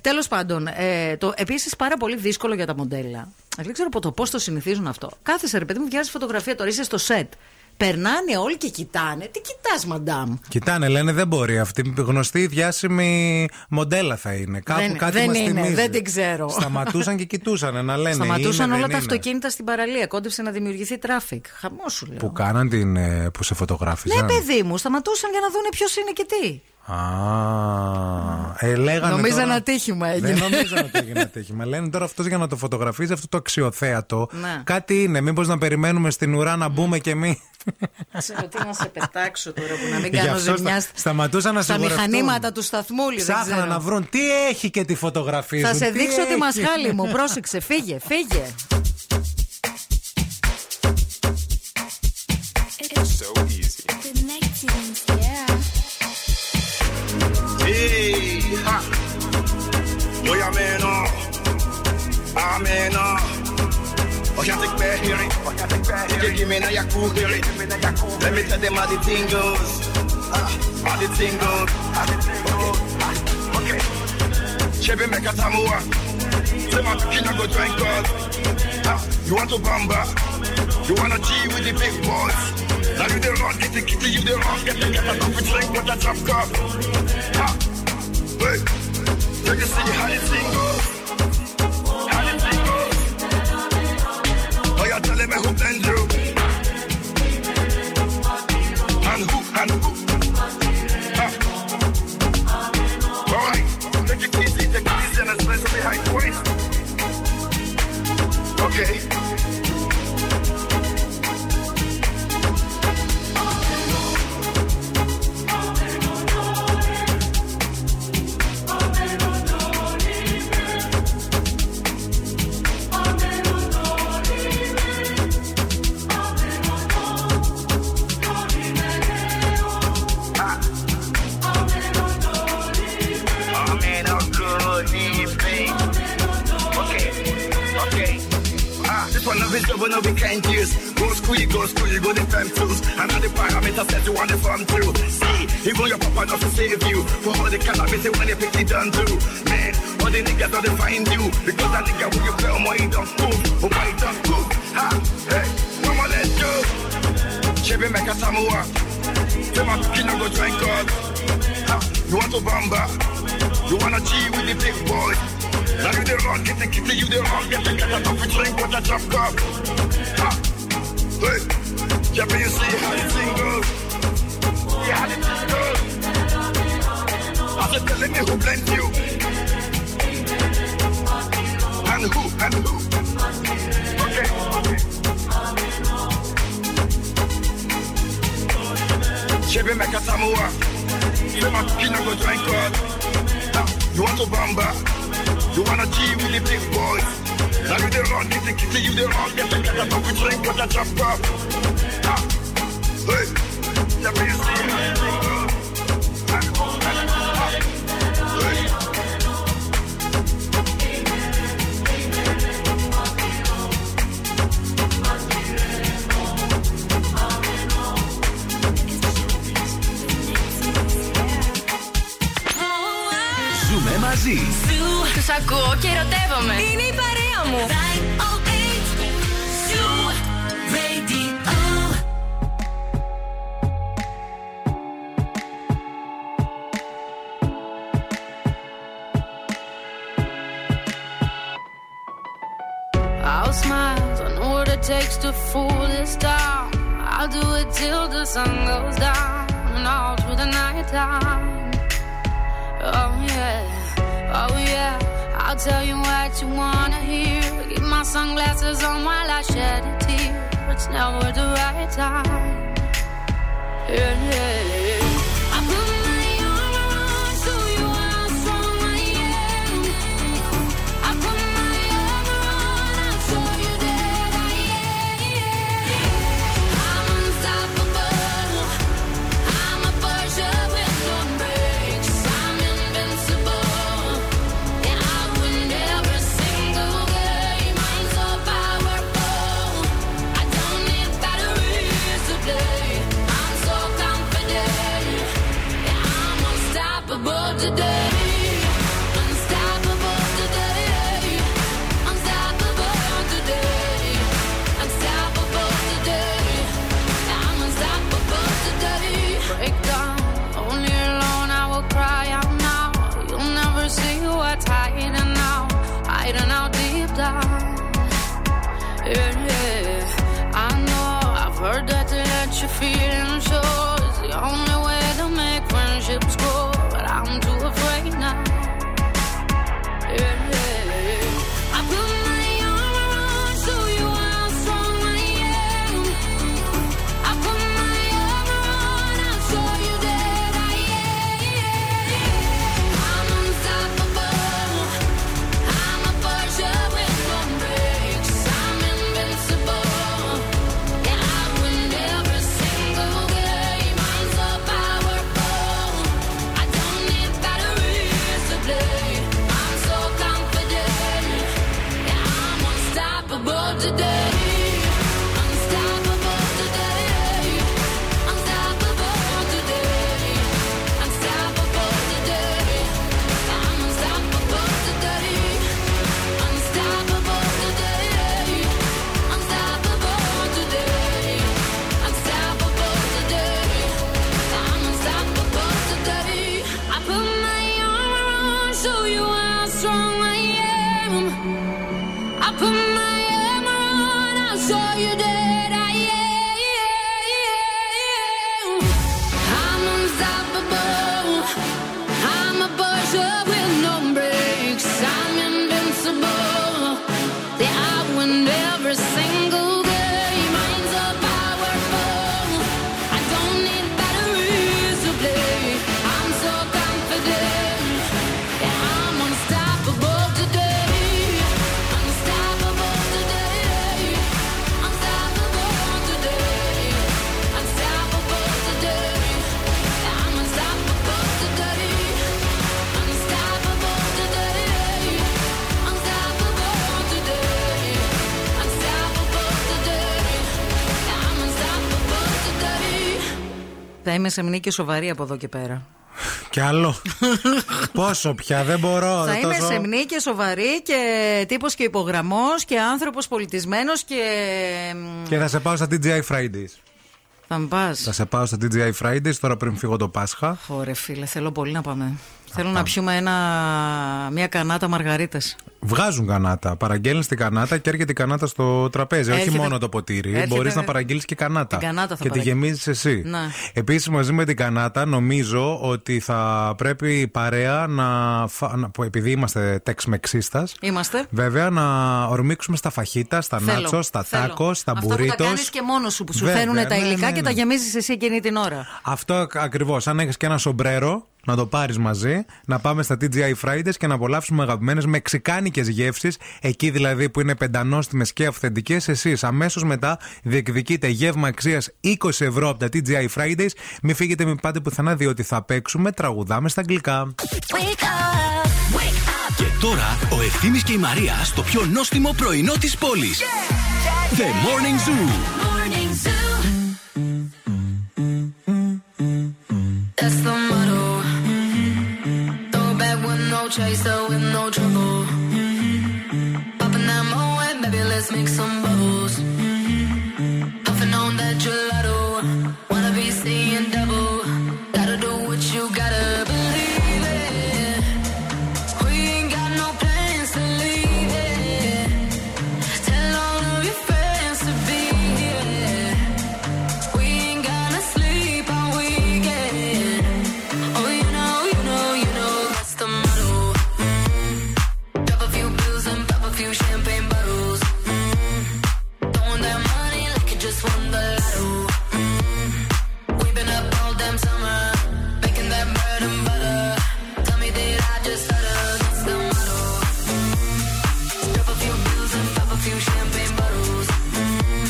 Τέλος πάντων, ε, το επίσης πάρα πολύ δύσκολο για τα μοντέλα. Δεν ξέρω από το πώς το συνηθίζουν αυτό. Κάθεσαι ρε παιδί μου, βγάζεις φωτογραφία, τώρα είσαι στο σετ. Περνάνε όλοι και κοιτάνε. Τι κοιτάς, μαντάμ? Κοιτάνε, λένε δεν μπορεί. Αυτή γνωστή διάσημη μοντέλα θα είναι. Κάπου δεν, κάτι δεν μας είναι, θυμίζει. Δεν την ξέρω. Σταματούσαν και κοιτούσαν να λένε. Σταματούσαν είναι, όλα τα είναι. Αυτοκίνητα στην παραλία. Κόντεψε να δημιουργηθεί τράφικ. Χαμό σου λέω. Που κάναν την. Που σε φωτογράφησαν. Ναι, παιδί μου, σταματούσαν για να δούνε ποιος είναι και τι. Α. ατύχημα. Ε, Νομίζω τώρα... ένα ατύχημα έγινε. Δεν νομίζω ότι έγινε ατύχημα. Λένε τώρα αυτό για να το φωτογραφίζει, αυτό το αξιοθέατο. Να. Κάτι είναι. Μήπως να περιμένουμε στην ουρά να μπούμε κι εμείς. Ξέρω τι να σε πετάξω τώρα που να μην κάνω ζημιά. Στα... Σταματούσαν να σε πετάξουν. Τα μηχανήματα του σταθμού λίγο. Ψάχναν να βρουν τι έχει και τη φωτογραφίζουν. Θα σε δείξω τη μασχάλη μου. Πρόσεξε, φύγε, φύγε. So easy. The next things, yeah. Hey, ha. Boy, I'm in on. I'm in on. Oh, I take back here. Oh, I take back here. Give me now your cool here. Let me tell them how the thing goes. How the thing goes. How the thing goes. Okay. Chebe make a tamuwa. Say my kid I go drink us. You want to bamba? You wanna G with the big boys? Now you the wrong, get the kitty, you the wrong, get the get a coffee drink, get a drop cup. Ha! Hey! Take a see how this thing goes. How this thing goes. Oh, you're telling me who blend you. And who, and who. Ha! Alright, take it easy, take it easy and especially high point. Okay. One of his job, one of his kind use. Go school, you go school, you go the time tools. And all the parameters that you want to farm through. See, even your papa doesn't save you. For all the cannabis, when they pick it down through. Man, all the niggas don't find you. Because that nigga when you play on my don't move. Oh my don't move. Ha, hey, come on, let's go. Chebe make a samoa. Say my skin, I go drink up. Ha, you want to bamba? You want to G with the big boy? Now you the wrong, get the kitty, you the wrong, get the get a coffee drink, what a drop cup. Ha! Hey! Yeah, but you see how the thing goes. See how the thing goes. I said, telling me who blames you. And who, and who. Okay, okay. Chebe make a samoa. Say my skin, I go drink up. Ha! You want to bamba? You wanna G with the big boys? Now you the wrong, get the kitty, you the wrong, get the get a coffee drink, get a drop cup. Ha! Hey! Yeah, but you see how you think goes. Ha! Ha! Hey! Ζούμε μαζί. Τους ακούω και ερωτεύομαι. Είναι η παρέα μου. I'll smile, I know what it takes to fool this town. I'll do it till the sun goes down and all through the night time. Oh yeah, oh yeah, I'll tell you what you wanna hear. Keep my sunglasses on while I shed a tear. It's never the right time. Yeah, yeah, yeah. Today unstoppable, today unstoppable, today unstoppable, today I'm unstoppable today. Break down, only alone I will cry out now. You'll never see what's hiding out, hiding out deep down. Yeah, yeah, I know. I've heard that to let you feel and show is the only way to make friendships grow. I'm too afraid now. Θα είμαι σεμνή και σοβαρή από εδώ και πέρα. Κι άλλο. Πόσο πια, δεν μπορώ. Θα είμαι τόσο... σεμνή και σοβαρή και τύπος και υπογραμμός και άνθρωπος πολιτισμένος και... Και θα σε πάω στα τι τζι άι Fridays. Θα με πας. Θα σε πάω στα τι τζι άι Fridays τώρα πριν φύγω το Πάσχα. Ωρε φίλε, θέλω πολύ να πάμε. Α, θέλω πάμε. Να πιούμε ένα, μια κανάτα μαργαρίτες. Βγάζουν κανάτα. Παραγγέλνεις την κανάτα και έρχεται η κανάτα στο τραπέζι. Έρχεται... Όχι μόνο το ποτήρι. Έρχεται... Μπορείς να παραγγείλεις και κανάτα. Την κανάτα θα και παραγγείλεις. Τη γεμίζεις εσύ. Να. Επίσης, μαζί με την κανάτα, νομίζω ότι θα πρέπει η παρέα να. Επειδή είμαστε τεξμεξίστας. Είμαστε. Βέβαια, να ορμήξουμε στα φαχίτα, στα θέλω, νάτσο, στα θέλω. Τάκο, στα μπουρίτο. Αυτό το κάνεις και μόνο σου που σου φέρουν τα υλικά, ναι, ναι, ναι, και τα γεμίζεις εσύ εκείνη την ώρα. Αυτό ακριβώς. Αν έχεις και ένα σομπρέρο. Να το πάρεις μαζί, να πάμε στα τι τζι άι Fridays και να απολαύσουμε αγαπημένες μεξικάνικες γεύσεις. Εκεί δηλαδή που είναι πεντανόστιμες και αυθεντικές. Εσείς αμέσως μετά διεκδικείτε γεύμα αξίας είκοσι ευρώ από τα τι τζι άι Fridays. Μην φύγετε, μην πάτε πουθενά, διότι θα παίξουμε τραγουδάμε στα αγγλικά. Wake up, wake up. Και τώρα ο Ευθύμης και η Μαρία στο πιο νόστιμο πρωινό της πόλης. Yeah, yeah, yeah. The Morning Zoo. Morning Zoo. That's the motto. Chaser with no trouble. Mm-hmm. Popping that moe, baby, let's make some bubbles. Mm-hmm. Puffing on that gelato, wanna be seeing double. Gotta do what you gotta believe it. We ain't got no plans to leave it. Tell all of your friends to be here. We ain't gonna sleep all weekend. Oh, you know, you know, you know that's the motto. Champagne bottles, mm-hmm. Throwing that money like you just won the lotto. Mm-hmm. We've been up all damn summer, making that bread and butter. Tell me that I just stutter. That's the motto. Mm-hmm. Drop a few bills and pop a few champagne bottles. Mm-hmm.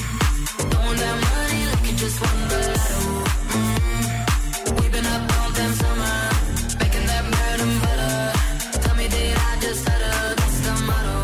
Throwing that money like you just won the lotto. Mm-hmm. We've been up all damn summer, making that bread and butter. Tell me that I just stutter. That's the motto.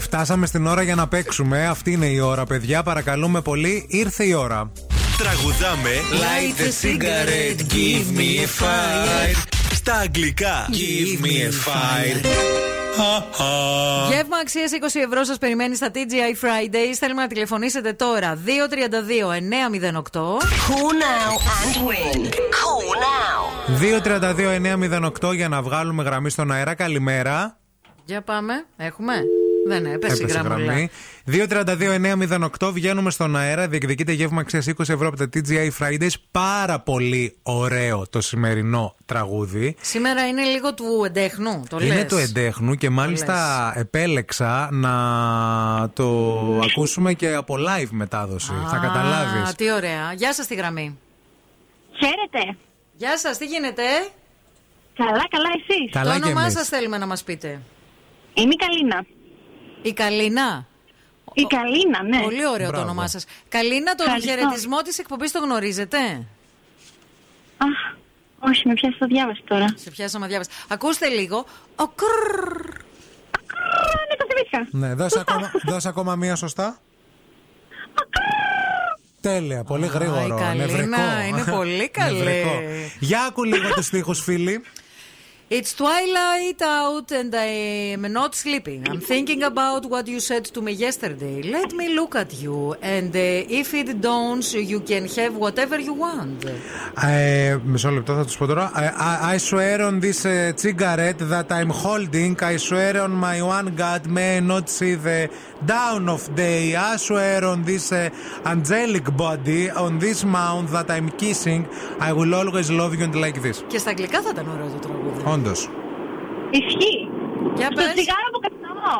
Φτάσαμε στην ώρα για να παίξουμε. Αυτή είναι η ώρα, παιδιά. Παρακαλούμε πολύ, ήρθε η ώρα. Τραγουδάμε Light a cigarette, give me a fire. Στα αγγλικά give me a fire. Γεύμα αξίας είκοσι ευρώ σας περιμένει στα τι τζι άι Fridays. Θέλουμε να τηλεφωνήσετε τώρα. Δύο τρία δύο εννιά μηδέν οκτώ. Call now and win. Call now. δύο τρία δύο εννιά μηδέν οκτώ για να βγάλουμε γραμμή στον αέρα. Καλημέρα. Για πάμε, έχουμε. Δεν έπεσε η γραμμή. δύο τριάντα δύο εννιακόσια οκτώ βγαίνουμε στον αέρα. Διεκδικείται γεύμα αξίας είκοσι ευρώ από τα τι τζι άι Fridays. Πάρα πολύ ωραίο το σημερινό τραγούδι. Σήμερα είναι λίγο του εντέχνου. Το είναι λες. Του εντέχνου και μάλιστα λες. Επέλεξα να το ακούσουμε και από live μετάδοση. Α, θα καταλάβεις. Τι ωραία. Γεια σας τη γραμμή. Χαίρετε. Γεια σας, τι γίνεται? Καλά, καλά εσείς? Καλά. Το όνομά σας θέλουμε να μας πείτε. Είμαι η Καλίνα. Η Καλίνα. Η Καλίνα, ναι. Πολύ ωραίο. Μπράβο. Το όνομά σας. Καλίνα, τον Καλυστώ. Χαιρετισμό της εκπομπής το γνωρίζετε? Αχ, όχι, με πιάσα το διάβαση τώρα. Σε πιάσα να διάβαση. Ακούστε λίγο. Ο κρρρρ. Ναι, το θυμήθηκα. Ναι, δώσε ακόμα, δώσε ακόμα μία σωστά. Τέλεια, πολύ oh, γρήγορο. Η Καλίνα είναι πολύ καλή. Για άκου λίγο τους στίχους, φίλοι. It's twilight out and I'm not sleeping. I'm thinking about what you said to me yesterday. Let me look at you and uh, if it dawns you can have whatever you want. Ε, μισό λεπτό θα τους πω τώρα. I, I swear on this uh, cigarette that I'm holding. I swear on my one God may not see the dawn of day. I swear on this uh, angelic body, on this mouth that I'm kissing. I will always love you and like this. Και στα αγγλικά θα ήταν ωραίο το τραγούδι. Όντως. Ισχύει. Στο τσιγάρο που καταναώ.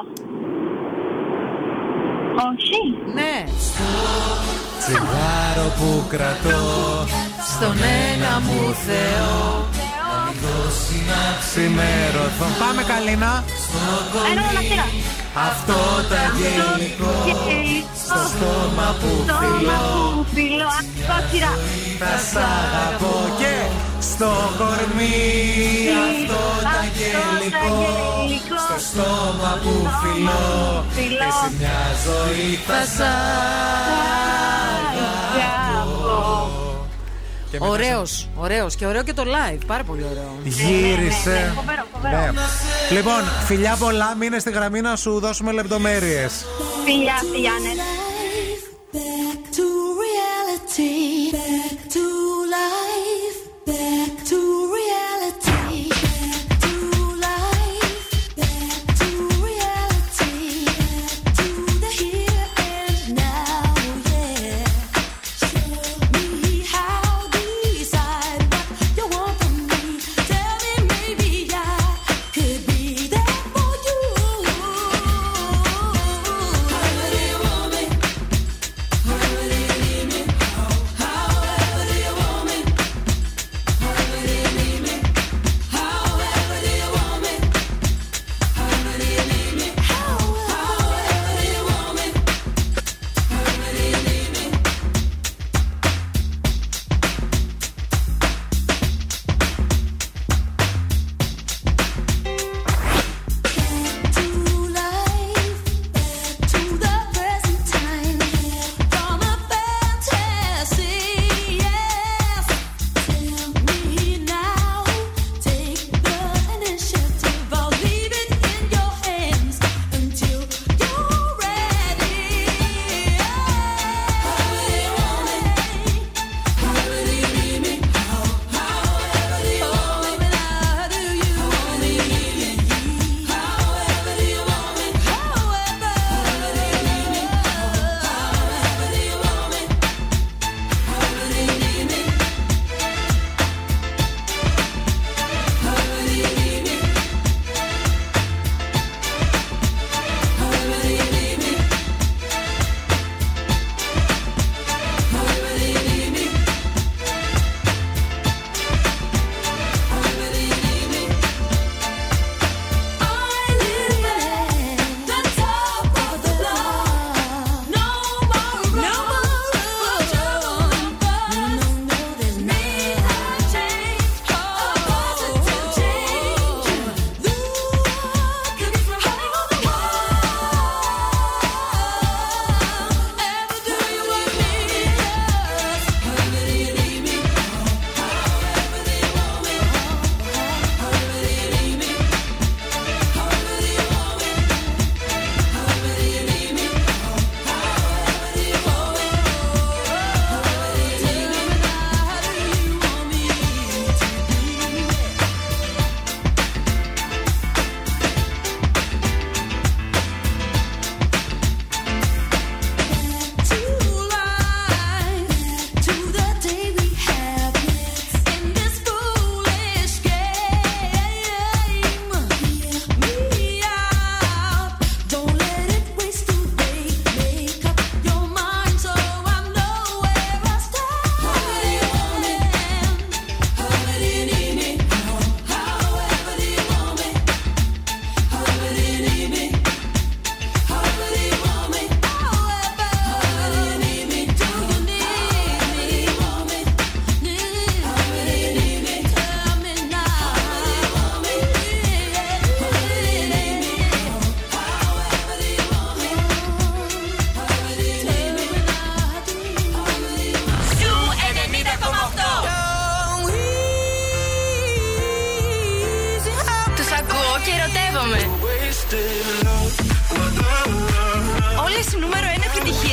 Όχι. Ναι. Στο τσιγάρο που κρατώ, στον ένα μου Θεό, δώσει να ξημερωθώ. Πάμε Καλίνα. Ένα ολοκληρά. Αυτό το αγγελικό στο στόμα που φιλώ, θα σ' αγαπώ και στο κορμί. Αυτό το αγγελικό στο στόμα που φιλώ, εσύ μια ζωή θα σ' αγαπώ. Ωραίος, ωραίος και ωραίο και το live, πάρα πολύ ωραίο. Γύρισε. Ναι, ναι, ναι, κομπέρο, κομπέρο. Ναι. Λοιπόν, φιλιά πολλά, μείνε στη γραμμή να σου δώσουμε λεπτομέρειες. Φιλιά, φιλιά, ναι. Back to reality, back to life, back to reality. Woman.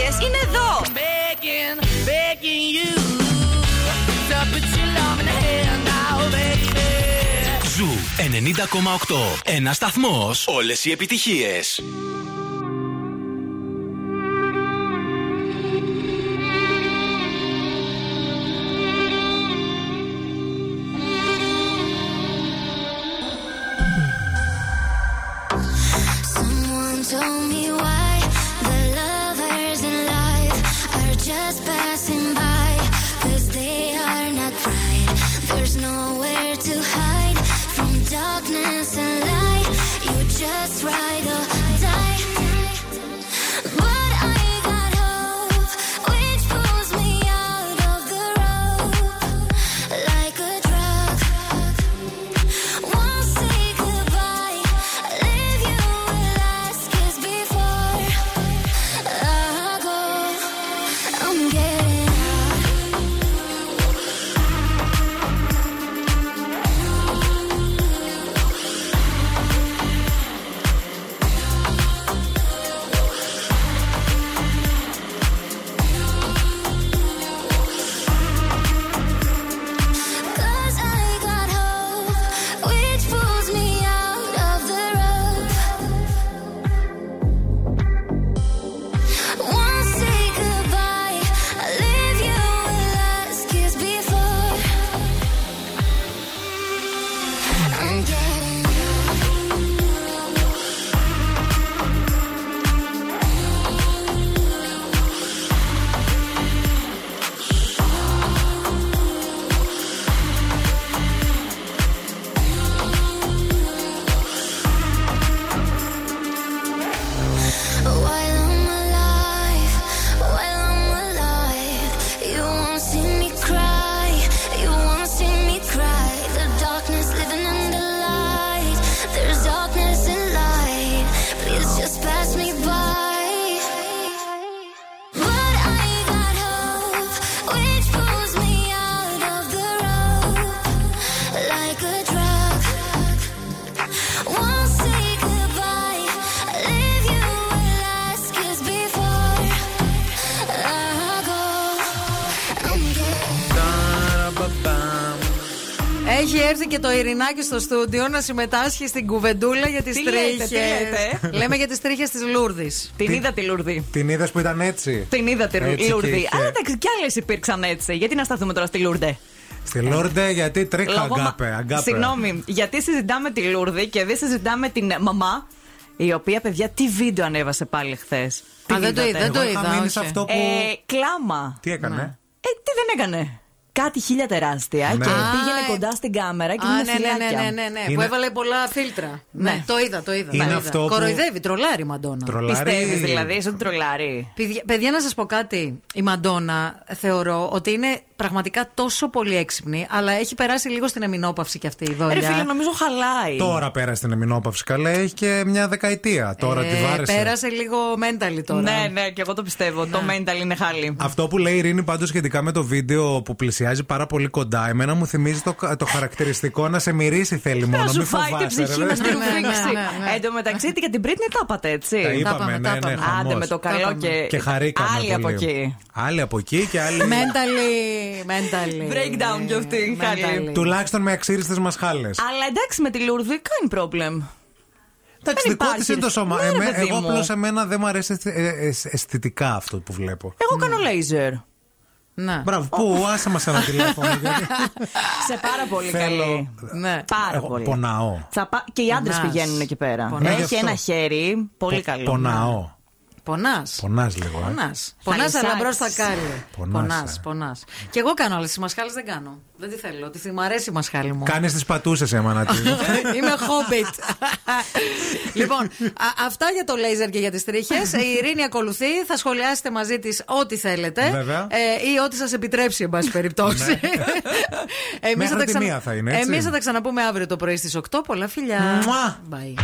επιταγές είναι εδώ. Begging, begging you to put your love in the hand now, baby. Ζου ενενήντα κόμμα οκτώ. Ένας σταθμός, όλες οι επιτυχίες. Και το Ειρηνάκι στο στούντιο να συμμετάσχει στην κουβεντούλα για τις τρίχες. Λέμε για τις τρίχες της Λούρδης. Την είδα τη Λούρδη. Την είδες που ήταν έτσι. Την είδα τη Λούρδη. Αλλά εντάξει, κι άλλες υπήρξαν έτσι. Γιατί να σταθούμε τώρα στη Λούρντε. Στη Λούρντε, γιατί τρίχα αγκάπε. Συγγνώμη, γιατί συζητάμε τη Λούρδη και δεν συζητάμε την μαμά, η οποία, παιδιά, τι βίντεο ανέβασε πάλι χθες. Α, δεν το είδα. Κλάμα. Τι έκανε. Τι δεν έκανε. Κάτι χίλια τεράστια, ναι. Και πήγαινε α, κοντά στην κάμερα και με φιλάκια. Ναι, ναι, ναι, ναι. Είναι... που έβαλε πολλά φίλτρα. Ναι, ναι. Το είδα, το είδα. Είναι αυτό που... κοροϊδεύει, τρολάρει η Μαντόνα. Πιστεύεις δηλαδή, είσαι ότι τρολάρει. Παιδιά, παιδιά, να σας πω κάτι. Η Μαντόνα θεωρώ ότι είναι πραγματικά τόσο πολύ έξυπνη, αλλά έχει περάσει λίγο στην εμεινόπαυση κι αυτή η δόλια. Ρε φίλε, νομίζω χαλάει. Τώρα πέρασε την εμεινόπαυση, καλά, έχει και μια δεκαετία. Τώρα ε, τη βάρεσε. Πέρασε λίγο mentally τώρα. Ναι, ναι, και εγώ το πιστεύω. Ναι. Το mental είναι χάλι. Αυτό που λέει η Ειρήνη πάντως σχετικά με το βίντεο που πλησιάζει πάρα πολύ κοντά, εμένα μου θυμίζει το, το χαρακτηριστικό να σε μυρίσει θέλει μόνο. Να σου φάει την ψυχή, να σου φρίξει. Εν τω μεταξύ, και την Britney τα είπατε, έτσι. Τα είπαμε, ναι, ναι. Άντε με το καλό και χαρήκαμε. Άλλοι από εκεί. Άλλοι από εκεί και άλλοι. Mentally. Mentally. Breakdown κι αυτή. Τουλάχιστον με αξίριστες μασχάλες. Αλλά εντάξει, με τη Λούρδη κάνει πρόβλημα. Εντάξει, δικό της είναι το σώμα. Εγώ απλώς εμένα δεν μου αρέσει αισθητικά αυτό που βλέπω. Εγώ κάνω λέιζερ. Να. Μπράβο, πού, oh. άσε μας ένα τηλέφωνο. Σε πάρα πολύ Θέλω... καλή. Ναι. Πάρα Εγώ, πολύ. Πονάω. Τσαπα... Και οι άντρες πηγαίνουν εκεί πέρα. Πονάς. Έχει ένα χέρι πολύ Πο, καλό. Πονάω. Πονάς. Πονάς λίγο. Πονάς. Πονάς, αλλά μπροστά κάλλη. Πονάς, πονάς. Και εγώ κάνω, αλλά στις μασχάλες δεν κάνω. Δεν τη θέλω. Τη μου αρέσει η μασχάλη μου. Κάνεις τις πατούσες, έμανα τη. Είμαι hobbit. Λοιπόν, α, αυτά για το λέιζερ και για τις τρίχες. Η Ειρήνη ακολουθεί. Θα σχολιάσετε μαζί της ό,τι θέλετε. Ε, ή ό,τι σας επιτρέψει, εν πάση περιπτώσει. Εμείς θα, ξα... θα, θα τα ξαναπούμε αύριο το πρωί στις οκτώ. Πολλά φιλιά. Bye.